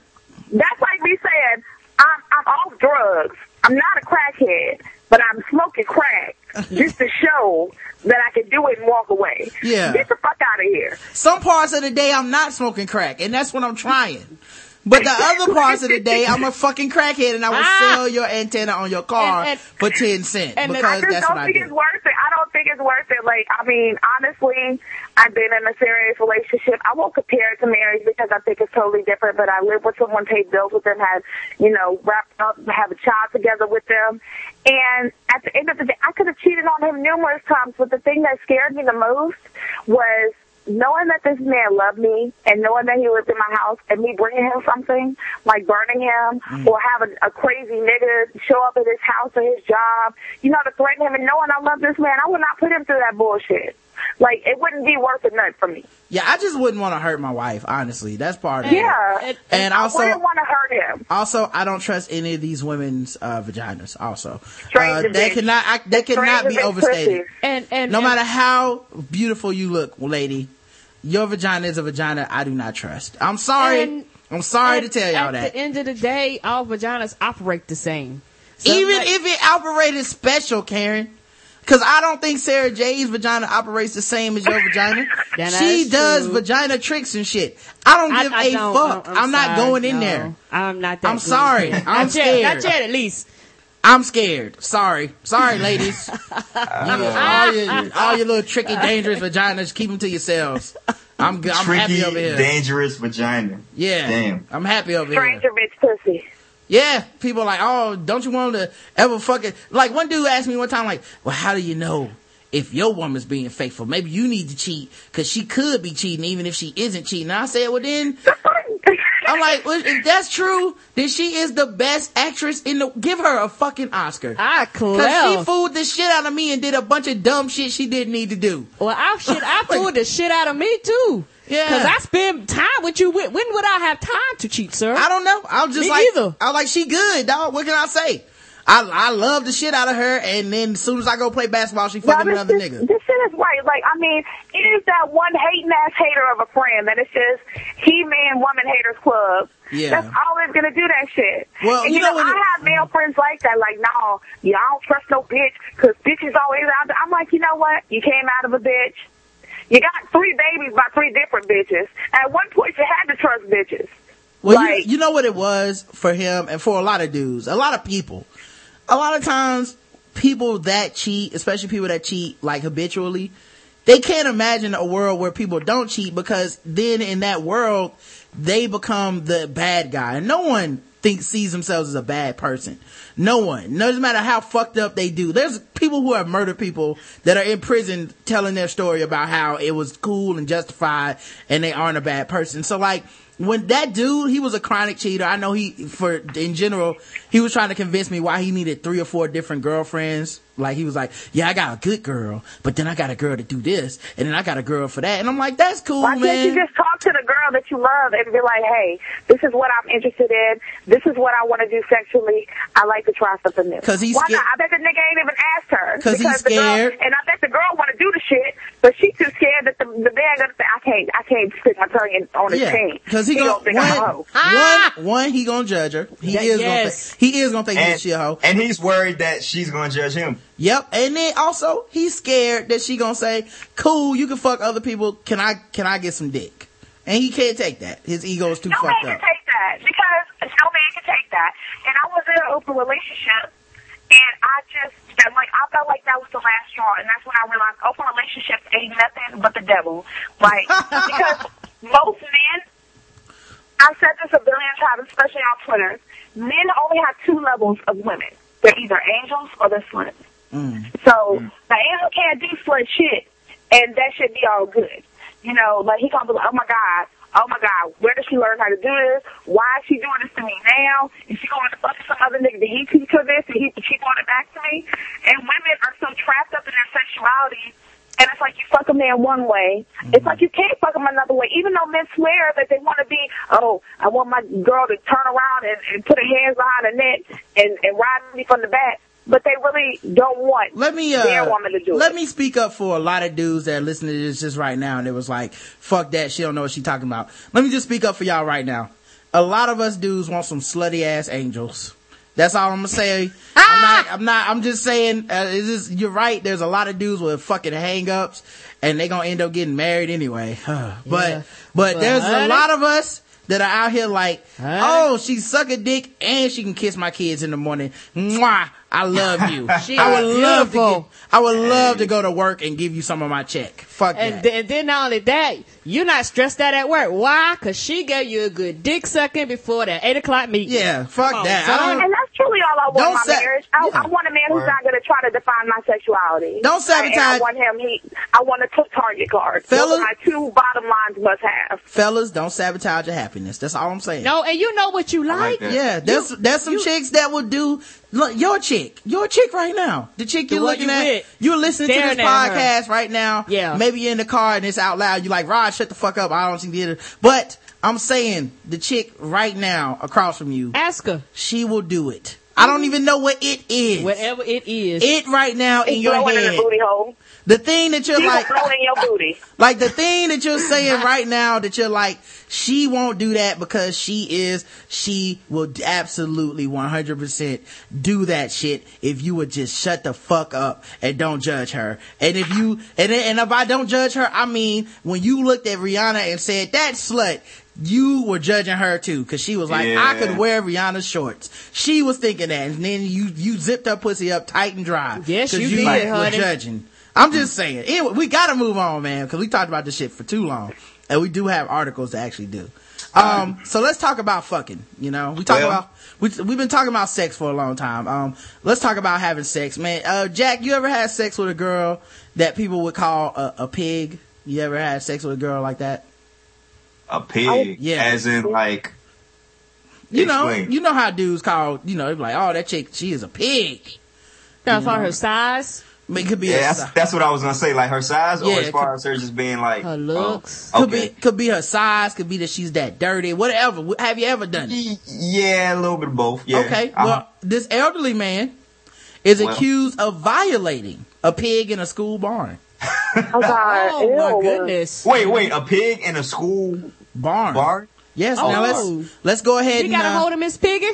That's like me saying. I'm, I'm off drugs. I'm not a crackhead, but I'm smoking crack just to show that I can do it and walk away. Yeah. Get the fuck out of here. Some parts of the day I'm not smoking crack, and that's what I'm trying. But the other parts of the day, I'm a fucking crackhead, and I will ah. sell your antenna on your car and, and, for ten cents. And because I just that's don't what think I do. It's worth it. I don't think it's worth it. Like, I mean, honestly, I've been in a serious relationship. I won't compare it to marriage because I think it's totally different, but I live with someone, pay bills with them, have, you know, wrapped up, have a child together with them. And at the end of the day, I could have cheated on him numerous times, but the thing that scared me the most was knowing that this man loved me and knowing that he lived in my house and me bringing him something, like burning him mm. or having a crazy nigga show up at his house or his job, you know, to threaten him and knowing I love this man, I would not put him through that bullshit. Like, it wouldn't be worth a nut for me. Yeah, I just wouldn't want to hurt my wife, honestly. That's part of yeah. it. Yeah. And, and also, I wouldn't want to hurt him. Also, I don't trust any of these women's uh, vaginas, also. Uh, they cannot, I, they cannot be overstated. And, and, no and, matter how beautiful you look, lady, your vagina is a vagina I do not trust. I'm sorry. And, I'm sorry and, to tell y'all at that. At the end of the day, all vaginas operate the same. So Even like, if it operated special, Karen. Because I don't think Sarah J's vagina operates the same as your vagina. She does true. vagina tricks and shit. I don't give I, I a don't, fuck. I'm, I'm not sorry, going in no, there. I'm not that I'm sorry. Good. I'm not scared. Yet, not yet, at least. I'm scared. Sorry. Sorry, ladies. all, your, all your little tricky, dangerous vaginas, keep them to yourselves. I'm, I'm happy over here. Tricky, dangerous vagina. Yeah. Damn. I'm happy over Stranger here. Stranger bitch pussy. Yeah, people are like, oh, don't you want to ever fuck it? Like, one dude asked me one time, like, well, how do you know if your woman's being faithful? Maybe you need to cheat, because she could be cheating even if she isn't cheating. And I said, well, then, I'm like, well, if that's true, then she is the best actress in the, give her a fucking Oscar. I clout. Because she fooled the shit out of me and did a bunch of dumb shit she didn't need to do. Well, I shit, I fooled the shit out of me, too. Yeah, because I spend time with you. When would I have time to cheat, sir? I don't know. I'm just Me like, either. I'm like, she good, dog. What can I say? I I love the shit out of her, and then as soon as I go play basketball, she fucking no, another is, nigga. This shit is right. Like, I mean, it is that one hating ass hater of a friend that it's just he, man, woman haters club. Yeah, that's always gonna do that shit. Well, and you, you know, know I have male friends like that. Like, no, yeah, I don't trust no bitch because bitches always out there. I'm like, you know what? You came out of a bitch. You got three babies by three different bitches. At one point, you had to trust bitches. Well, like, you, you know what it was for him and for a lot of dudes, a lot of people. A lot of times, people that cheat, especially people that cheat, like, habitually, they can't imagine a world where people don't cheat because then in that world, they become the bad guy. And no one thinks, sees themselves as a bad person. No one. No, doesn't matter how fucked up they do. There's people who have murdered people that are in prison telling their story about how it was cool and justified and they aren't a bad person. So like when that dude, he was a chronic cheater. I know he, for, in general, he was trying to convince me why he needed three or four different girlfriends. Like, he was like, yeah, I got a good girl, but then I got a girl to do this, and then I got a girl for that. And I'm like, that's cool, man. Why can't you just talk to the girl that you love and be like, hey, this is what I'm interested in. This is what I want to do sexually. I like to try something new. Cause he's Why scared. Not? I bet the nigga ain't even asked her. Cause he's scared. Girl, and I bet the girl want to do the shit, but she's too scared that the, the man going to say, I can't, I can't stick my tongue on his yeah, chain. Cause he, he going to think one, I'm a hoe. Ah! One, one, he going to judge her. He that, is yes. going to think, he is going to think and, she's a hoe. And he's worried that she's going to judge him. Yep, and then also he's scared that she gonna say, "Cool, you can fuck other people. Can I? Can I get some dick?" And he can't take that. His ego is too fucked up. No man can take that because no man can take that. And I was in an open relationship, and I just like I felt like that was the last straw, and that's when I realized open relationships ain't nothing but the devil. Like because most men, I've said this a billion times, especially on Twitter, men only have two levels of women. They're either angels or they're sluts. Mm. So mm. the angel can't do slut shit, and that should be all good. You know, like he gonna be like, oh my God, oh, my God, where did she learn how to do this? Why is she doing this to me now? Is she going to fuck some other nigga? Did he teach her this? Did he keep on it back to me? And women are so trapped up in their sexuality. And it's like you fuck a man one way. Mm-hmm. It's like you can't fuck him another way. Even though men swear that they want to be, oh, I want my girl to turn around and, and put her hands behind her neck and, and ride me from the back. But they really don't want let me, uh, their woman to do let it. Let me speak up for a lot of dudes that listen to this just right now. And it was like, fuck that. She don't know what she's talking about. Let me just speak up for y'all right now. A lot of us dudes want some slutty ass angels. That's all I'm gonna say. Ah! I'm not, I'm not, I'm just saying, uh, is this, you're right. There's a lot of dudes with fucking hangups and they gonna end up getting married anyway. but, yeah. but but there's a lot of us that are out here like, huh? Oh, she suck a dick and she can kiss my kids in the morning. Mwah. I love you. She I would love to. Get, I would love to go to work and give you some of my check. Fuck and that. Th- and then not only that, you're not stressed out at work. Why? Because she gave you a good dick sucking before that eight o'clock meeting. Yeah, fuck oh, that. I don't, and that's truly all I want in my sa- marriage. I, yeah. I want a man who's not going to try to define my sexuality. Don't sabotage. I, I want him. He. I want a t- target card. Fellas, my two bottom lines must have. Fellas, don't sabotage your happiness. That's all I'm saying. No, and you know what you like. like yeah, there's you, there's some you, chicks that will do. Look, your chick, your chick right now, the chick you're the looking you at, with. You're listening Staring to this podcast her. Right now. Yeah. Maybe you're in the car and it's out loud. You're like, Rod, shut the fuck up. I don't see the other. But I'm saying the chick right now across from you. Ask her. She will do it. I don't even know what it is. Whatever it is. It right now it's in your head. In the booty hole. The thing that you're she like. In your booty. Like the thing that you're saying right now that you're like, she won't do that because she is, she will absolutely one hundred percent do that shit if you would just shut the fuck up and don't judge her. And if you, and, and if I don't judge her, I mean, when you looked at Rihanna and said, that slut, you were judging her too, because she was like, yeah. I could wear Rihanna's shorts. She was thinking that, and then you you zipped her pussy up tight and dry. Yes, you, you did, like, honey. Were judging. I'm just saying. Anyway, we gotta move on, man, because we talked about this shit for too long, and we do have articles to actually do. Um, so let's talk about fucking. You know, we talk well, about we we've been talking about sex for a long time. Um, let's talk about having sex, man. Uh, Jack, you ever had sex with a girl that people would call a, a pig? You ever had sex with a girl like that? A pig, I, yeah. As in like, you know, explain. You know how dudes call, you know, they're like, oh, that chick, she is a pig. That's for her size. I mean, it could be. Yeah, that's, that's what I was gonna say. Like her size, yeah, or as far could, as her just being like her looks. Oh, okay. Could be, could be her size. Could be that she's that dirty. Whatever. Have you ever done it? Yeah, a little bit of both. Yeah. Okay. Uh-huh. Well, this elderly man is well. accused of violating a pig in a school barn. Oh God! Oh my goodness! Wait, wait! A pig in a school barn? Barn? Yes. Oh. Now let's let's go ahead. You gotta uh, hold him, Miss Piggy.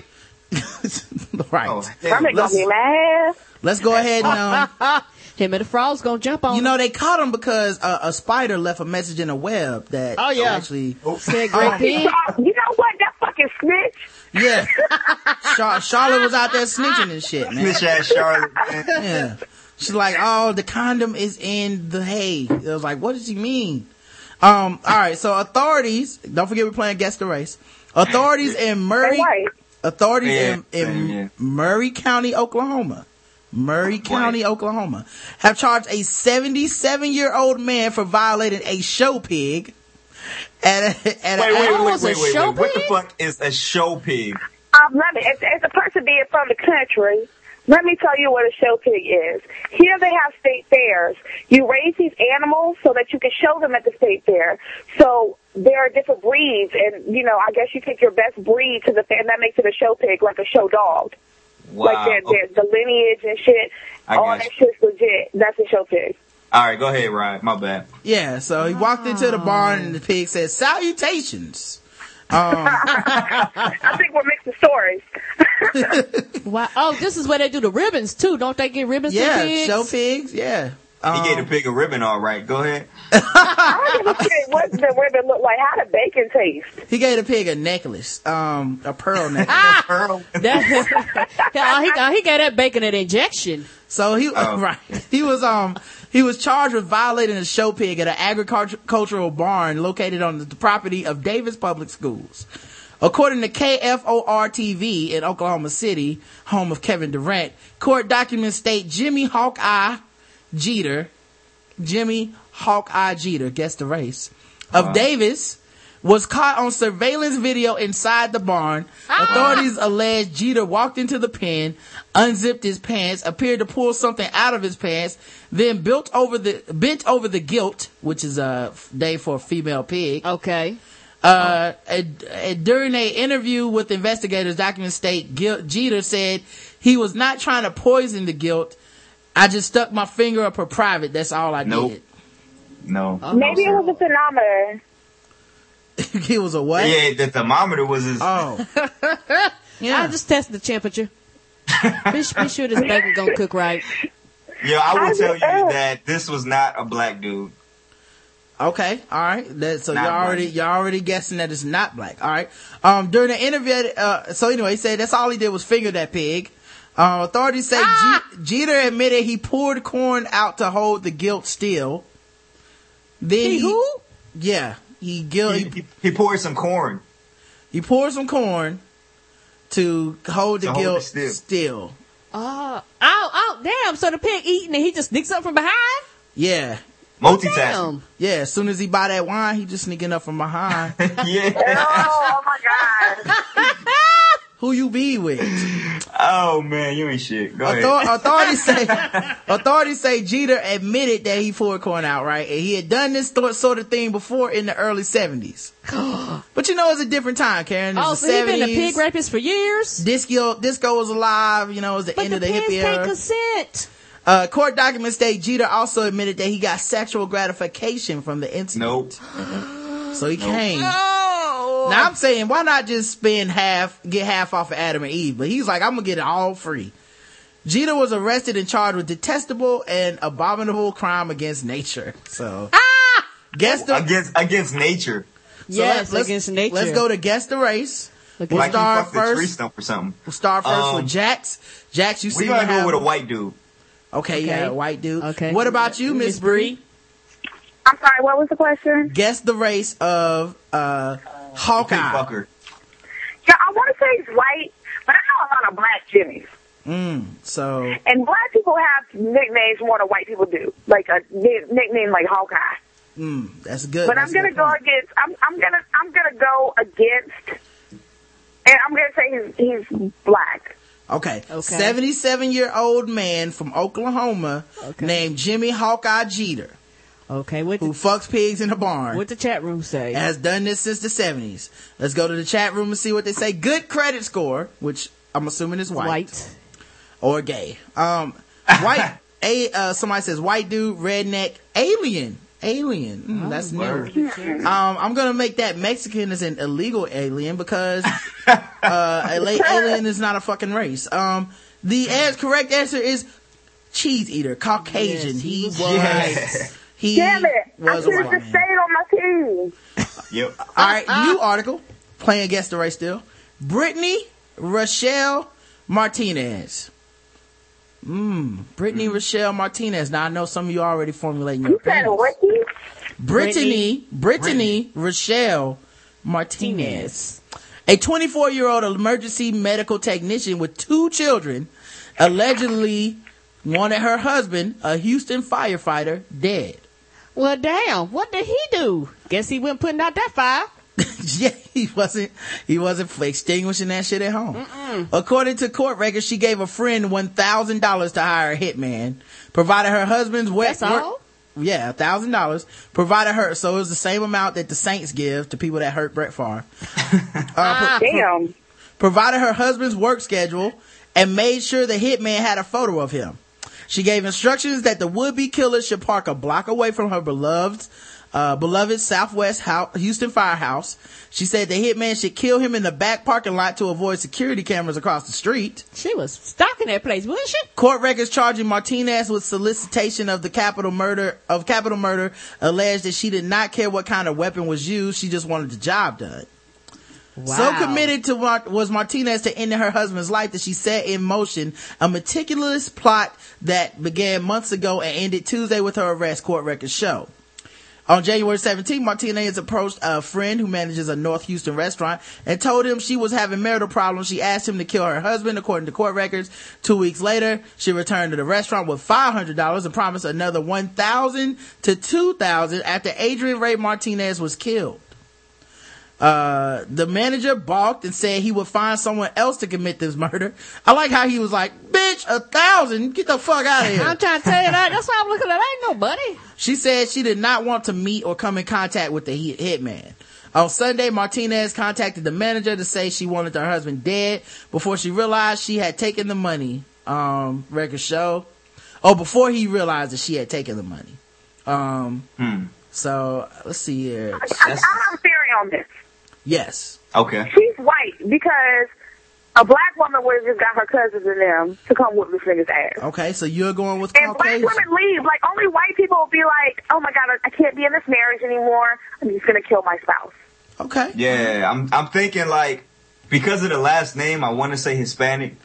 Right. Oh, let's, let's go ahead and um, him and the frog's gonna jump on. You know they caught him because uh, a spider left a message in a web that. Oh yeah. Actually, said great pig. You know what? That fucking snitch. Yeah. Char- Charlotte was out there snitching and shit, man. Snitch ass Charlotte. Man. Yeah. She's like, oh, the condom is in the hay. It was like, what does he mean? Um, all right, so authorities, don't forget we're playing Guess the Race. Authorities in Murray, authorities yeah, in, in yeah. Murray County, Oklahoma, Murray oh, County, Oklahoma, have charged a seventy-seven-year-old man for violating a show pig. At a, at wait, a, wait, wait, wait, wait, wait, wait. What the fuck is a show pig? Um, let me, as, as a person being from the country. Let me tell you what a show pig is. Here they have state fairs. You raise these animals so that you can show them at the state fair. So there are different breeds, and, you know, I guess you take your best breed to the fair, and that makes it a show pig, like a show dog. Wow. Like they're, they're, okay. The lineage and shit, I all that shit's legit. That's a show pig. All right, go ahead, Ryan. My bad. Yeah, so he walked into the barn, and the pig said, salutations. Um. I think we're mixing stories. Wow. Oh, this is where they do the ribbons too. Don't they get ribbons yeah, to pigs? Yeah, show pigs, yeah. Um, he gave the pig a ribbon, all right. Go ahead. I don't give a shit what the ribbon look like. How the bacon taste? He gave the pig a necklace, um, a pearl necklace. Ah, pearl. That, uh, he, uh, he gave that bacon an injection. So he oh. right. He was um he was charged with violating a show pig at an agricultural barn located on the property of Davis Public Schools. According to K F O R T V in Oklahoma City, home of Kevin Durant, court documents state Jimmy Hawkeye. Jeter, Jimmy Hawkeye Jeter, guess the race, of wow. Davis was caught on surveillance video inside the barn. Ah. Authorities allege Jeter walked into the pen, unzipped his pants, appeared to pull something out of his pants, then built over the bent over the gilt, which is a day for a female pig. Okay. Uh, oh. and, and during an interview with investigators, documents state Gilt, Jeter said he was not trying to poison the gilt. I just stuck my finger up her private. That's all I nope. did. No. Oh, maybe no, it was a thermometer. It was a what? Yeah, the thermometer was his. Oh. Yeah. I just tested the temperature. be, be sure this baby gonna cook right. Yeah, I will I tell you up. that this was not a black dude. Okay, all right. That, so not you're already black. you're already guessing that it's not black. All right. Um, during the interview, uh, so anyway, he said that's all he did was finger that pig. Uh, authorities say ah! G- Jeter admitted he poured corn out to hold the guilt still. Then he, he who? Yeah. He, guilt, he, he he poured some corn. He poured some corn to hold the to guilt hold still. still. Oh, oh, oh, damn! So the pig eating and he just sneaks up from behind. Yeah, multitasking. Oh, yeah, as soon as he buy that wine, he just sneaking up from behind. Yeah. Oh, oh my god. Who you be with? Oh man, you ain't shit. Go Author- ahead. Authorities say authorities say Jeter admitted that he poured corn out, right? And he had done this th- sort of thing before in the early seventies. But you know, it's a different time, Karen. It's oh, so he's been a pig rapist for years. Disco, disco was alive. You know, it was the but end the of the hippie era. But the pigs can't consent. Uh, court documents state Jeter also admitted that he got sexual gratification from the incident. Nope. So he nope. came. Oh! Now I'm saying, why not just spend half, get half off of Adam and Eve? But he's like, I'm gonna get it all free. Jeter was arrested and charged with detestable and abominable crime against nature. So, ah, guess the against against nature. So yes, let's, against let's, nature. Let's go to guess the race. We'll like start first. Tree stump or something. We'll start first um, with Jaxx. Jaxx, you see? We're gonna go with a white dude. Okay, okay, yeah, white dude. Okay. What about you, Miss Bree? I'm sorry. What was the question? Guess the race of. uh Hawkeye. Yeah, I want to say he's white, but I know a lot of black Jimmies. Mm, so. And black people have nicknames more than white people do, like a nickname like Hawkeye. Mm, that's good. But that's I'm gonna good go point. against. I'm, I'm gonna. I'm gonna go against. And I'm gonna say he's, he's black. Okay. Okay. seventy-seven-year-old man from Oklahoma okay. named Jimmy Hawkeye Jeter. Okay, what who fucks pigs in a barn? What the chat room say? Has done this since the seventies. Let's go to the chat room and see what they say. Good credit score, which I'm assuming is white, white. or gay. Um, white. a uh, somebody says white dude, redneck, alien, alien. Mm, oh, that's new. Um, I'm gonna make that Mexican as an illegal alien because uh, a late alien is not a fucking race. Um, the as correct answer is cheese eater, Caucasian. Yes, he was. Yes. He Damn it! I choose to stay on my team. Yep. All right, new article. Playing against the race still. Brittany Rochelle Martinez. Mmm. Brittany mm. Rochelle Martinez. Now I know some of you already formulating your opinions. You said Brittany, Brittany, Brittany Rochelle Martinez, a twenty-four-year-old emergency medical technician with two children, allegedly wanted her husband, a Houston firefighter, dead. Well, damn! What did he do? Guess he wasn't putting out that fire. Yeah, he wasn't. He wasn't extinguishing that shit at home. Mm-mm. According to court records, she gave a friend one thousand dollars to hire a hitman. Provided her husband's wet. That's all? Yeah, a thousand dollars. Provided her, so it was the same amount that the Saints give to people that hurt Brett Favre. uh, ah, pro- damn. Provided her husband's work schedule and made sure the hitman had a photo of him. She gave instructions that the would-be killer should park a block away from her beloved, uh, beloved Southwest house, Houston firehouse. She said the hitman should kill him in the back parking lot to avoid security cameras across the street. She was stalking that place, wasn't she? Court records charging Martinez with solicitation of the capital murder, of capital murder alleged that she did not care what kind of weapon was used. She just wanted the job done. Wow. So committed to what was Martinez to ending her husband's life that she set in motion a meticulous plot that began months ago and ended Tuesday with her arrest, court records show. On January seventeenth, Martinez approached a friend who manages a North Houston restaurant and told him she was having marital problems. She asked him to kill her husband, according to court records. Two weeks later, she returned to the restaurant with five hundred dollars and promised another one thousand dollars to two thousand dollars after Adrian Ray Martinez was killed. Uh, the manager balked and said he would find someone else to commit this murder. I like how he was like, bitch, a thousand? Get the fuck out of here. I'm trying to tell you that. That's why I'm looking at it. Ain't nobody. She said she did not want to meet or come in contact with the hit- hitman. On Sunday, Martinez contacted the manager to say she wanted her husband dead before she realized she had taken the money. Um, record show. Oh, before he realized that she had taken the money. Um, hmm. So, let's see here. I, I, I'm theory on this. Yes. Okay. She's white because a black woman would have just got her cousins and them to come whoop this nigga's ass. Okay, so you're going with Caucasian. And black women leave. Like, only white people will be like, oh my God, I can't be in this marriage anymore. I'm just going to kill my spouse. Okay. Yeah, I'm I'm thinking, like, because of the last name, I want to say Hispanic.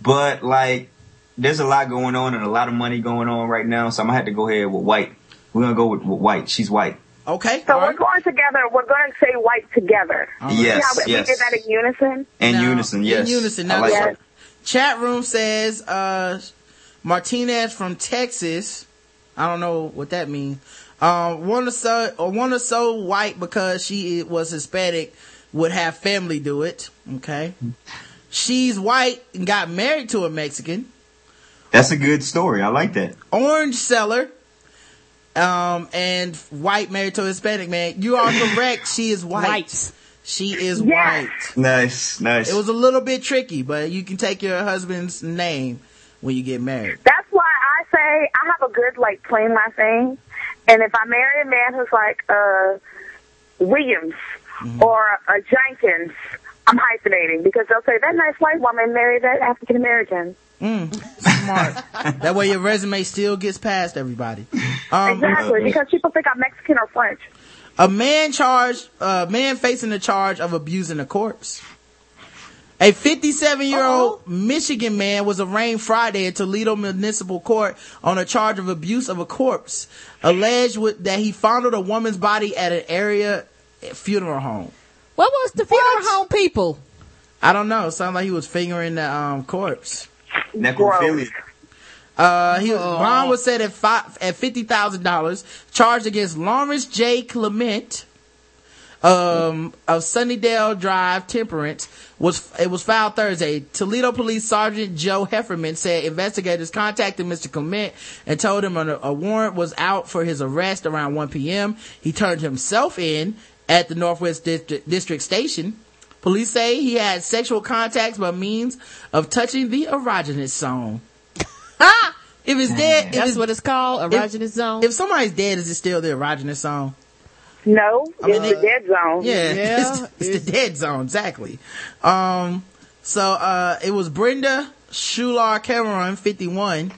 But, like, there's a lot going on and a lot of money going on right now, so I'm going to have to go ahead with white. We're going to go with, with white. She's white. Okay. So we're right. going together. We're going to say white together. Right. Yes, we, yes. We did that in unison? In now, unison, yes. In unison. Now, like yes. Chat room says uh, Martinez from Texas. I don't know what that means. Uh, one or so, or one or so white because she was Hispanic would have family do it. Okay. She's white and got married to a Mexican. That's a good story. I like that. Orange seller. Um, and white married to a Hispanic man. You are correct. She is white. White. She is yeah. white. Nice, nice. It was a little bit tricky, but you can take your husband's name when you get married. That's why I say I have a good, like, claim my thing. And if I marry a man who's like, uh, Williams mm-hmm. or a Jenkins, I'm hyphenating because they'll say that nice white woman married that African American. Mm, smart. That way your resume still gets past everybody. Um, exactly, because people think I'm Mexican or French. A man charged, a man facing the charge of abusing a corpse. A fifty-seven-year-old Uh-oh. Michigan man was arraigned Friday at Toledo Municipal Court on a charge of abuse of a corpse, alleged with, that he fondled a woman's body at an area funeral home. What was the funeral what? home people? I don't know. It sounded like he was fingering the um, corpse. Necrophilia. Uh, he was, oh. Bond was set at five, at fifty thousand dollars, charged against Lawrence J. Clement, um, of Sunnydale Drive Temperance. Was, it was filed Thursday. Toledo Police Sergeant Joe Hefferman said investigators contacted Mister Clement and told him a, a warrant was out for his arrest around one p.m. He turned himself in at the Northwest District, District Station. Police say he had sexual contacts by means of touching the erogenous zone. Ah, if it's dead, if that's it's, what it's called, erogenous if, zone. If somebody's dead, is it still the erogenous zone? No, I it's mean, the it, dead zone. Yeah, yeah it's, it's, it's the dead zone exactly. Um, so uh, it was Brenda Shular Cameron, fifty-one,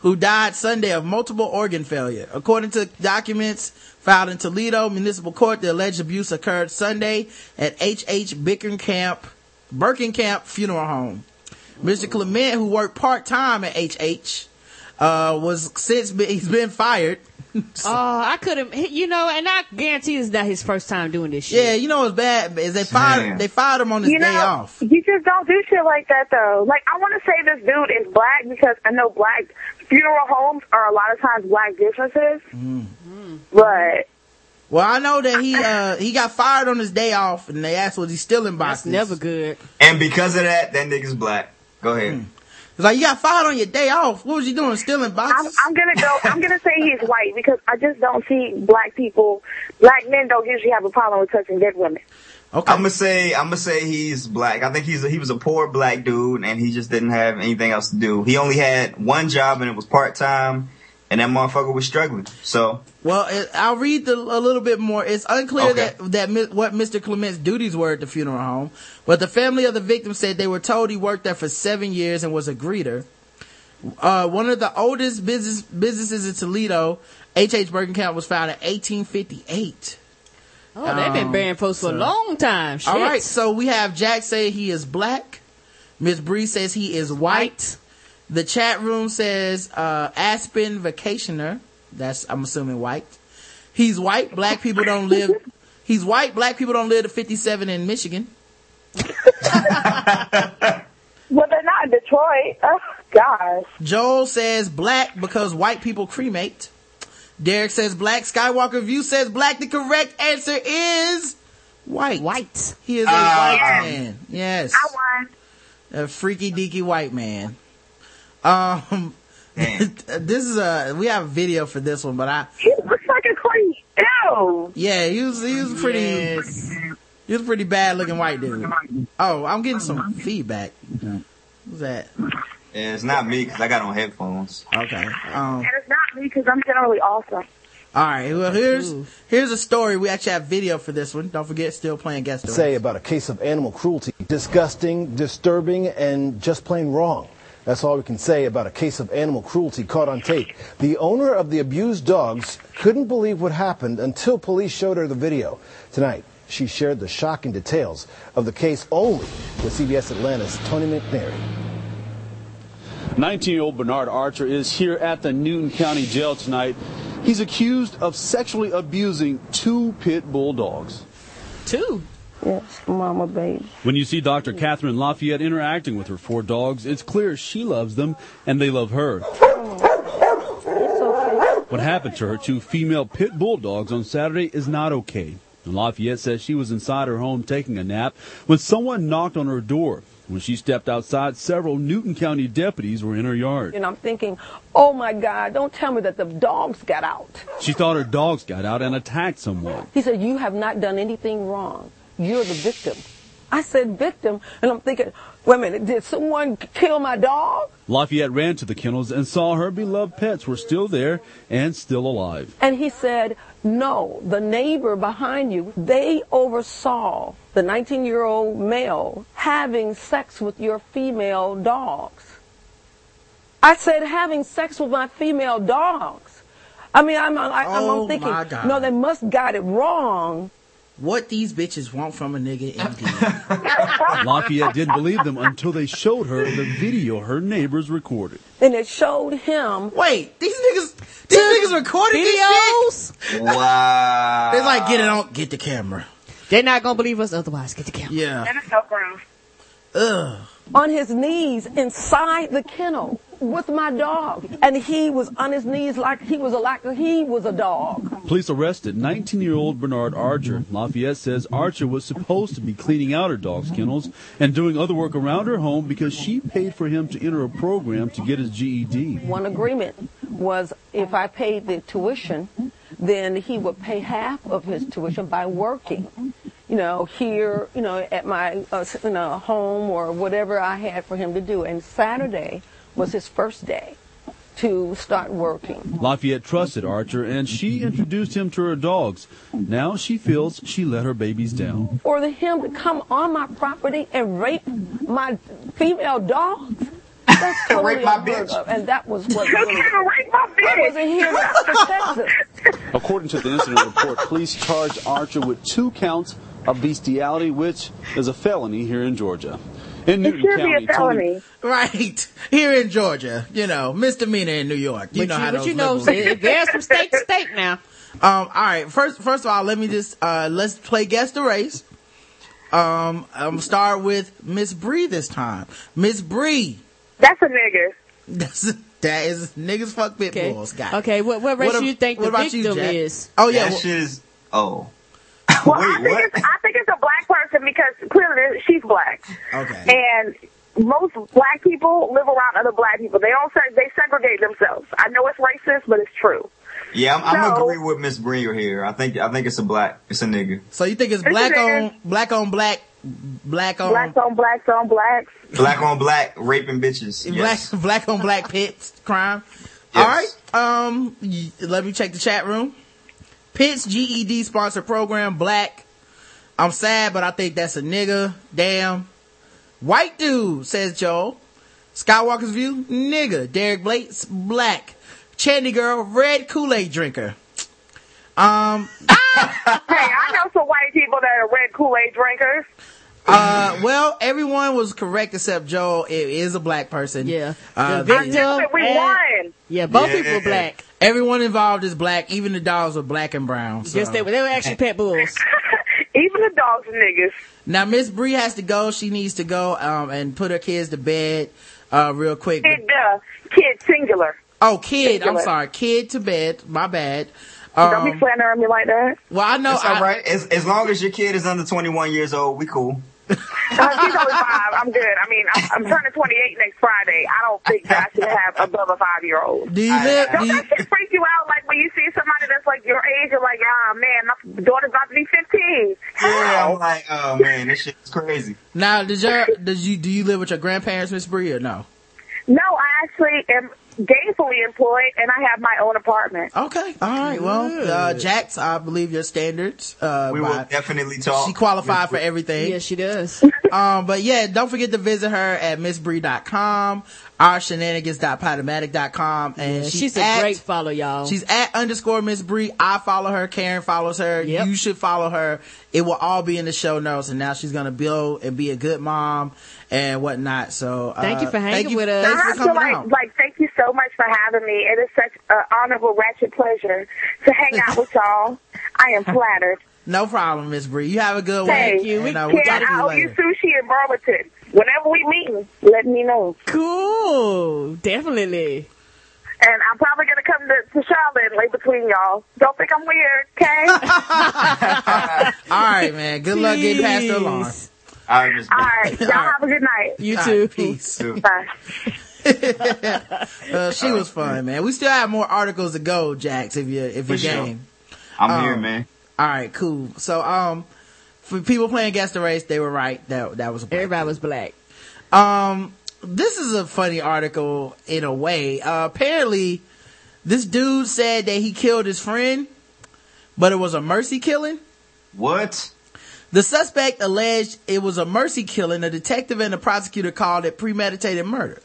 who died Sunday of multiple organ failure, according to documents filed in Toledo Municipal Court. The alleged abuse occurred Sunday at H H Birkenkamp, Birkenkamp Funeral Home. Mister Clement, who worked part-time at H H, uh, was since been, he's been fired. Oh, so, uh, I could have, you know, and I guarantee it's not his first time doing this shit. Yeah, you know what's bad is they fired Damn. they fired him on his you know, day off. You just don't do shit like that, though. Like, I want to say this dude is black because I know black funeral homes are a lot of times black businesses, mm-hmm. but... Well, I know that he uh, he got fired on his day off, and they asked was he stealing boxes. That's never good. And because of that, that nigga's black. Go ahead. Mm. It's like you got fired on your day off. What was you doing, stealing boxes? I'm, I'm gonna go. I'm gonna say he's white because I just don't see black people. Black men don't usually have a problem with touching dead women. Okay. I'm gonna say. I'm gonna say he's black. I think he's a, he was a poor black dude, and he just didn't have anything else to do. He only had one job, and it was part time. And that motherfucker was struggling. So well, it, I'll read the, a little bit more. It's unclear okay. that that mi- what Mister Clement's duties were at the funeral home, but the family of the victim said they were told he worked there for seven years and was a greeter. Uh, one of the oldest business businesses in Toledo, H H Birkenkamp, was founded in eighteen fifty-eight. Oh, um, they've been burying folks so. for a long time. Shit. All right, so we have Jack say he is black. Miss Bree says he is white. The chat room says, uh, Aspen Vacationer. That's, I'm assuming white. He's white. Black people don't live. He's white. Black people don't live to fifty-seven in Michigan. Well, they're not in Detroit. Oh, gosh. Joel says black because white people cremate. Derek says black. Skywalker View says black. The correct answer is White. White. He is a uh, white man. Yes. I won. A freaky deaky white man. Um, this is a, we have a video for this one, but I. He looks like a creep. Ew. Yeah, he was, he was pretty, yes. he was pretty bad looking white dude. Oh, I'm getting some feedback. Who's that? Yeah, it's not me because I got on headphones. Okay. Um, and it's not me because I'm generally awesome. All right, well, here's here's a story. We actually have video for this one. Don't forget, still playing guest stories. Say about a case of animal cruelty. Disgusting, disturbing, and just plain wrong. That's all we can say about a case of animal cruelty caught on tape. The owner of the abused dogs couldn't believe what happened until police showed her the video. Tonight, she shared the shocking details of the case only with C B S Atlanta's Tony McNary. nineteen-year-old Bernard Archer is here at the Newton County Jail tonight. He's accused of sexually abusing two pit bull dogs. Two? Yes, mama, baby. When you see Doctor Catherine Lafayette interacting with her four dogs, it's clear she loves them and they love her. Oh, it's okay. What happened to her two female pit bull dogs on Saturday is not okay. And Lafayette says she was inside her home taking a nap when someone knocked on her door. When she stepped outside, several Newton County deputies were in her yard. And I'm thinking, oh, my God, don't tell me that the dogs got out. She thought her dogs got out and attacked someone. He said, you have not done anything wrong. You're the victim. I said victim, and I'm thinking, wait a minute, did someone kill my dog? Lafayette ran to the kennels and saw her beloved pets were still there and still alive. And he said, no, the neighbor behind you, they oversaw the nineteen-year-old male having sex with your female dogs. I said, having sex with my female dogs. I mean, I'm, I, I'm, oh, I'm thinking, no, they must got it wrong. What these bitches want from a nigga, indeed. Lafayette didn't believe them until they showed her the video her neighbors recorded. And it showed him. Wait, these niggas, these niggas recorded videos? These wow. They're like, get it on, get the camera. They're not going to believe us otherwise. Get the camera. Yeah. That is so gross. Ugh. On his knees inside the kennel with my dog, and he was on his knees like he was a like he was a dog. Police arrested nineteen-year-old Bernard Archer. Lafayette says Archer was supposed to be cleaning out her dog's kennels and doing other work around her home because she paid for him to enter a program to get his G E D. One agreement was if I paid the tuition, then he would pay half of his tuition by working. You know, here, you know, at my uh, you know, home or whatever I had for him to do. And Saturday was his first day to start working. Lafayette trusted Archer, and she introduced him to her dogs. Now she feels she let her babies down. Or the him to come on my property and rape my female dogs. That's totally rape my bitch. Of, and that was what was in Texas. According to the incident report, police charged Archer with two counts of bestiality, which is a felony here in Georgia. In Newton it should County, be a felony. Tony, right. Here in Georgia, you know, misdemeanor in New York. You but know you, how those you know, there's from state to state now. Um, all right. First, first of all, let me just, uh, let's play Guess the Race. Um, I'm start with Miss Bree this time. Miss Bree. That's a nigger. That's a, that is niggas fuck pit okay. bulls. Got it. Okay. What, what race do you think the victim you, is? Oh, yeah. That well, shit is, oh. Well, Wait, I, think it's, I think it's a black person because clearly she's black. Okay. And most black people live around other black people. They all seg- they segregate themselves. I know it's racist, but it's true. Yeah, I'm, so, I'm agree with Miss Bree here. I think I think it's a black, it's a nigga. So you think it's, it's black on black on black, black on black on blacks on blacks, black on black raping bitches, yes. black black on black pits crime. Yes. All right, um, let me check the chat room. Pitt's G E D sponsor program, black. I'm sad, but I think that's a nigga. Damn. White dude, says Joel. Skywalker's View, nigga. Derek Blake's black. Chandy Girl, red Kool-Aid drinker. Um. Hey, I know some white people that are red Kool-Aid drinkers. Uh, well, everyone was correct except Joel. It is a black person. Yeah. Uh, the victim. We won. Yeah, both yeah. people are black. Everyone involved is black. Even the dogs were black and brown. So. Yes, they were. They were actually pet bulls. Even the dogs are niggas. Now, Miss Bree has to go. She needs to go um, and put her kids to bed uh, real quick. Kid, uh, kid singular. Oh, kid. Singular. I'm sorry. Kid to bed. My bad. Um, Don't be slandering me like that. Well, I know. It's all I, right. As, as long as your kid is under twenty-one years old, we cool. Uh, she's only five. I'm good. I mean, I'm, I'm turning twenty-eight next Friday. I don't think that I should have above a five-year-old. Do you think? Don't that shit freak you out? Like, when you see somebody that's like your age, you're like, ah, oh, man, my daughter's about to be fifteen. Yeah, I'm like, oh, man, this shit is crazy. Now, did your, did you, do you live with your grandparents, Miss Bree, or no? No, I actually am gainfully employed, and I have my own apartment. Okay. All right. Well, uh, Jaxx, I believe your standards. Uh, we will definitely talk. She qualified for everything. Yes, she does. um, but, yeah, don't forget to visit her at miss bree dot com, our shenanigans dot podomatic dot com. And yeah, she's, she's a at, great follow, y'all. She's at underscore Miss Bree. I follow her. Karen follows her. Yep. You should follow her. It will all be in the show notes, and now she's going to build and be a good mom and whatnot. So uh, thank you for hanging you, with us. Thanks for coming like, out. Like, thank you so much for having me. It is such an honorable, ratchet pleasure to hang out with y'all. I am flattered. No problem, Miss Bree. You have a good hey, one. Thank you. And, uh, we'll Karen, I owe you sushi in Burlington. Whenever we meet, let me know. Cool. Definitely. And I'm probably going to come to, to Charlotte lay between y'all. Don't think I'm weird, okay? All right, man. Good Jeez. luck getting past the alarm. All right, Miss Bree. All right. Y'all All right. have a good night. You All too. Right, peace. Bye. uh, she was fun, man. We still have more articles to go, Jaxx, if you're, if you're game. Sure. I'm um, here, man. All right, cool. So, um, for people playing Guess the Race, they were right. That that was a black everybody thing. was black. Um, this is a funny article in a way. Uh, apparently, this dude said that he killed his friend, but it was a mercy killing. What? The suspect alleged it was a mercy killing. A detective and a prosecutor called it premeditated murder.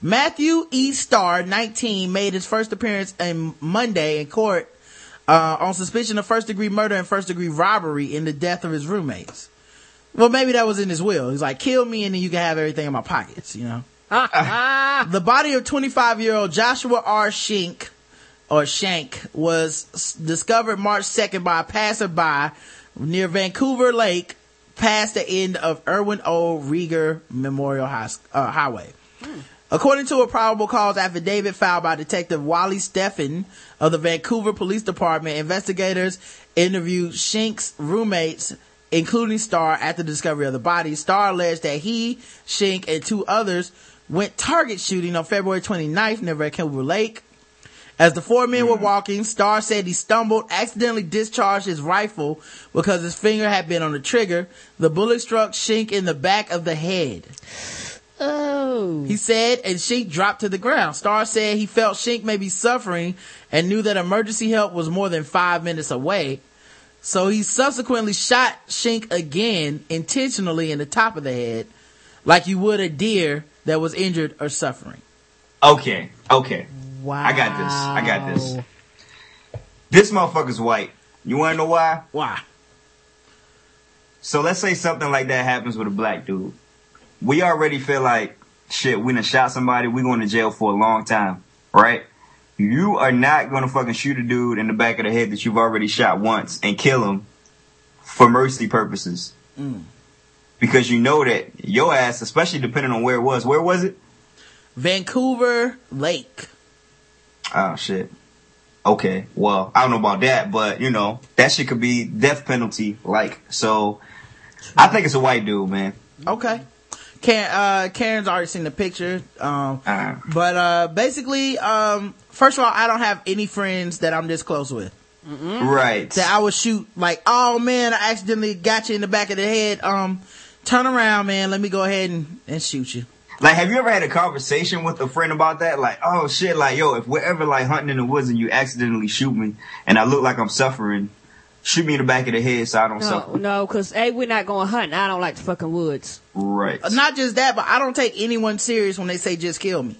Matthew E. Starr, nineteen, made his first appearance on Monday in court uh, on suspicion of first-degree murder and first-degree robbery in the death of his roommates. Well, maybe that was in his will. He's like, kill me and then you can have everything in my pockets, you know. The body of twenty-five-year-old Joshua R. Schenk, or Shank, was discovered March second by a passerby near Vancouver Lake past the end of Irwin O. Rieger Memorial High, uh, Highway. Hmm. According to a probable cause affidavit filed by Detective Wally Steffen of the Vancouver Police Department, investigators interviewed Schenk's roommates, including Starr, at the discovery of the body. Starr alleged that he, Schenk, and two others went target shooting on February twenty-ninth near Vancouver Lake. As the four men were walking, Starr said he stumbled, accidentally discharged his rifle because his finger had been on the trigger. The bullet struck Schenk in the back of the head. Oh. He said, and Schenk dropped to the ground. Starr said he felt Schenk may be suffering and knew that emergency help was more than five minutes away. So he subsequently shot Schenk again, intentionally in the top of the head, like you would a deer that was injured or suffering. Okay, okay. Wow. I got this. I got this. This motherfucker's white. You want to know why? Why? So let's say something like that happens with a black dude. We already feel like, shit, we done shot somebody, we going to jail for a long time, right? You are not going to fucking shoot a dude in the back of the head that you've already shot once and kill him for mercy purposes. Mm. Because you know that your ass, especially depending on where it was, where was it? Vancouver Lake. Oh, shit. Okay, well, I don't know about that, but, you know, that shit could be death penalty, like, so I think it's a white dude, man. Okay. Karen, uh, Karen's already seen the picture. Um, uh, but, uh, basically, um, first of all, I don't have any friends that I'm this close with. Mm-mm. Right. That I would shoot like, oh man, I accidentally got you in the back of the head. Um, turn around, man. Let me go ahead and, and shoot you. Like, have you ever had a conversation with a friend about that? Like, oh shit, like, yo, if we're ever like hunting in the woods and you accidentally shoot me and I look like I'm suffering, shoot me in the back of the head so I don't no, suffer. No, because, hey, we're not going hunting. I don't like the fucking woods. Right. Not just that, but I don't take anyone serious when they say just kill me.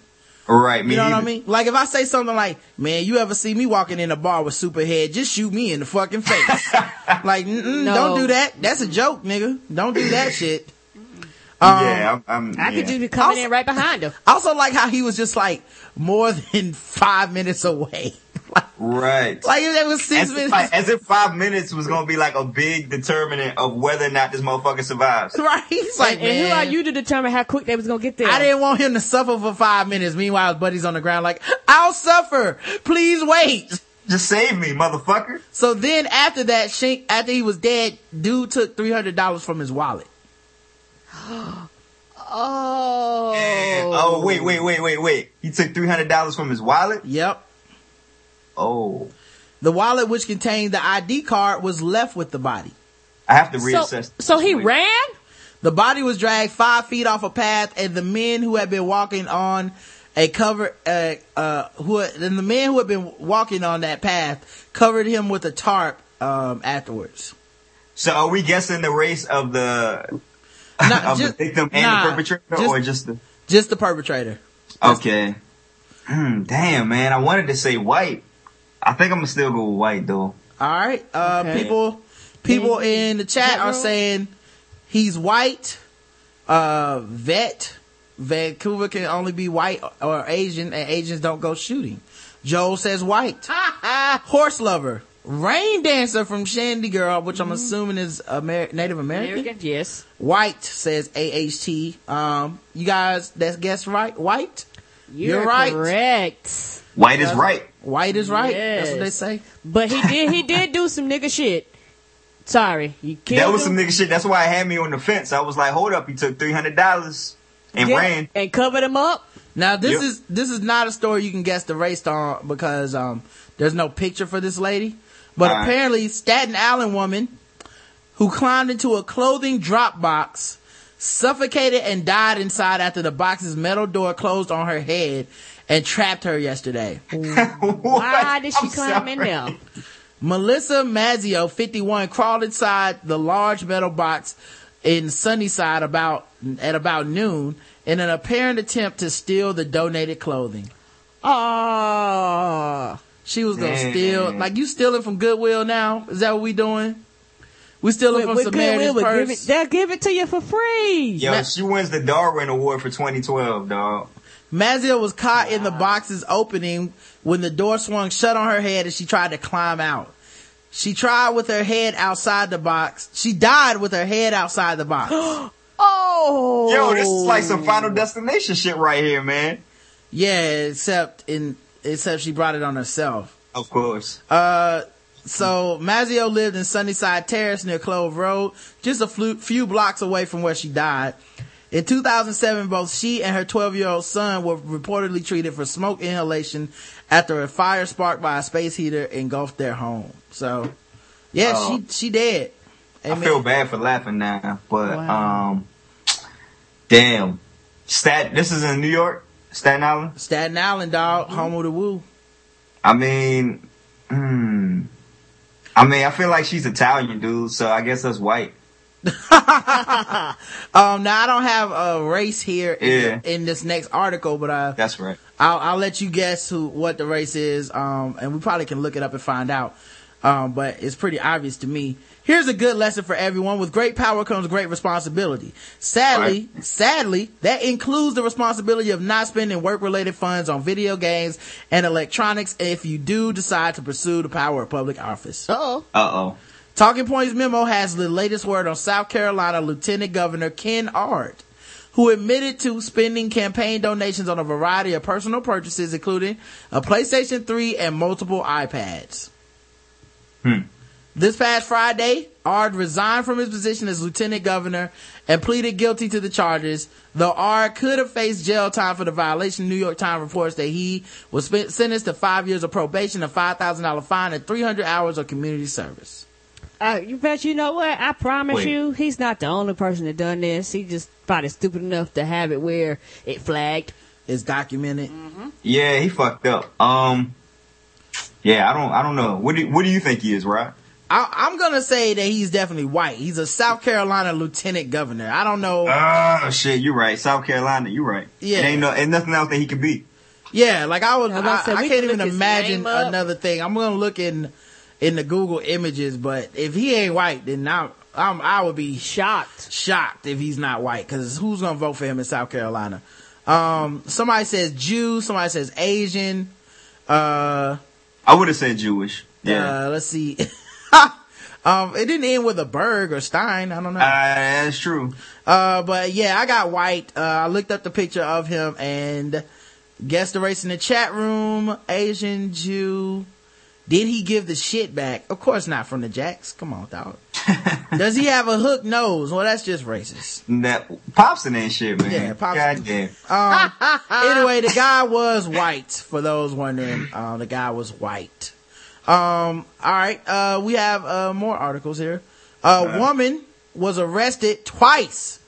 Right, me You know either. What I mean? Like, if I say something like, man, you ever see me walking in a bar with Superhead, just shoot me in the fucking face. Like, mm-mm, no. Don't do that. That's a joke, nigga. Don't do that shit. Um, yeah, I'm, I'm, I yeah. could do the coming also, in right behind him. I also like how he was just, like, more than five minutes away. Like, right. Like, if that was six as minutes. If, like, as if five minutes was going to be, like, a big determinant of whether or not this motherfucker survives. Right. He's like, and, man, and who are you to determine how quick they was going to get there? I didn't want him to suffer for five minutes. Meanwhile, his buddy's on the ground like, I'll suffer. Please wait. Just save me, motherfucker. So then after that, Shink, after he was dead, dude took three hundred dollars from his wallet. Oh. And, oh, wait, wait, wait, wait, wait. He took three hundred dollars from his wallet? Yep. Oh. The wallet, which contained the I D card, was left with the body. I have to reassess. So, so he ran? The body was dragged five feet off a path, and the men who had been walking on a cover, uh, uh, who, and the men who had been walking on that path covered him with a tarp, um, afterwards. So are we guessing the race of the, nah, of just, the victim and nah, the perpetrator, just, or just the? Just the perpetrator. Okay. Mm, damn, man. I wanted to say white. I think I'm gonna still go with white, though. Alright, uh, okay. people, people in the chat are saying he's white, uh, vet. Vancouver can only be white or Asian, and Asians don't go shooting. Joel says white. Horse lover. Rain dancer from Shandy Girl, which I'm assuming is Amer- Native American. American, yes. White, says A H T. Um, you guys, that's guess right? White? You're, You're right. Correct. White is right. White is right. Yes. That's what they say. But he did, he did do some nigga shit. Sorry. You can't that was do- some nigga shit. That's why I had me on the fence. I was like, hold up. He took three hundred dollars. And yeah, ran. And covered him up. Now this yep. is this is not a story you can guess the race on because um there's no picture for this lady. But all apparently right. Staten Island woman who climbed into a clothing drop box, suffocated and died inside after the box's metal door closed on her head and trapped her yesterday. Why did she I'm climb sorry. in there? Melissa Mazzio, fifty-one, crawled inside the large metal box in Sunnyside about at about noon in an apparent attempt to steal the donated clothing. Oh, she was gonna Man. steal. Like, you stealing from Goodwill now? Is that what we doing? We stealing with, from Samaritan's purse? Give it, they'll give it to you for free. Yo, Ma- she wins the Darwin Award for twenty twelve, dog. Maziel was caught wow. in the box's opening when the door swung shut on her head and she tried to climb out. She tried with her head outside the box. She died with her head outside the box. Oh! Yo, this is like some Final Destination shit right here, man. Yeah, except in except she brought it on herself. Of course. Uh, so Mazzio lived in Sunnyside Terrace near Clove Road, just a few, few blocks away from where she died. In two thousand seven, both she and her twelve-year-old son were reportedly treated for smoke inhalation after a fire sparked by a space heater engulfed their home. So, yeah, uh, she she dead. Amen. I feel bad for laughing now, but wow. um, damn, Stat. This is in New York, Staten Island. Staten Island, dog, mm-hmm. home of the Woo. I mean, mm, I mean, I feel like she's Italian, dude. So I guess that's white. um, now I don't have a race here in, yeah. the, in this next article, but I, that's right. I'll, I'll let you guess who what the race is, um, and we probably can look it up and find out. Um, but it's pretty obvious to me. Here's a good lesson for everyone: with great power comes great responsibility. Sadly, right. sadly, that includes the responsibility of not spending work-related funds on video games and electronics if you do decide to pursue the power of public office. Uh oh. Uh oh. Talking Points memo has the latest word on South Carolina Lieutenant Governor Ken Ard, who admitted to spending campaign donations on a variety of personal purchases, including a PlayStation three and multiple iPads. Hmm. This past Friday, Ard resigned from his position as lieutenant governor and pleaded guilty to the charges, though Ard could have faced jail time for the violation. New York Times reports that he was sentenced to five years of probation, a five thousand dollars fine, and three hundred hours of community service. Uh, but you know what? I promise Wait. you, he's not the only person that done this. He just probably stupid enough to have it where it flagged. It's documented. Mm-hmm. Yeah, he fucked up. Um, yeah, I don't, I don't know. What do, what do you think he is, Rod? I, I'm gonna say that he's definitely white. He's a South Carolina lieutenant governor. I don't know. Oh shit, you're right. South Carolina, you're right. Yeah, it ain't no, ain't nothing else that he could be. Yeah, like I was, I, I, say, I can't even imagine another thing. I'm gonna look in. in the Google images, but if he ain't white, then I, I'm, I would be shocked, shocked if he's not white, because who's going to vote for him in South Carolina? Um, somebody says Jew, somebody says Asian. Uh, I would have said Jewish. Yeah. Uh, let's see. um, it didn't end with a Berg or Stein. I don't know. Uh, that's true. Uh, but yeah, I got white. Uh, I looked up the picture of him and guessed the race in the chat room. Asian, Jew. Did he give the shit back? Of course not, from the Jaxx. Come on, dog. Does he have a hook nose? Well, that's just racist. That pops in that shit, man. Yeah, pops. Goddamn. Um, anyway, the guy was white. For those wondering, uh, the guy was white. Um, all right. Uh, we have uh, more articles here. A uh, woman was arrested twice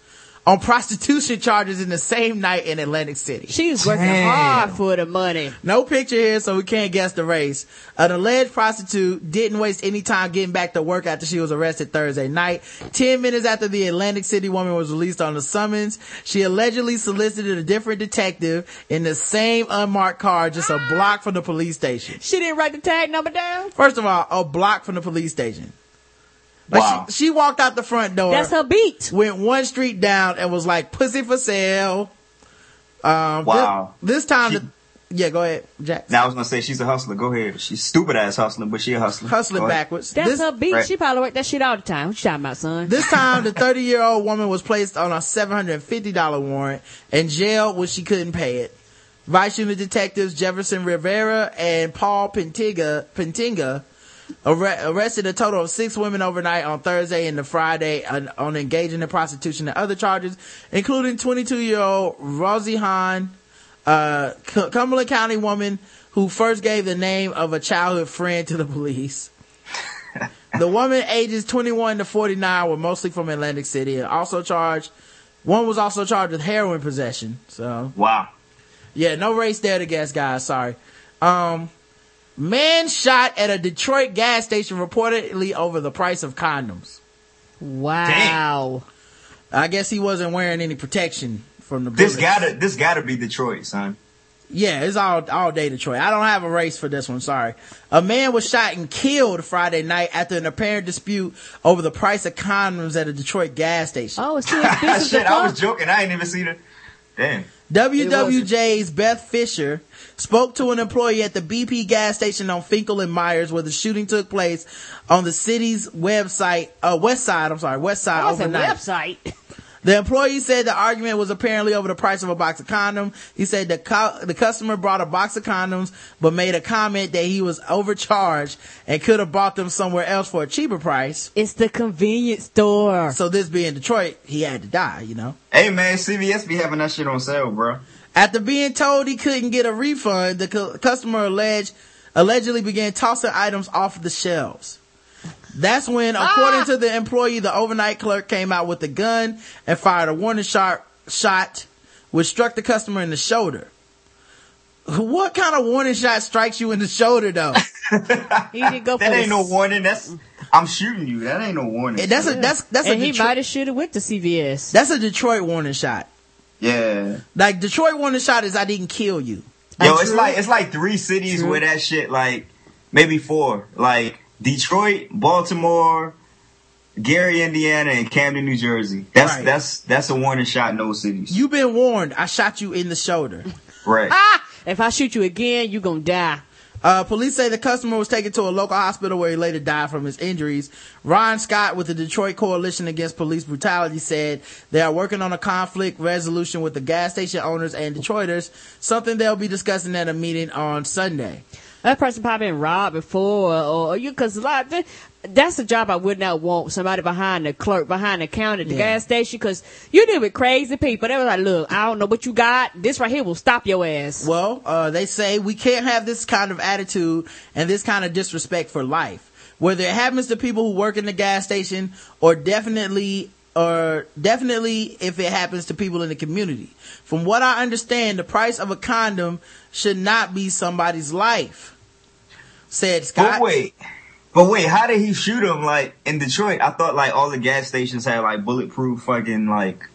on prostitution charges in the same night in Atlantic City. She was working Damn. hard for the money. No picture here, so we can't guess the race. An alleged prostitute didn't waste any time getting back to work after she was arrested Thursday night. Ten minutes after the Atlantic City woman was released on the summons, she allegedly solicited a different detective in the same unmarked car just a block from the police station. She didn't write the tag number down? First of all, a block from the police station. But wow. she, she walked out the front door. That's her beat. Went one street down and was like, pussy for sale. Um, wow. This, this time. She, the, yeah, go ahead, Jaxx. Now I was going to say she's a hustler. Go ahead. She's stupid ass hustling, but she a hustler. Hustling go backwards. Ahead. That's this, her beat. Right. She probably worked that shit all the time. What you talking about, son? This time, the thirty-year-old woman was placed on a seven hundred fifty dollars warrant and jailed when she couldn't pay it. Vice Unit Detectives Jefferson Rivera and Paul Pentinga, Pentinga Arre- arrested a total of six women overnight on Thursday and the Friday on, on engaging in prostitution and other charges, including twenty-two-year-old Rosie Hahn, uh, C- Cumberland County woman who first gave the name of a childhood friend to the police. The women ages twenty-one to forty-nine were mostly from Atlantic City and also charged. One was also charged with heroin possession. So wow, yeah, no race there to guess, guys. Sorry. Um. Man shot at a Detroit gas station reportedly over the price of condoms. Wow. Dang. I guess he wasn't wearing any protection from the bullets. This gotta, this gotta be Detroit, son. Yeah, it's all, all day Detroit. I don't have a race for this one, sorry. A man was shot and killed Friday night after an apparent dispute over the price of condoms at a Detroit gas station. Oh, it's too expensive. Shit, I was joking. I ain't even seen it. Damn. W W J's Beth Fisher spoke to an employee at the B P gas station on Finkel and Myers where the shooting took place on the city's website, uh, west side, I'm sorry, west side overnight. Website. The employee said the argument was apparently over the price of a box of condoms. He said the co- the customer brought a box of condoms but made a comment that he was overcharged and could have bought them somewhere else for a cheaper price. It's the convenience store. So this being Detroit, he had to die, you know. Hey man, C V S be having that shit on sale, bro. After being told he couldn't get a refund, the cu- customer alleged, allegedly began tossing items off the shelves. That's when, ah! according to the employee, the overnight clerk came out with a gun and fired a warning shot, shot which struck the customer in the shoulder. What kind of warning shot strikes you in the shoulder, though? He didn't go that ain't no warning. That's I'm shooting you. That ain't no warning. And that's a, that's, that's and a he Detro- might have shoot it with the C V S. That's a Detroit warning shot. Yeah, like Detroit warning shot is I didn't kill you. Yo, That's it's true. like it's like three cities true. where that shit like maybe four like Detroit, Baltimore, Gary, Indiana, and Camden, New Jersey. That's right. that's that's a warning shot. No cities. You've been warned. I shot you in the shoulder. Right. Ah, if I shoot you again, you gonna die. Uh, police say the customer was taken to a local hospital where he later died from his injuries. Ron Scott with the Detroit Coalition Against Police Brutality said they are working on a conflict resolution with the gas station owners and Detroiters, something they'll be discussing at a meeting on Sunday. That person probably been robbed before, or you, cause a lot, that's a job I would not want, somebody behind the clerk, behind the counter at the yeah. gas station, cause you deal with crazy people. They were like, look, I don't know what you got, this right here will stop your ass. Well, uh, they say we can't have this kind of attitude and this kind of disrespect for life. Whether it happens to people who work in the gas station, or definitely, or definitely if it happens to people in the community. From what I understand, the price of a condom should not be somebody's life. Said Scott. But wait, but wait, how did he shoot him? Like in Detroit, I thought like all the gas stations had like bulletproof fucking like,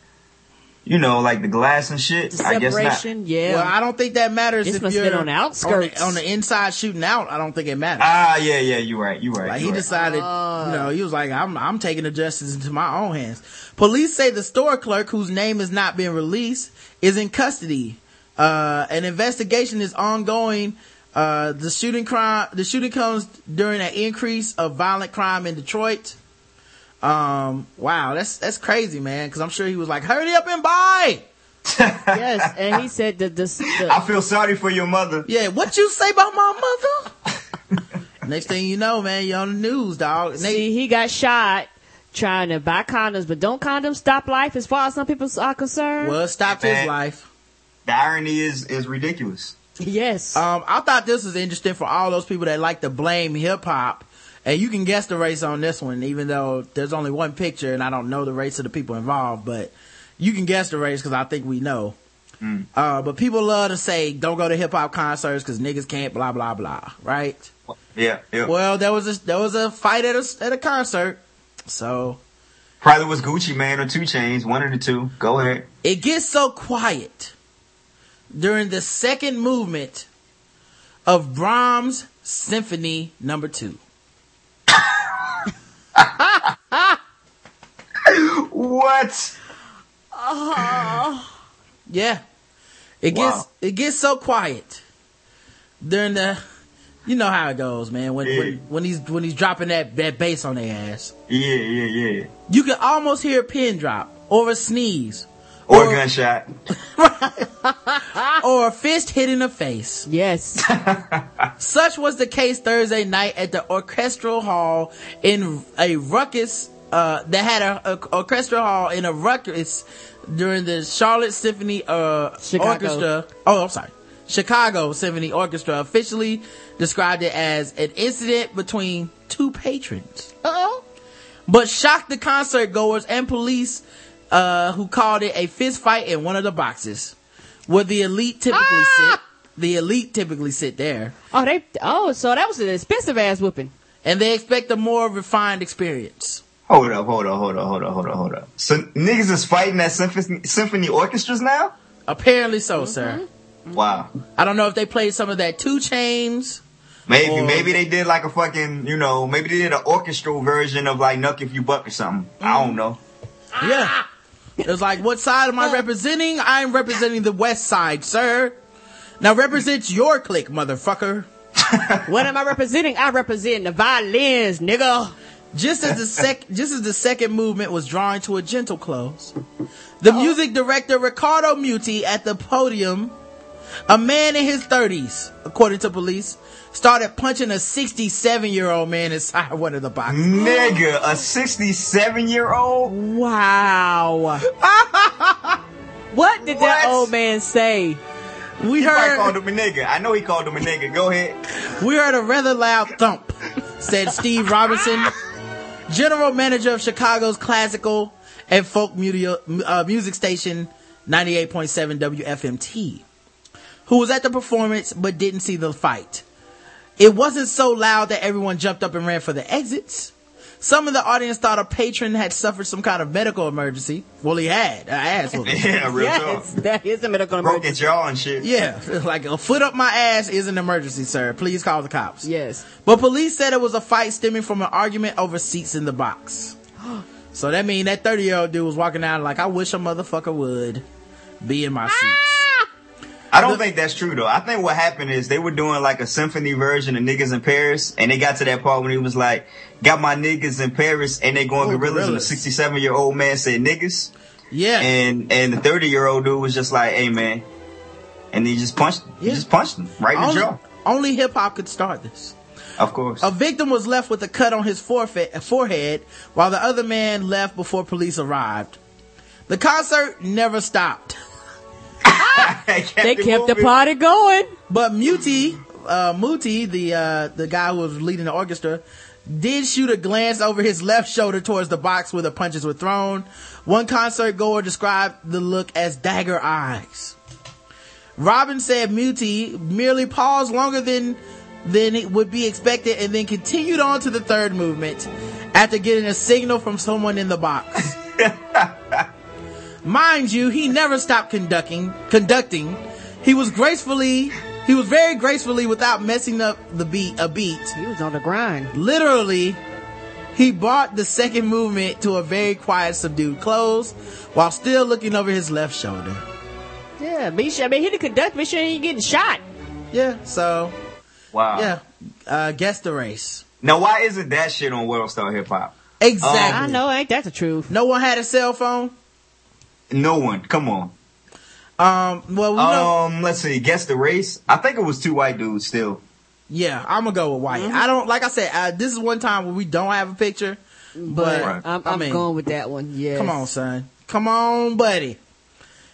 you know, like the glass and shit. The I separation, guess not. Yeah. Well, I don't think that matters. This if must you're been on the outskirts, on the, on the inside shooting out. I don't think it matters. Ah, yeah, yeah, you're right, you're right. Like, you're he decided, right. you know, he was like, I'm, I'm taking the justice into my own hands. Police say the store clerk, whose name has not been released, is in custody. Uh, an investigation is ongoing. Uh, the shooting crime, the shooting comes during an increase of violent crime in Detroit. Um, wow, that's, that's crazy, man. Cause I'm sure he was like, hurry up and buy. Yes. And he said that this, the, I feel sorry for your mother. Yeah. What you say about my mother? Next thing you know, man, you're on the news, dog. Next- See, he got shot trying to buy condoms, but don't condoms stop life as far as some people are concerned? Well, it stopped his life. The irony is is ridiculous. Yes. Um, I thought this was interesting for all those people that like to blame hip-hop. And you can guess the race on this one, even though there's only one picture and I don't know the race of the people involved, but you can guess the race because I think we know. Mm. Uh, but people love to say, don't go to hip-hop concerts because niggas can't blah, blah, blah, right? Yeah, yeah. Well, there was a, there was a fight at a, at a concert, so... Probably was Gucci Man or two Chainz, one of the two. Go ahead. It gets so quiet during the second movement of Brahms' Symphony Number two. What? Oh. Yeah. It wow. gets it gets so quiet during the, you know how it goes, man, when yeah. when, when he's when he's dropping that, that bass on their ass. Yeah, yeah, yeah. You can almost hear a pin drop or a sneeze. Or, or a gunshot. Or a fist hit in the face. Yes. Such was the case Thursday night at the orchestral hall in a ruckus uh that had a, a orchestral hall in a ruckus during the Charlotte Symphony uh Chicago. Orchestra. Oh, I'm sorry. Chicago Symphony Orchestra officially described it as an incident between two patrons. Uh-oh. But shocked the concert goers and police uh who called it a fist fight in one of the boxes where the elite typically ah! sit. The elite typically sit there. Oh, they oh, so that was an expensive ass whooping. And they expect a more refined experience. Hold up, hold up, hold up, hold up, hold up, hold up. So niggas is fighting at symphony, symphony orchestras now? Apparently so, mm-hmm. sir. Wow. I don't know if they played some of that two Chainz. Maybe, or... maybe they did like a fucking, you know, maybe they did an orchestral version of like Knuck If You Buck or something. Mm. I don't know. Yeah. It was like, what side am I representing? I'm representing the west side, sir. Now represent your clique, motherfucker. What am I representing? I represent the violins, nigga. Just as the sec, just as the second movement was drawing to a gentle close, the oh. music director Riccardo Muti at the podium, a man in his thirties, according to police, started punching a sixty-seven-year-old man inside one of the boxes. Nigga, a sixty-seven-year-old? Wow. What did what? that old man say? We he heard. Called him a nigga. I know he called him a nigga. Go ahead. We heard a rather loud thump, said Steve Robinson, general manager of Chicago's classical and folk music station ninety-eight point seven W F M T, who was at the performance but didn't see the fight. It wasn't so loud that everyone jumped up and ran for the exits. Some of the audience thought a patron had suffered some kind of medical emergency. Well, he had. An ass whooping. Yeah, real yes, talk. That is a medical Broke emergency. Broke your jaw and shit. Yeah, like a foot up my ass is an emergency, sir. Please call the cops. Yes. But police said it was a fight stemming from an argument over seats in the box. So that means that thirty-year-old dude was walking out like, I wish a motherfucker would be in my seats. I don't think that's true, though. I think what happened is they were doing, like, a symphony version of Niggas in Paris, and they got to that part when he was like, got my niggas in Paris, and they going oh, gorillas, and the sixty-seven-year-old man said niggas. Yeah. And and the thirty-year-old dude was just like, hey, man. And he just punched yeah. he just punched him right in only, the jaw. Only hip-hop could start this. Of course. A victim was left with a cut on his forehead, while the other man left before police arrived. The concert never stopped. Kept they kept moving. The party going, but Muti, uh, Muti, the uh, the guy who was leading the orchestra, did shoot a glance over his left shoulder towards the box where the punches were thrown. One concert goer described the look as dagger eyes. Robin said Muti merely paused longer than than it would be expected, and then continued on to the third movement after getting a signal from someone in the box. Mind you, he never stopped conducting, conducting. He was gracefully, he was very gracefully without messing up the beat, a beat. He was on the grind. Literally, he brought the second movement to a very quiet, subdued close while still looking over his left shoulder. Yeah, but he should, I mean, he didn't conduct, make sure he ain't getting shot. Yeah, so. Wow. Yeah, uh, guess the race. Now, why isn't that shit on World Star Hip Hop? Exactly. Um, I know, ain't that the truth? No one had a cell phone? No one. Come on. Um. Well, we know. Um. Let's see. Guess the race. I think it was two white dudes. Still. Yeah, I'm gonna go with white. Mm-hmm. I don't, like I said, I, this is one time where we don't have a picture, but right. I'm, I'm I mean, going with that one. Yeah, come on, son. Come on, buddy.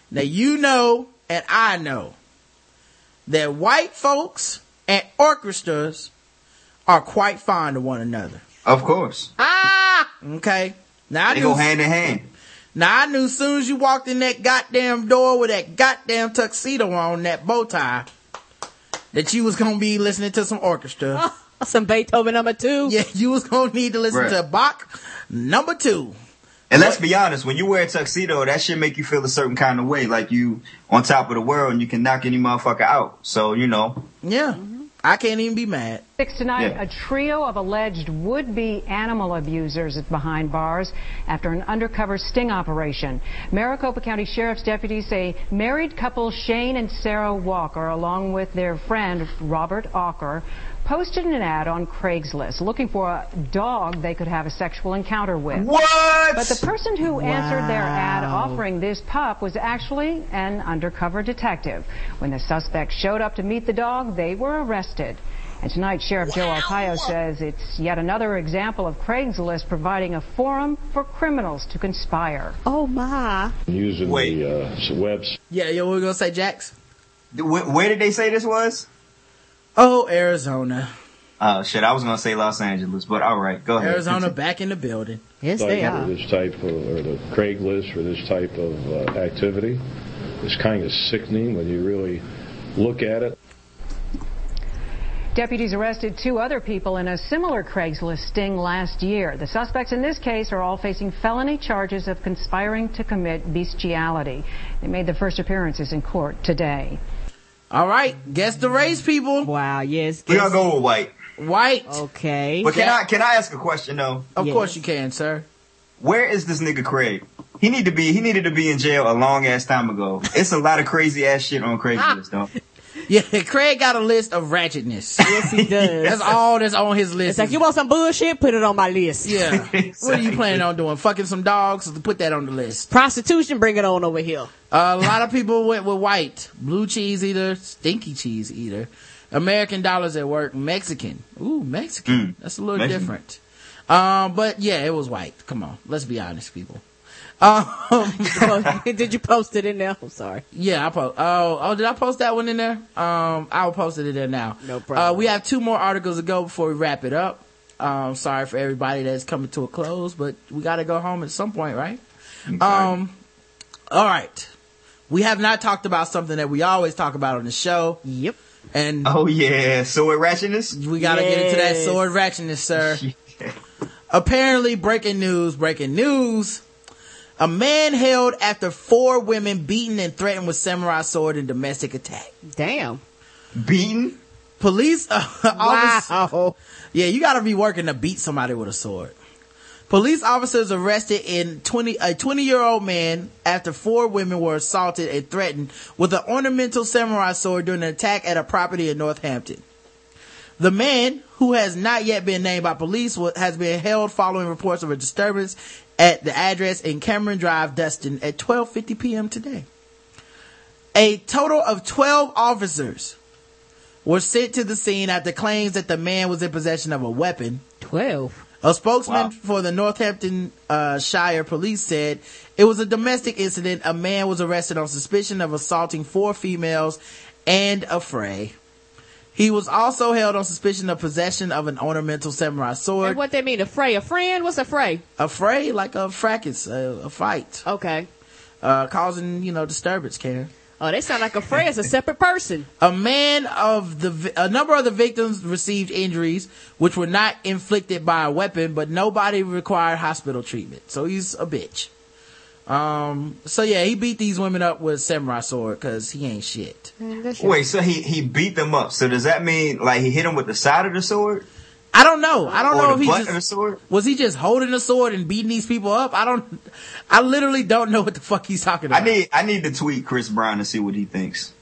Now, you know, and I know that white folks and orchestras are quite fond of one another. Of course. Ah! Okay. Now I They knew, go hand in hand. Now, I knew as soon as you walked in that goddamn door with that goddamn tuxedo on, that bow tie, that you was going to be listening to some orchestra. Oh, some Beethoven number two. Yeah, you was going to need to listen right. to Bach number two. And let's be honest, when you wear a tuxedo, that shit make you feel a certain kind of way, like you on top of the world and you can knock any motherfucker out. So, you know. Yeah. Mm-hmm. I can't even be mad. Six tonight, yeah. A trio of alleged would-be animal abusers is behind bars after an undercover sting operation. Maricopa County Sheriff's deputies say married couple Shane and Sarah Walker, along with their friend Robert Walker, posted an ad on Craigslist looking for a dog they could have a sexual encounter with. What? But the person who wow. answered their ad offering this pup was actually an undercover detective. When the suspect showed up to meet the dog, they were arrested. And tonight, Sheriff wow. Joe Arpaio says it's yet another example of Craigslist providing a forum for criminals to conspire. Oh, my. Using Wait. the uh, webs. Yeah, yeah, what were we going to say, Jax? Where, where did they say this was? Oh, Arizona. Oh, shit. I was going to say Los Angeles, but all right. Go ahead. Arizona back in the building. Yes, they are. This type of, or the Craigslist for this type of uh, activity is kind of sickening when you really look at it. Deputies arrested two other people in a similar Craigslist sting last year. The suspects in this case are all facing felony charges of conspiring to commit bestiality. They made their first appearances in court today. All right, guess the race, people. Wow, yes. We're gonna go with white. White. Okay. But can yeah. I can I ask a question though? Of yes. course you can, sir. Where is this nigga Craig? He need to be. He needed to be in jail a long ass time ago. It's a lot of crazy ass shit on Craigslist though. Yeah, Craig got a list of ratchetness. Yes, he does. That's all that's on his list. It's like, you want some bullshit? Put it on my list. Yeah. Exactly. What are you planning on doing? Fucking some dogs? Put that on the list. Prostitution? Bring it on over here. Uh, a lot of people went with white. Blue cheese eater. Stinky cheese eater. American dollars at work. Mexican. Ooh, Mexican. Mm. That's a little Mexican. Different. Um, but yeah, it was white. Come on. Let's be honest, people. Um, did you post it in there? I'm sorry. Yeah, I post. Oh, oh, did I post that one in there? Um, I'll post it in there now. No problem. Uh, we have two more articles to go before we wrap it up. Um, sorry for everybody that's coming to a close, but we got to go home at some point, right? Okay. Um, all right. We have not talked about something that we always talk about on the show. Yep. And oh yeah, sword ratchetness. We got to yes. get into that sword ratchetness, sir. Yeah. Apparently, breaking news. Breaking news. A man held after four women beaten and threatened with samurai sword in domestic attack. Damn. Beaten? Police. Uh, wow. Officer, yeah, you gotta be working to beat somebody with a sword. Police officers arrested in twenty, a twenty-year-old man after four women were assaulted and threatened with an ornamental samurai sword during an attack at a property in Northampton. The man, who has not yet been named by police, has been held following reports of a disturbance at the address in Cameron Drive, Dustin, at twelve fifty p.m. today. A total of twelve officers were sent to the scene after claims that the man was in possession of a weapon. twelve A spokesman wow. for the Northampton uh, Shire Police said it was a domestic incident. A man was arrested on suspicion of assaulting four females and a fray. He was also held on suspicion of possession of an ornamental samurai sword. And what they mean, a fray? A friend? What's a fray? A fray, like a fracas, a, a fight. Okay. Uh, causing, you know, disturbance, Karen. Oh, they sound like a fray is a separate person. A man of the, a number of the victims received injuries, which were not inflicted by a weapon, but nobody required hospital treatment. So he's a bitch. Um, so yeah, he beat these women up with a samurai sword because he ain't shit. Wait, so he, he beat them up. So does that mean like he hit them with the side of the sword? I don't know. I don't or know if he just, of the sword? Was he just holding a sword and beating these people up? I don't, I literally don't know what the fuck he's talking about. I need, I need to tweet Chris Brown to see what he thinks.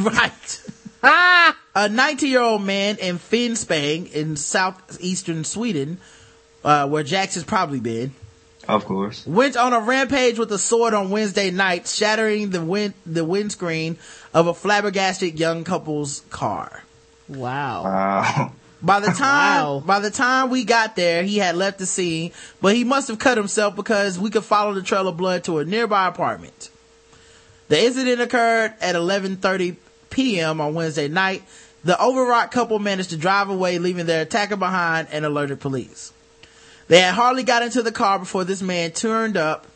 Right. Ah! A nineteen year old man in Finspang in southeastern Sweden, uh, where Jax has probably been. Of course. Went on a rampage with a sword on Wednesday night, shattering the wind, the windscreen of a flabbergasted young couple's car. Wow. Wow. By the time, wow. by the time we got there, he had left the scene, but he must have cut himself because we could follow the trail of blood to a nearby apartment. The incident occurred at eleven thirty p.m. on Wednesday night. The overwrought couple managed to drive away, leaving their attacker behind and alerted police. They had hardly got into the car before this man turned up.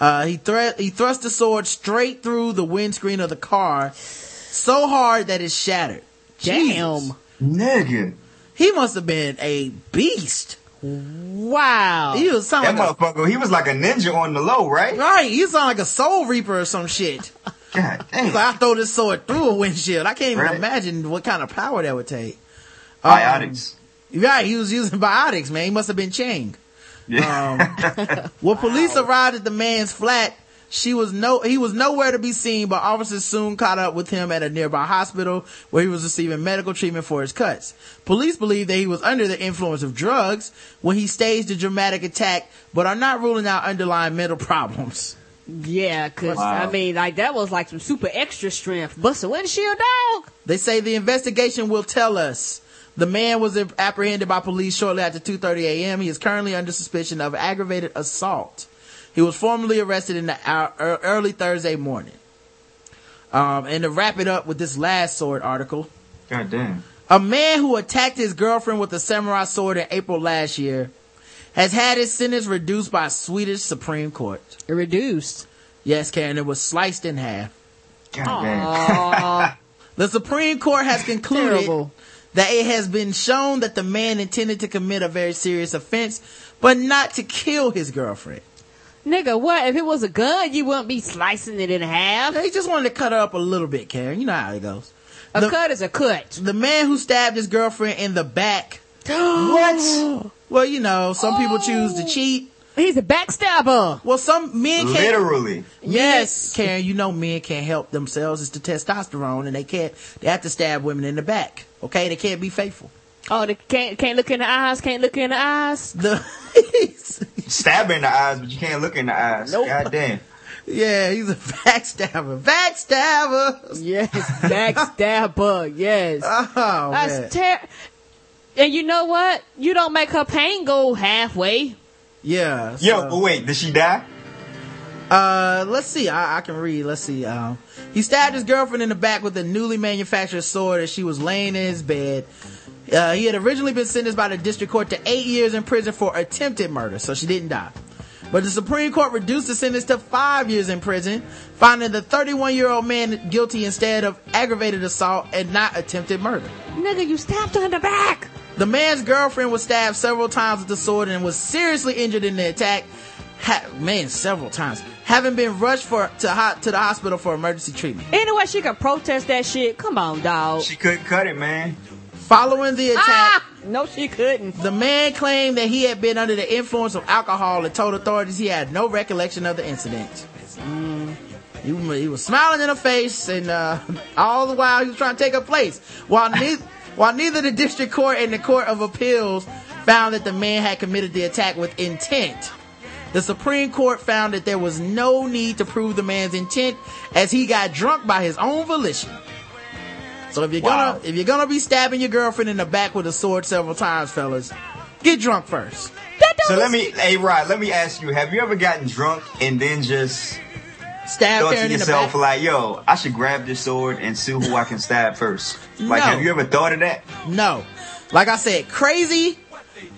Uh, he, thre- he thrust a sword straight through the windscreen of the car so hard that it shattered. Damn. Nigga. He must have been a beast. Wow. He was sound that like motherfucker, a, he was like a ninja on the low, right? Right. He sounded like a soul reaper or some shit. God damn. He's like, I throw this sword through a windshield. I can't right. even imagine what kind of power that would take. Biotics. Um, right. He was using biotics, man. He must have been Chang. Yeah. Um, when police wow. arrived at the man's flat, She was no, he was nowhere to be seen, but officers soon caught up with him at a nearby hospital where he was receiving medical treatment for his cuts. Police believe that he was under the influence of drugs when he staged a dramatic attack, but are not ruling out underlying mental problems. Yeah, because, wow. I mean, like that was like some super extra strength. Bust a windshield, dog! They say the investigation will tell us. The man was apprehended by police shortly after two thirty a.m. He is currently under suspicion of aggravated assault. He was formally arrested in the hour, early Thursday morning. Um, and to wrap it up with this last sword article. God damn. A man who attacked his girlfriend with a samurai sword in April last year has had his sentence reduced by Swedish Supreme Court. It reduced? Yes, Karen. It was sliced in half. God damn. The Supreme Court has concluded Terrible. that it has been shown that the man intended to commit a very serious offense, but not to kill his girlfriend. Nigga, what? If it was a gun, you wouldn't be slicing it in half. They just wanted to cut her up a little bit, Karen. You know how it goes. A the, cut is a cut. The man who stabbed his girlfriend in the back. What? Well, you know, some oh. people choose to cheat. He's a backstabber. Well, some men can't. Literally. Yes, Karen, you know men can't help themselves. It's the testosterone, and they can't. They have to stab women in the back. Okay? They can't be faithful. Oh, they can't can't look in the eyes, can't look in the eyes. The stab in the eyes, but you can't look in the eyes. Nope. God damn. Yeah, he's a backstabber. Backstabber. Yes, backstabber. Yes. Oh, that's man. Ter- and you know what? You don't make her pain go halfway. Yeah. So. Yo, but wait, did she die? Uh, let's see. I, I can read. Let's see. Um, he stabbed his girlfriend in the back with a newly manufactured sword as she was laying in his bed. Uh, he had originally been sentenced by the district court to eight years in prison for attempted murder, so she didn't die. But the Supreme Court reduced the sentence to five years in prison, finding the thirty-one-year-old man guilty instead of aggravated assault and not attempted murder. Nigga, you stabbed her in the back! The man's girlfriend was stabbed several times with the sword and was seriously injured in the attack. Ha- man, several times. Having been rushed for to ho- to the hospital for emergency treatment. Anyway, she could protest that shit. Come on, dog. She couldn't cut it, man. Following the attack, ah! no, she couldn't. The man claimed that he had been under the influence of alcohol and told authorities he had no recollection of the incident. Mm. He, he was smiling in her face, and uh, all the while he was trying to take her place. While, ne- while neither the district court and the court of appeals found that the man had committed the attack with intent, the Supreme Court found that there was no need to prove the man's intent, as he got drunk by his own volition. So if you're wow. gonna if you're gonna be stabbing your girlfriend in the back with a sword several times, fellas, get drunk first. So let me, hey Rod, let me ask you: have you ever gotten drunk and then just stab thought to yourself like, "Yo, I should grab this sword and see who I can stab first"? Like, no. Have you ever thought of that? No. Like I said, crazy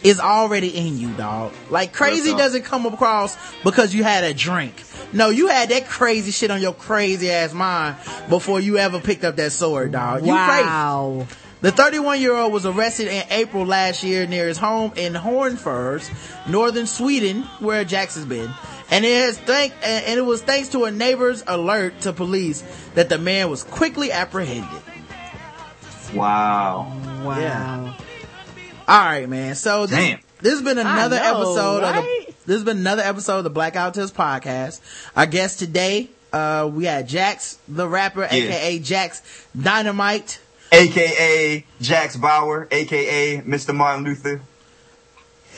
is already in you, dog. Like crazy doesn't come across because you had a drink. No, you had that crazy shit on your crazy ass mind before you ever picked up that sword, dog. You wow. crazy. The thirty-one-year-old was arrested in April last year near his home in Hornfors, northern Sweden, where Jaxx has been. And it, has thank- and it was thanks to a neighbor's alert to police that the man was quickly apprehended. Wow. Wow. Yeah. All right, man. So this, Damn. this has been another know, episode right? of the... This has been another episode of the Black Guy Who Tips podcast. Our guest today, uh, we had Jaxx the Rapper, yeah. a k a. Jaxx Dynamite. A K A. Jax Bauer, a k a. Mister Martin Luther.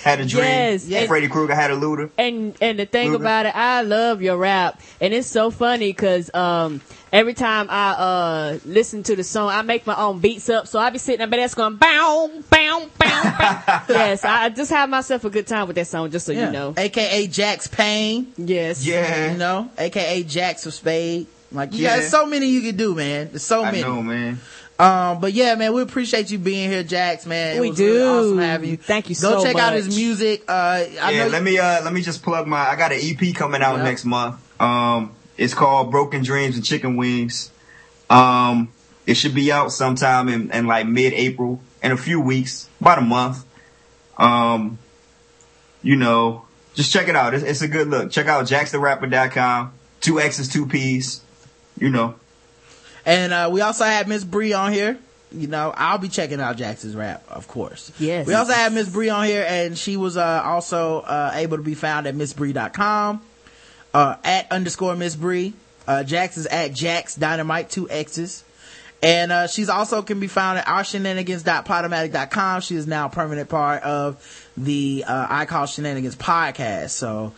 Had a dream. Yes. yes. Freddy Krueger had a looter. And and the thing looter. about it, I love your rap. And it's so funny because um, every time I uh, listen to the song, I make my own beats up. So I be sitting there, but that's going, bow, bow, bow, bow. Yes, I just have myself a good time with that song, just so yeah. you know. A K A Jaxx Pain. Yes. Yeah. You know, A K A Jaxx of Spade. Like, yeah, there's so many you can do, man. There's so many. I know, man. Um, but yeah, man, we appreciate you being here, Jaxx, man. We do. Really awesome having you. Thank you so much. Go check out his music. Uh, I yeah, know let me, uh, let me just plug my, I got an E P coming out yeah. next month. Um, it's called Broken Dreams and Chicken Wings. Um, it should be out sometime in, in like mid-April, in a few weeks, about a month. Um, you know, just check it out. It's, it's a good look. Check out Jax the Rapper dot com. Two X's, two P's, you know. And uh, we also have Miss Bree on here. You know, I'll be checking out Jaxx's rap, of course. Yes. We also have Miss Bree on here, and she was uh, also uh, able to be found at miss bree dot com, uh, at underscore Miss Bree. Uh, Jaxx is at Jaxx Dynamite, two X's. And uh, she's also can be found at our shenanigans dot podomatic dot com. She is now a permanent part of the uh, I Call Shenanigans podcast. So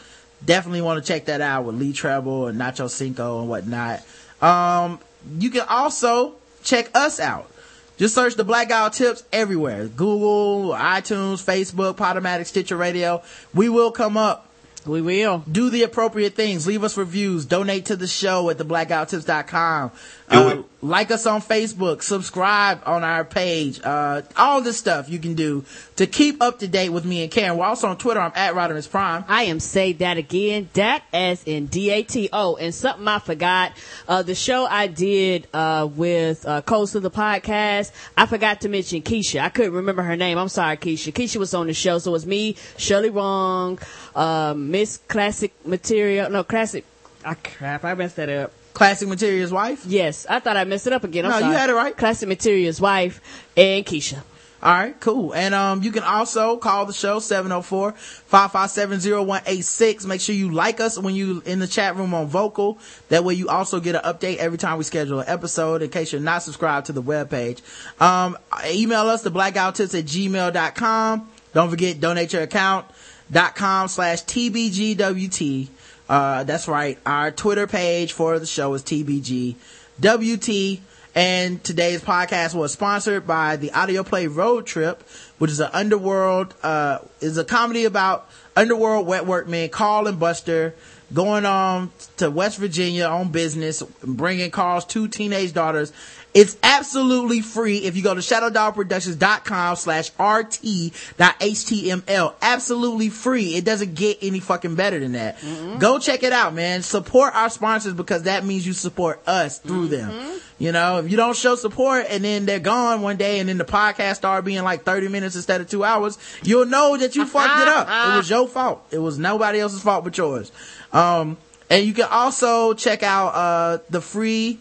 definitely want to check that out with Lee Treble and Nacho Cinco and whatnot. Um... You can also check us out. Just search the Black Guy Who Tips everywhere. Google, iTunes, Facebook, Podomatic, Stitcher Radio. We will come up. We will. Do the appropriate things. Leave us reviews. Donate to the show at the black guy who tips dot com. Uh, like us on Facebook. Subscribe on our page. Uh, all this stuff you can do to keep up to date with me and Karen. We're also on Twitter. I'm at Rodimus Prime. I am Say That Again. That as in D A T O. And something I forgot. Uh, the show I did uh, with uh, Coaster the Podcast, I forgot to mention Keisha. I couldn't remember her name. I'm sorry, Keisha. Keisha was on the show. So it was me, Shirley Wrong, uh, Miss Classic Material. No, Classic. Oh, crap. I messed that up. Classic Material's wife? Yes. I thought I messed it up again. I'm no, sorry. You had it right. Classic Material's wife and Keisha. All right, cool. And um, you can also call the show, seven oh four, five five seven, oh one eight six. Make sure you like us when you in the chat room on Vocal. That way you also get an update every time we schedule an episode in case you're not subscribed to the webpage. Um, email us, the black guy who tips at gmail dot com. Don't forget, donate your account dot com slash T B G W T. Uh, that's right. Our Twitter page for the show is T B G W T. And today's podcast was sponsored by the audio play Road Trip, which is an underworld, uh, is a comedy about underworld wet work men, Carl and Buster, going on to West Virginia on business, bringing Carl's two teenage daughters. It's absolutely free if you go to shadow dog productions dot com slash r t dot h t m l. Absolutely free. It doesn't get any fucking better than that. Mm-hmm. Go check it out, man. Support our sponsors because that means you support us through mm-hmm. them. You know, if you don't show support and then they're gone one day and then the podcast started being like thirty minutes instead of two hours, you'll know that you fucked it up. It was your fault. It was nobody else's fault but yours. Um, and you can also check out uh, the free...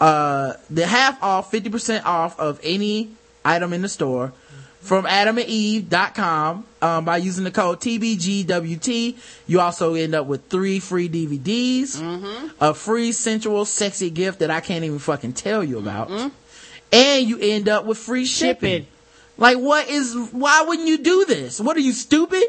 Uh, the half off, fifty percent off of any item in the store from adam and eve dot com um, by using the code T B G W T. You also end up with three free D V Ds, mm-hmm. a free sensual sexy gift that I can't even fucking tell you about, mm-hmm. and you end up with free shipping. shipping. Like, what is, why wouldn't you do this? What are you, stupid?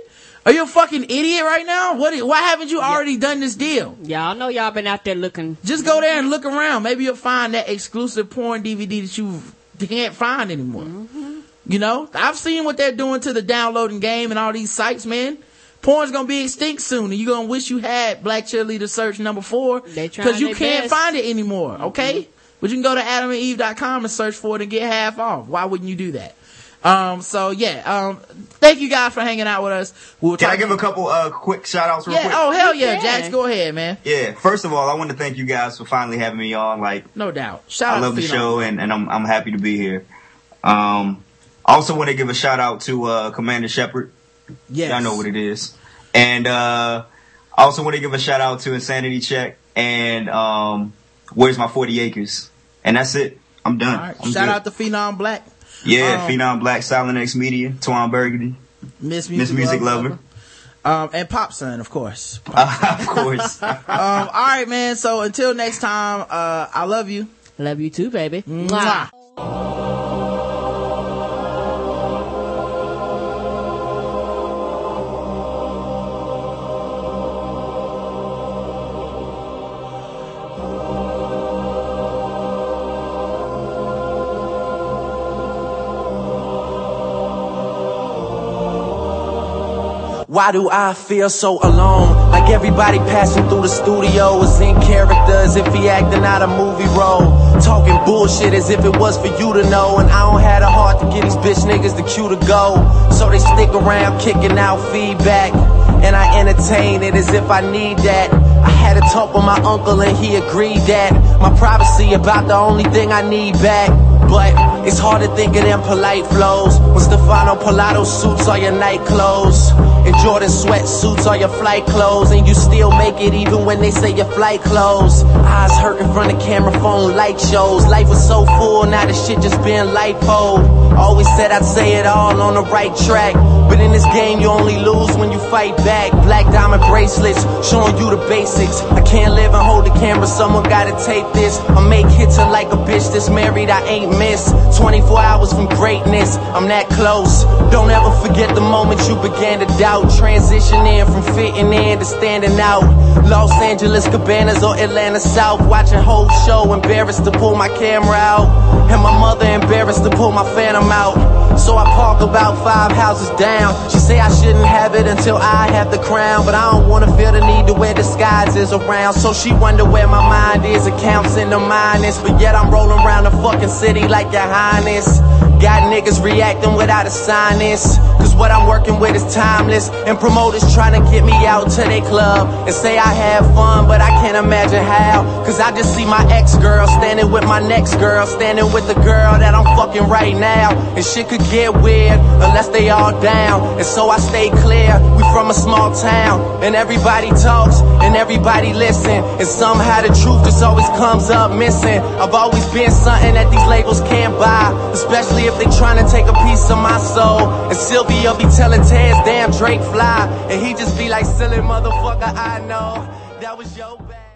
Are you a fucking idiot right now? What? Why haven't you already yeah. done this deal? Y'all know y'all been out there looking. Just go there and look around. Maybe you'll find that exclusive porn D V D that you can't find anymore. Mm-hmm. You know? I've seen what they're doing to the downloading game and all these sites, man. Porn's gonna be extinct soon, and you're gonna wish you had Black Cheerleader Search number four because you can't best. find it anymore, okay? Mm-hmm. But you can go to adam and eve dot com and search for it and get half off. Why wouldn't you do that? Um, so yeah, um, thank you guys for hanging out with us. We'll Can I give a couple, uh, quick shout outs real yeah. quick? Oh, hell yeah. yeah. Jaxx, go ahead, man. Yeah. First of all, I want to thank you guys for finally having me on. Like, no doubt. Shout I love the show and, and I'm, I'm happy to be here. Um, I also want to give a shout out to, uh, Commander Shepard. Yes. Y'all know what it is. And, uh, I also want to give a shout out to Insanity Check and, um, Where's My forty acres? And that's it. I'm done. All right. I'm shout good. out to Phenom Black. Yeah, um, Phenom Black, Silent X Media, Twan Burgundy, Miss Music, Miss Music Lover, Lover. Um, and Pop Son, of course. Uh, of course. um, all right, man. So until next time, uh, I love you. Love you too, baby. Mwah. Mwah. Why do I feel so alone? Like everybody passing through the studio is in character as if he acting out a movie role. Talking bullshit as if it was for you to know. And I don't have the heart to get these bitch niggas the cue to go. So they stick around kicking out feedback. And I entertain it as if I need that. I had a talk with my uncle and he agreed that my privacy about the only thing I need back. But it's hard to think of them polite flows when Stefano Pilato suits all your night clothes and Jordan sweatsuits are your flight clothes, and you still make it even when they say your flight clothes. Eyes hurt in front of camera phone light shows. Life was so full, now the shit just been lipo. Always said I'd say it all on the right track, but in this game you only lose when you fight back. Black diamond bracelets, showing you the basics. I can't live and hold the camera, someone gotta tape this. I make hits and like a bitch that's married, I ain't miss. Twenty-four hours from greatness, I'm that close. Don't ever forget the moment you began to doubt. Transitioning from fitting in to standing out. Los Angeles Cabanas or Atlanta South, watching whole show, embarrassed to pull my camera out, and my mother embarrassed to pull my Phenom out. So I park about five houses down. She say I shouldn't have it until I have the crown, but I don't wanna feel the need to wear disguises around. So she wonder where my mind is, accounts in the minus, but yet I'm rolling around the fucking city like your highness. Got niggas reacting without a sinus, cause what I'm working with is timeless. And promoters trying to get me out to their club and say I have fun, but I can't imagine how, cause I just see my ex-girl standing with my next girl, standing with the girl that I'm fucking right now. And shit could get weird unless they all down, and so I stay clear. We from a small town, and everybody talks and everybody listen, and somehow the truth just always comes up missing. I've always been something that these labels can't buy, especially if they trying to take a piece of my soul. And Sylvia be telling Taz, damn Drake fly, and he just be like, silly motherfucker, I know that was your bad.